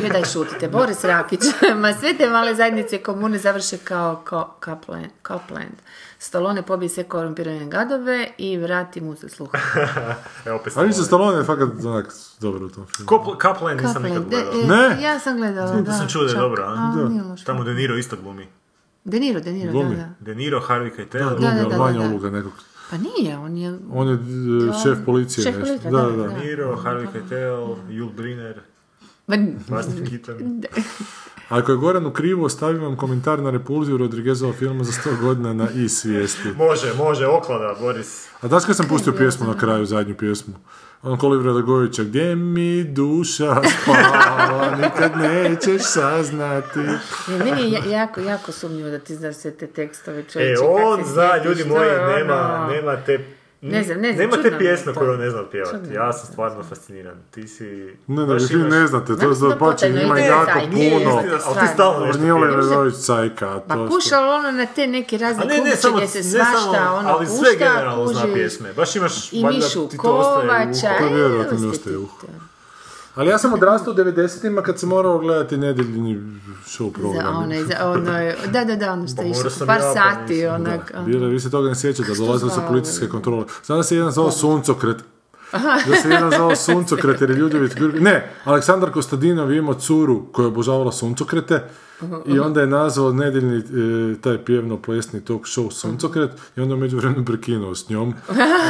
Gledaj, šutite. Boris Rakić. Ma sve te male zajednice komune završe kao Kapland. Stallone pobije sve korumpirane gadove i vrati mu se sluha. Ali se Stallone je fakat dobro u tom filmu. Kapland nisam nikad gledala. Ne? Ja sam gledala, da. Da sam čuo da je dobro, a? Tamo De Niro isto glumi. De Niro, De Niro, da, da. De Niro, Harvey Keitel. Da, da, da. Vanja uloga nekog. Pa nije, on je... On je šef policije. Šef policije, da, da. De Niro, Harvey Keitel, Jul Briner, Vastin Kitan. Ako je Goranu krivo, stavim vam komentar na repulziju Rodriguezova filma za sto godina na i svijesti. Može, može, oklada, Boris. A daš kad sam pustio pjesmu na kraju, zadnju pjesmu? Ono Kolivra Dragovića, gdje mi duša spava, nikad nećeš saznati. Meni je jako, jako sumnjivo da ti znaš sve te tekstove, čovječe. E, on zna, ljudi moji, nema, nema te... Ne znam, ne znam, nema te pjesme koju ne znam pjevati. Ja sam stvarno fasciniran. Ti si... Ne, da vi ne znate, to je zapačen, ima jako puno. Ali ti stalno nešto pjeva. Ma kušalo ono na te neke razne kubičenje se svašta, ono pušta, kuži. Ali sve generalno zna pjesme. Baš imaš... I Mišu Kovača. To je vjerojatno mi ostaje uho. Ali ja sam odrastao u devedesetima kad sam morao gledati nedeljni show program. Da, da, da, ono što je išlo, par sati, onak. Vi se toga ne sjećate, dolazili su policijske kontrole. Sada se jedan zvao Suncokret. Da se jedan zvao Suncokret jer je Ljudevit Grgić. Ne, Aleksandar Kostadinov je imao curu koja je obožavala Suncokrate i onda je nazvao nedjeljni e, taj pjevno-plesni talk show Suncokret i onda je međuvremenu prekinuo s njom,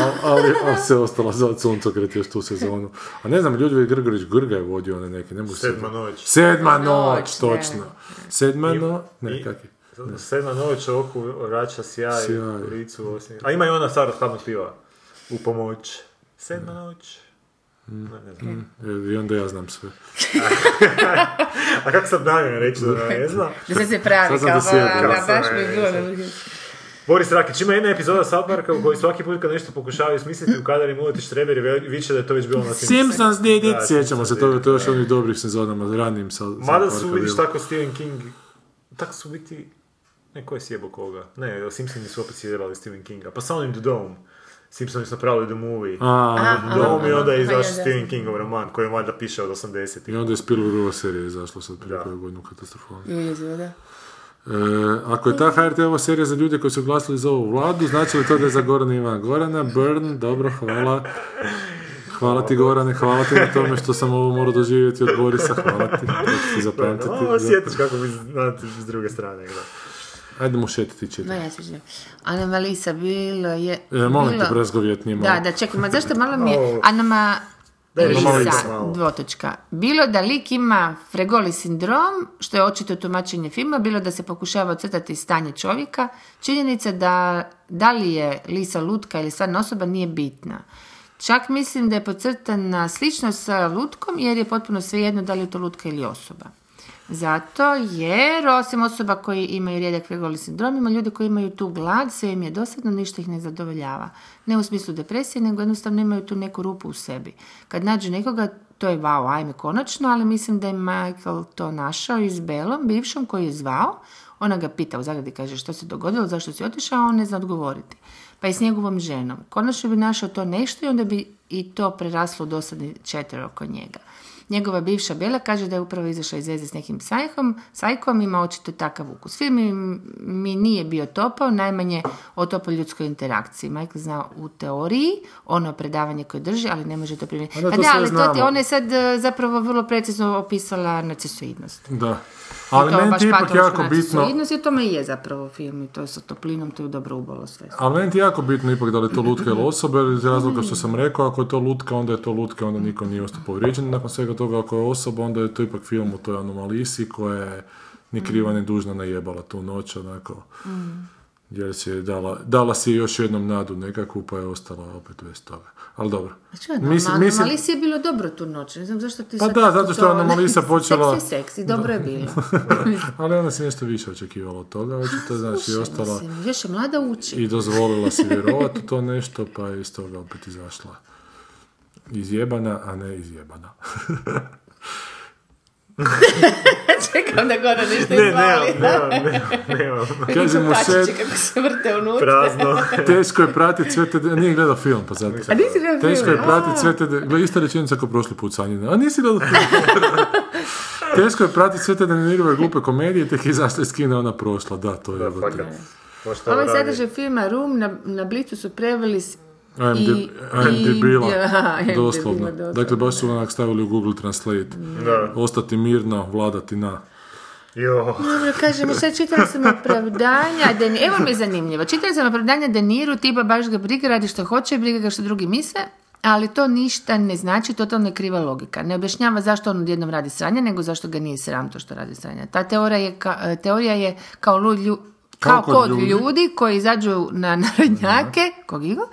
ali, ali, ali se ostala zvao Suncokret još tu sezonu. A ne znam, Ljudevit Grgić Grga je vodio one neke. Ne Sedma noć. Sedma noć, točno. Sedma noć, ne, kak je. Sedma noć, oku, rača, sjaj, sjaj. Licu, osnije. A ima i ona stara stavno piva u pomoć. Sedma noć. Mm. Ne, ne znam. Mm. I onda ja znam sve. A kako sam davim reći da ne znam? Da se se pravi kao ona, baš mi je bilo. Boris Rakić, ima jedna epizoda South Parka u kojoj svaki put kad nešto pokušavaju smisliti u kadar im uletiš treber i viče da je to već bilo na Simpsons. Did it. Sjećamo se, to je još onih dobrih sezonama, ranijim South Parka. Mada su, vidiš, tako Stephen King, tako su biti, ne, ko je sjebo koga? Ne, Simpsoni su opet sjebali Stephen Kinga, pa sa onim The Dome. Simpsons su napravili The Movie. Dom i onda je izašao Stephen Kingov roman koji je valjda piše od osamdesetih. I onda je Spielbergova serija izašla sad prije koju godinu katastrofalno. E, ako je ta H R T-ova serija za ljude koji su glasili za ovu vladu, znači li to da je za Gorana Ivana Gorana? Burn, dobro, hvala. Hvala ti Gorane, hvala ti na tome što sam ovo morao doživjeti od Borisa. Hvala ti, što ti zapamtiti. Ovo sjetiš kako mi znati s druge strane. Ajde mu šetiti i četiti. No, ja ću želim. Anomalisa, bilo je... E, molim te, brazgovjetnije malo. Da, da, čekaj, ma zašto malo mi je... Anomalisa, dvotočka. Bilo da lik ima Fregoli sindrom, što je očito tumačenje filma, bilo da se pokušava ocrtati stanje čovjeka, činjenica da da li je Lisa lutka ili stvarna osoba nije bitna. Čak mislim da je podcrtana slično sa lutkom, jer je potpuno svejedno da li je to lutka ili osoba. Zato jer, osim osoba koji imaju rijedak Fregoli sindrom, ima ljudi koji imaju tu glad, sve im je dosadno, ništa ih ne zadovoljava. Ne u smislu depresije, nego jednostavno imaju tu neku rupu u sebi. Kad nađu nekoga, to je vau, wow, ajme konačno, ali mislim da je Michael to našao i s Belom, bivšom, koji je zvao. Ona ga pita u zagradi, kaže što se dogodilo, zašto si otišao, a on ne zna odgovoriti. Pa i s njegovom ženom. Konačno bi našao to nešto i onda bi i to preraslo u dosadni četvero oko njega. Njegova bivša Bela kaže da je upravo izašla iz veze s nekim psajkom, psajkom ima očito takav ukus. Film mi nije bio topao, najmanje o topoj ljudskoj interakciji. Michael zna u teoriji ono predavanje koje drži, ali ne može to primjeriti. Pa da, ali to te, ona je sad zapravo vrlo precizno opisala narcisoidnost. Da. Ali meni ti ipak jako bitno... I tome i je zapravo film, i to je sa toplinom, to je dobro ubolo sve. Ali meni ti jako bitno ipak da li je to lutka ili osoba, jer iz razloga što sam rekao, ako je to lutka, onda je to lutka, onda niko nije ostao povrijeđen. Nakon svega toga, ako je osoba, onda je to ipak film u toj anomalisi koja je ni kriva ni dužna najebala tu noć, onako. Jer si je dala, dala si još jednom nadu nekakvu, pa je ostala opet bez toga. Ali dobro. Znači, mislim, mislim... Anomalisa je bilo dobro tu noć. Ne znam zašto ti pa sad... Pa da, zato što je Anomalisa počela... Seks je seks i dobro je bilo. Ali ona si nešto više očekivala od toga. Očito, znači, ostala... Mislim, još je mlada uči. I dozvolila si vjerovati u to nešto, pa je iz toga opet izašla. Izjebana, a ne izjebana. Čekam da Goran nešto izvali. Kažem mu šet prazno. Teško je pratiti sve te de... Nije gledao film pa zato. A nisi gledao film? Teško je pratiti sve te de... Gle, ista rečenica kao prošli put sanjena. A nisi gledao film? Teško je pratiti sve te De Nirove glupe komedije tek izašla iz kina ona prošla. Da, to je ovo te. Ovaj sadržaj filma Room na, na Blicu su preveli s I M D B i, i, doslovno. I, doslovno. Dakle, baš su onak stavili u Google Translate. Da. Ostati mirno, vladati na... Jo. Dobro, kažemo, sad čitala sam opravdanja, evo mi je zanimljivo, čitala sam opravdanja De Niru, tipa baš ga briga, radi što hoće, briga ga što drugi misle, ali to ništa ne znači, totalno je kriva logika. Ne objašnjava zašto on odjednom radi sranja, nego zašto ga nije sram to što radi sranja. Ta teorija je, ka, teorija je kao lulju, Kao kod ljudi. ljudi koji izađu na narodnjake, mm-hmm. kog igo,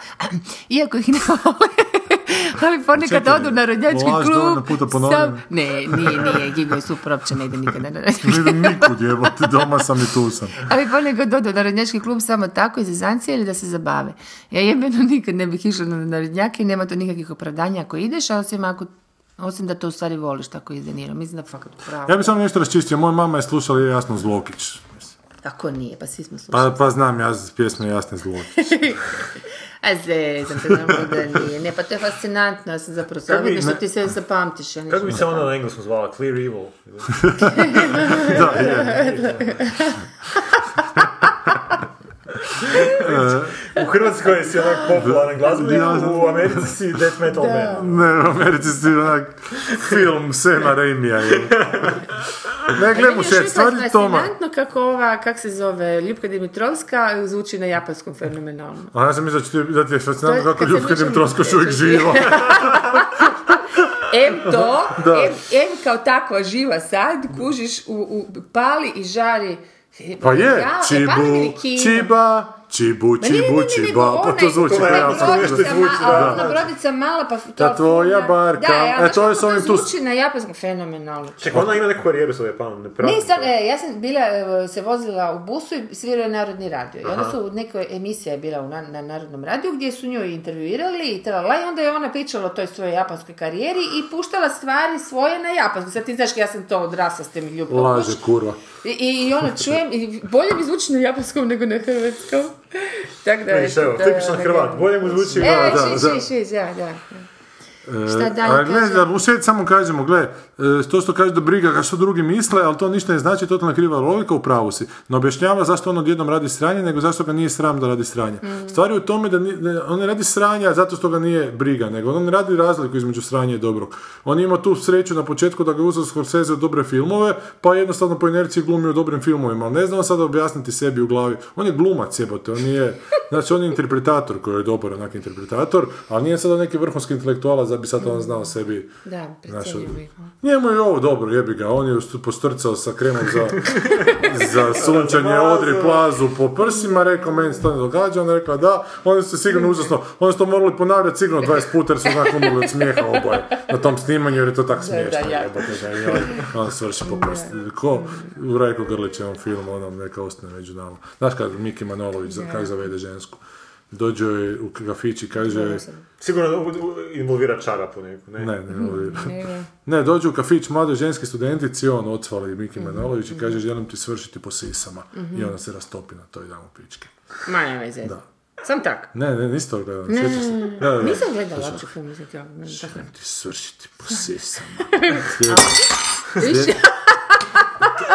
iako ih ne ali ponekad Čekaj, odu na narodnjački klub, sam... Ne, nije, nije, Gigo je super, opće ne ide nikad na narodnjački klub. Ne idem nikud, evo, doma sam i tu sam. Ali ponekad odu na narodnjački klub samo tako, iz izancije ili da se zabave. Ja jebeno nikad ne bih išla na narodnjake i nema to nikakvih opravdanja ako ideš, ali osim ako Osim da to u stvari voliš tako iz De Niro. Mislim da fakat pravo. Ja bih samo nešto raščistio, moja mama je slušala Jasno Zlokić. Ako nije, pa svi smo slušali. Pa, pa znam, ja pjesme Jasne Zlokić. A zezam te, normalno da nije. Ne, pa to je fascinantno, ja sam zapravo zavidio što ti se zapamtiš. Ja kako bi se ona na engleskom zvala? Clear Evil? Da, je. U Hrvatskoj Hrvatskoj si onak popularan glazbenik, u Americi si death metal band. Ne, u Americi si onak film Sema Raimija. Ne, gledamo šet stvari Toma. Je fascinantno kako ova, kak se zove, Ljupka Dimitrovska zvuči na japanskom fenomenalno. A ja sam mislila da ti je fascinantno kako Ljupka Dimitrovska uvijek živa. M to, M, M kao takva živa sad, kužiš, u, u, pali i žari. Pa je, čibu, čiba, čibu, čibu, čiba, pa to zvuči. Ona brodica mala, pa to... Ta tvoja barka, e to je s ovim tu... To zvuči na japanskom fenomenalno. Čekaj, ona ima neku karijeru s ovim Japanom, ne pravim. Ne, sad, ja sam bila, se vozila u busu i svirao je Narodni radio. I onda su neka emisija bila na Narodnom radiju gdje su nju intervjuirali i trala i onda je ona pričala o toj svojoj japanskoj karijeri i puštala stvari svoje na japansku. Sad ti znaš ja sam to odrasla s tem ljubom. Laže, kurva. I ona čujem i bolje mi zvuči na japanskom nego na hrvatskom. Tako da je... Tipičan Hrvat, bolje mu zvuči... Evo, šiš, šiš, ja, da. Šta dalje kažem? U svijet samo kažemo, gle, to što kaže da briga kao što drugi misle, ali to ništa ne znači, totalna kriva logika, u pravu si. Ne objašnjava zašto on odjednom radi sranje, nego zašto ga nije sram da radi sranje. Mm. Stvar je u tome da, ni, da on ne radi sranja zato što ga nije briga, nego on ne radi razliku između sranja i dobrog. On ima tu sreću na početku da ga uzeo Scorsese u dobre filmove, pa jednostavno po inerciji glumi u dobrim filmovima, ali ne zna on sada objasniti sebi u glavi. On je glumac, jebote, on je, znači on je interpretator koji je dobar onak interpretator, ali nije sada neki vrhunski intelektualac bi sad on znao sebi. Da, predsjedili. Njemu je ovo dobro, jebi ga. On je postrcao sa kremom za, za sunčanje, odri plazu po prsima, rekao, meni se to ne događa, on je rekla da, oni su sigurno uzasno, oni su to morali ponavljati sigurno dvadeset puta jer su znak umrli od smijeha oboje na tom snimanju jer je to tako smiješno. Da, da, ja. On svrši po prstu. Ko u Rajko Grlić je on film, ono neka ostane među nama. Znaš kad Miki Manolović kako zavede žensku? Dođe joj u kafić i kaže... Sigurno involvira čarapu neku, ne? Ne, ne involvira. Ne, dođe u kafić mladoj ženski studentici, on odsvali Miki Manolović i kaže želim ti svršiti po sisama. I ona se rastopi na toj damu pičke. Ma nema izgleda. Da. Sam tak? Ne, ne, nisi to gledala. Ne, nisam gledala uopće film. Želim ti svršiti po sisama.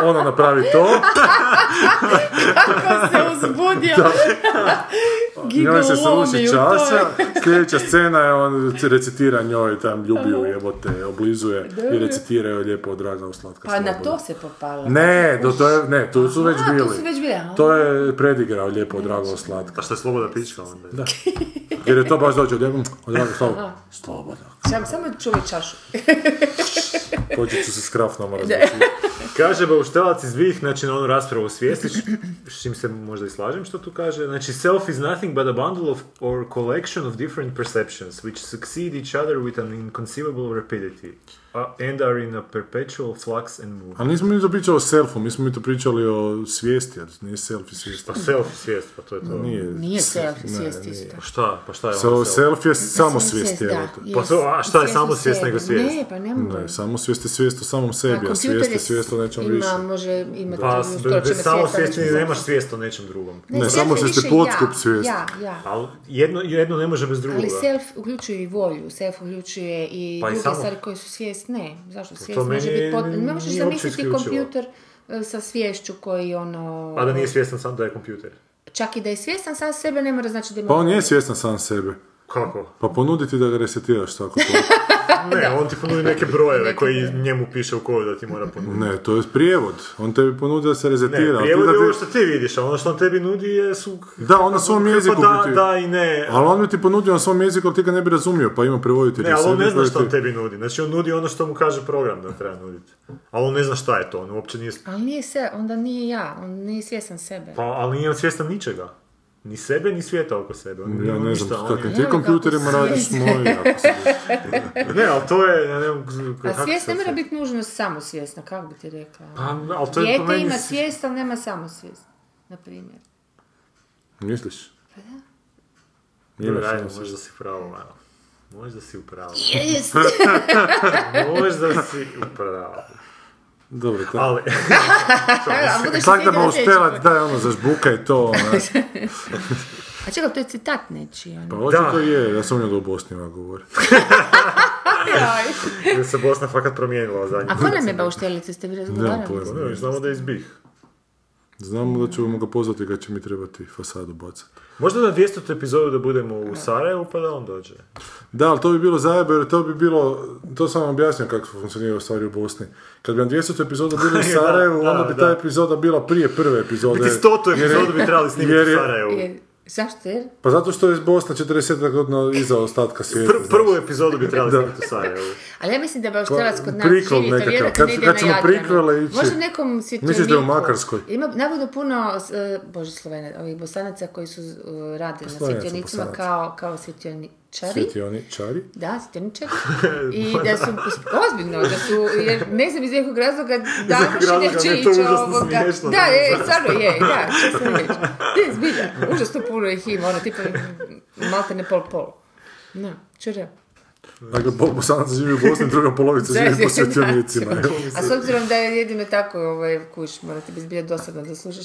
Ona napravi to. Kako se uzbudio. Njoj se sruši časa. Sljedeća scena je on recitira njoj tam ljubiju jebote, oblizuje i recitira joj lijepo odraga u slatka sloboda. Pa na to se popala. Ne, do, to je, ne tu su već bili. A, tu su već bili. To je predigrao lijepo odraga u slatka. A što je sloboda pička onda? Da. Jer je to baš dođe odraga u slatka. Sloboda. Sam samo čuvaj čašu. Pođeću se s krafnom različiti. Kaže Bauštelac iz Vih, znači na onu raspravu svijesti, s čim se možda i slažem što tu kaže, znači self is nothing but a bundle of or collection of different perceptions which succeed each other with an inconceivable rapidity and are in a perpetual flux and movement. Ali nismo mi to pričali o selfu, mi smo mi to pričali o svijesti, jer nije self i svijest. Pa self i svijest, pa to je to. Nije, nije self i svijest isto. Pa šta, pa šta je so, ono self? Self je samo svijest, je to. Pa to, a šta je samo svijest nego svijest? Ne, pa ne mogu. Ne, samo svijest je svijest o samom sebi, a svijest je svijest o nečem više. Ima, može imati... Pa, samo svijest, nemaš svijest o nečem drugom. Ne, samo svijest je podskup svijest. Ja, ja. Ali jedno ne može bez druga. Ali self uključuje i volju, self uključuje i druge stvari koje su svijest. Ne, zašto svijest može biti potpuno... Ne možeš zamisliti kompjuter sa sviješću koji ono... A da nije svjestan sam da je kompjuter. Čak i da je svjestan sam sebe, ne mora znači da ima... Pa on je svjestan sam sebe. Kako? Pa ponuditi da ga resetiraš tako to. Ne, on ti ponudi neke brojeve koji njemu piše u kodu da ti mora ponuditi. Ne, to je prijevod. On tebi ponudi da se resetira. Ne, prijevod je ovo što ti vidiš, a ono što on tebi nudi je su... Da, on na svom jeziku. Da, da i ne. Ali on mi ti ponudio na svom jeziku, ali ti ga ne bi razumio, pa ima prevoditelj. Ne, ali on ne zna što on tebi nudi. Znači, on nudi ono što mu kaže program da treba nuditi. Ali on ne zna šta je to, on uopće nije... Ali nije se, onda nije ja, on nije svjestan sebe. Pa, ali nije svjestan ničega. Ni sebe, ni svijeta oko sebe. On, ja ne znam s kakvim ti kompjuterima radiš moji. Ne, ali to je... Ja ne, a svijest ne mora biti nužno samo svjesna, kako bi ti rekla? Pa, dijete ima svijest, ali nema samo svijest. Naprimjer. Misliš? Pa da. Ima rajno, možda si pravo, malo. Možda si upravo. Yes! Možda si upravo. Dobro, tako. Ali... Tako da me uspjela da je ono zažbuka i to, znaš. A čekaj, to je citat nečiji. Pa očito je, ja sam njega u Bosnima govorio. Da se Bosna fakat promijenila zadnjih. A ko nam je Bauštelica, ste vi razgovarali? Znamo da je iz Bih. Znamo da ćemo ga pozvati kad će mi trebati fasadu bacati. Možda na dvjestotu epizodu da budemo u Sarajevu pa da on dođe. Da, ali to bi bilo zajebe, jer to bi bilo, to sam vam objasnio kako funkcionira stvari u Bosni. Kad bi na dvjestotu epizodu bili u Sarajevu, da, da, onda bi da. ta epizoda bila prije prve epizode. Biti stotu epizodu bi trebali snimiti u Sarajevu. Je, zašto jer? Pa zato što je Bosna četrdeset godina iza ostatka svijeta. Pr- prvu epizodu bi trebali snimiti u Sarajevu. Ali ja mislim da bi Australac kod nas živi, to vjerojatno kad, ne ide kad na Jadranu. Možda nekom situniku. Misliš da je u Makarskoj? Ima navodno puno, uh, bože Slovene, ovih Bosanaca koji su uh, radili na svjetionicima kao, kao svjetioničari. Svjetioničari? Da, svjetioničari. I da su, ozbiljno, da su, jer ne znam iz nekog razloga da Dakošinek će ići ovoga. Smiješno, da, je, stvarno je, da, što sam reći. Ne, zbilja, užasno puno ih ima, ono tipa malte ne pol-pol. No, čureo. Dakle, Bosanac živi u Bosni, druga polovica živi po svjetionicima. A s obzirom da je jedino tako ovaj, kuš, morate bi zbilja dosadno da slušaš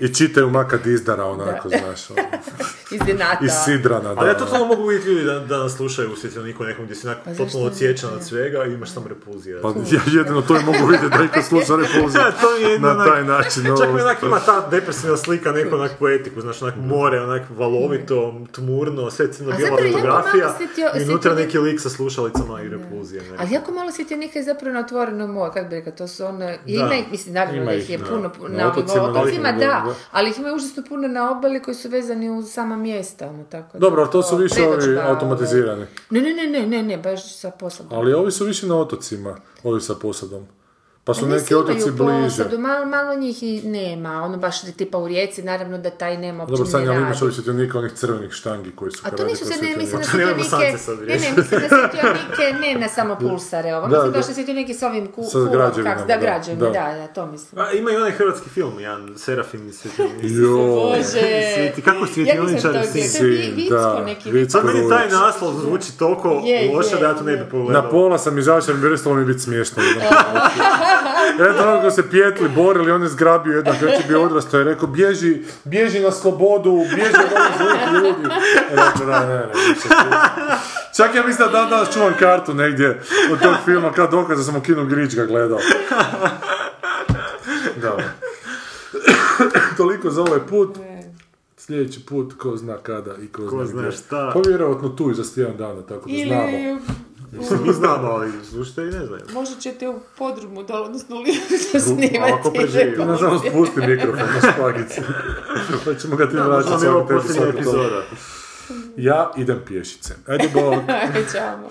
i čitaju maka dizdara, onako, da. Znaš. Ono. Iz denata. Iz sidrana, da. Ali ja totalno mogu vidjeti ljudi da, da nas slušaju u svjetljeniku nekom gdje si onako pa totalno odsječan od svega i imaš sam repulzija. Pa ja jedino to je mogu vidjeti da neko sluša repulzija na taj način. Čak mi onak ima ta depresivna slika, neko onak poetiku, znaš, onak more, onak valovito, tmurno, sve crno-bijela fotografija. Sjetio, i unutra neki lik sa slušalicama i repulzija. Nekako. Ali jako malo svjetionika je zapravo na otvoreno more, kako bi rekao, to su one... Ima ih, mislim, naravno da ih je puno na otocima, da, ali ih ima užasno puno na obali koji su vezani u sama mjesta. Ono, tako, dobro, ali to su više ovi automatizirani. Ne, ne, ne, ne, ne, ne, baš sa posadom. Ali ovi su više na otocima, ovi sa posadom. Pa su neki otoci bliže. Posadu, malo, malo njih i nema. Ono baš tipa u Rijeci, naravno da taj nema opće ne radi. Dobro, sad ja imaš ovih svjetionika, onih crvenih štangi koji su... A to nisu se, ne mislim na svjetionike... Ne, ne, mislim na svjetionike, ne na samo pulsare. Ovo mislim baš na svjetionike s ovim kulom. Sa građevinama, da. Da, građevinama, da, da, to mislim. A ima i onaj hrvatski film, jedan Serafin svjetionik. Bože! Kako svjetljoničari si? Vicko neki. Sad meni taj naslov zvuči toliko loše da ja to ne bi pogledao. Na pola sam izašao, jer bi mi biti smiješno. Jedan ono se pjetli, borili, on je zgrabio jednog, još je bio odrastao i rekao bježi, bježi na slobodu, bježi od ovih zlih ljudi. E, dakle, da, ne, ne, ne. Čak ja mislim da dan danas čuvam kartu negdje od tog filma, kao dokaz da sam u kinu Grič ga gledao. Da. Toliko za ovaj put. Sljedeći put, ko zna kada i ko, ko zna šta. Pa vjerojatno tu i za stijan dana, tako da znamo. Mi znamo, ali slušajte i ne znaju. Možda ćete u podrumu, da, odnosno lijepo snimati. Ako preživi. Tu nas samo spusti mikrofon na špagicu. Pa ćemo ga ti vraćati s ovom posljednja epizoda. Ja idem pješice. Ajde, bok. Ćao.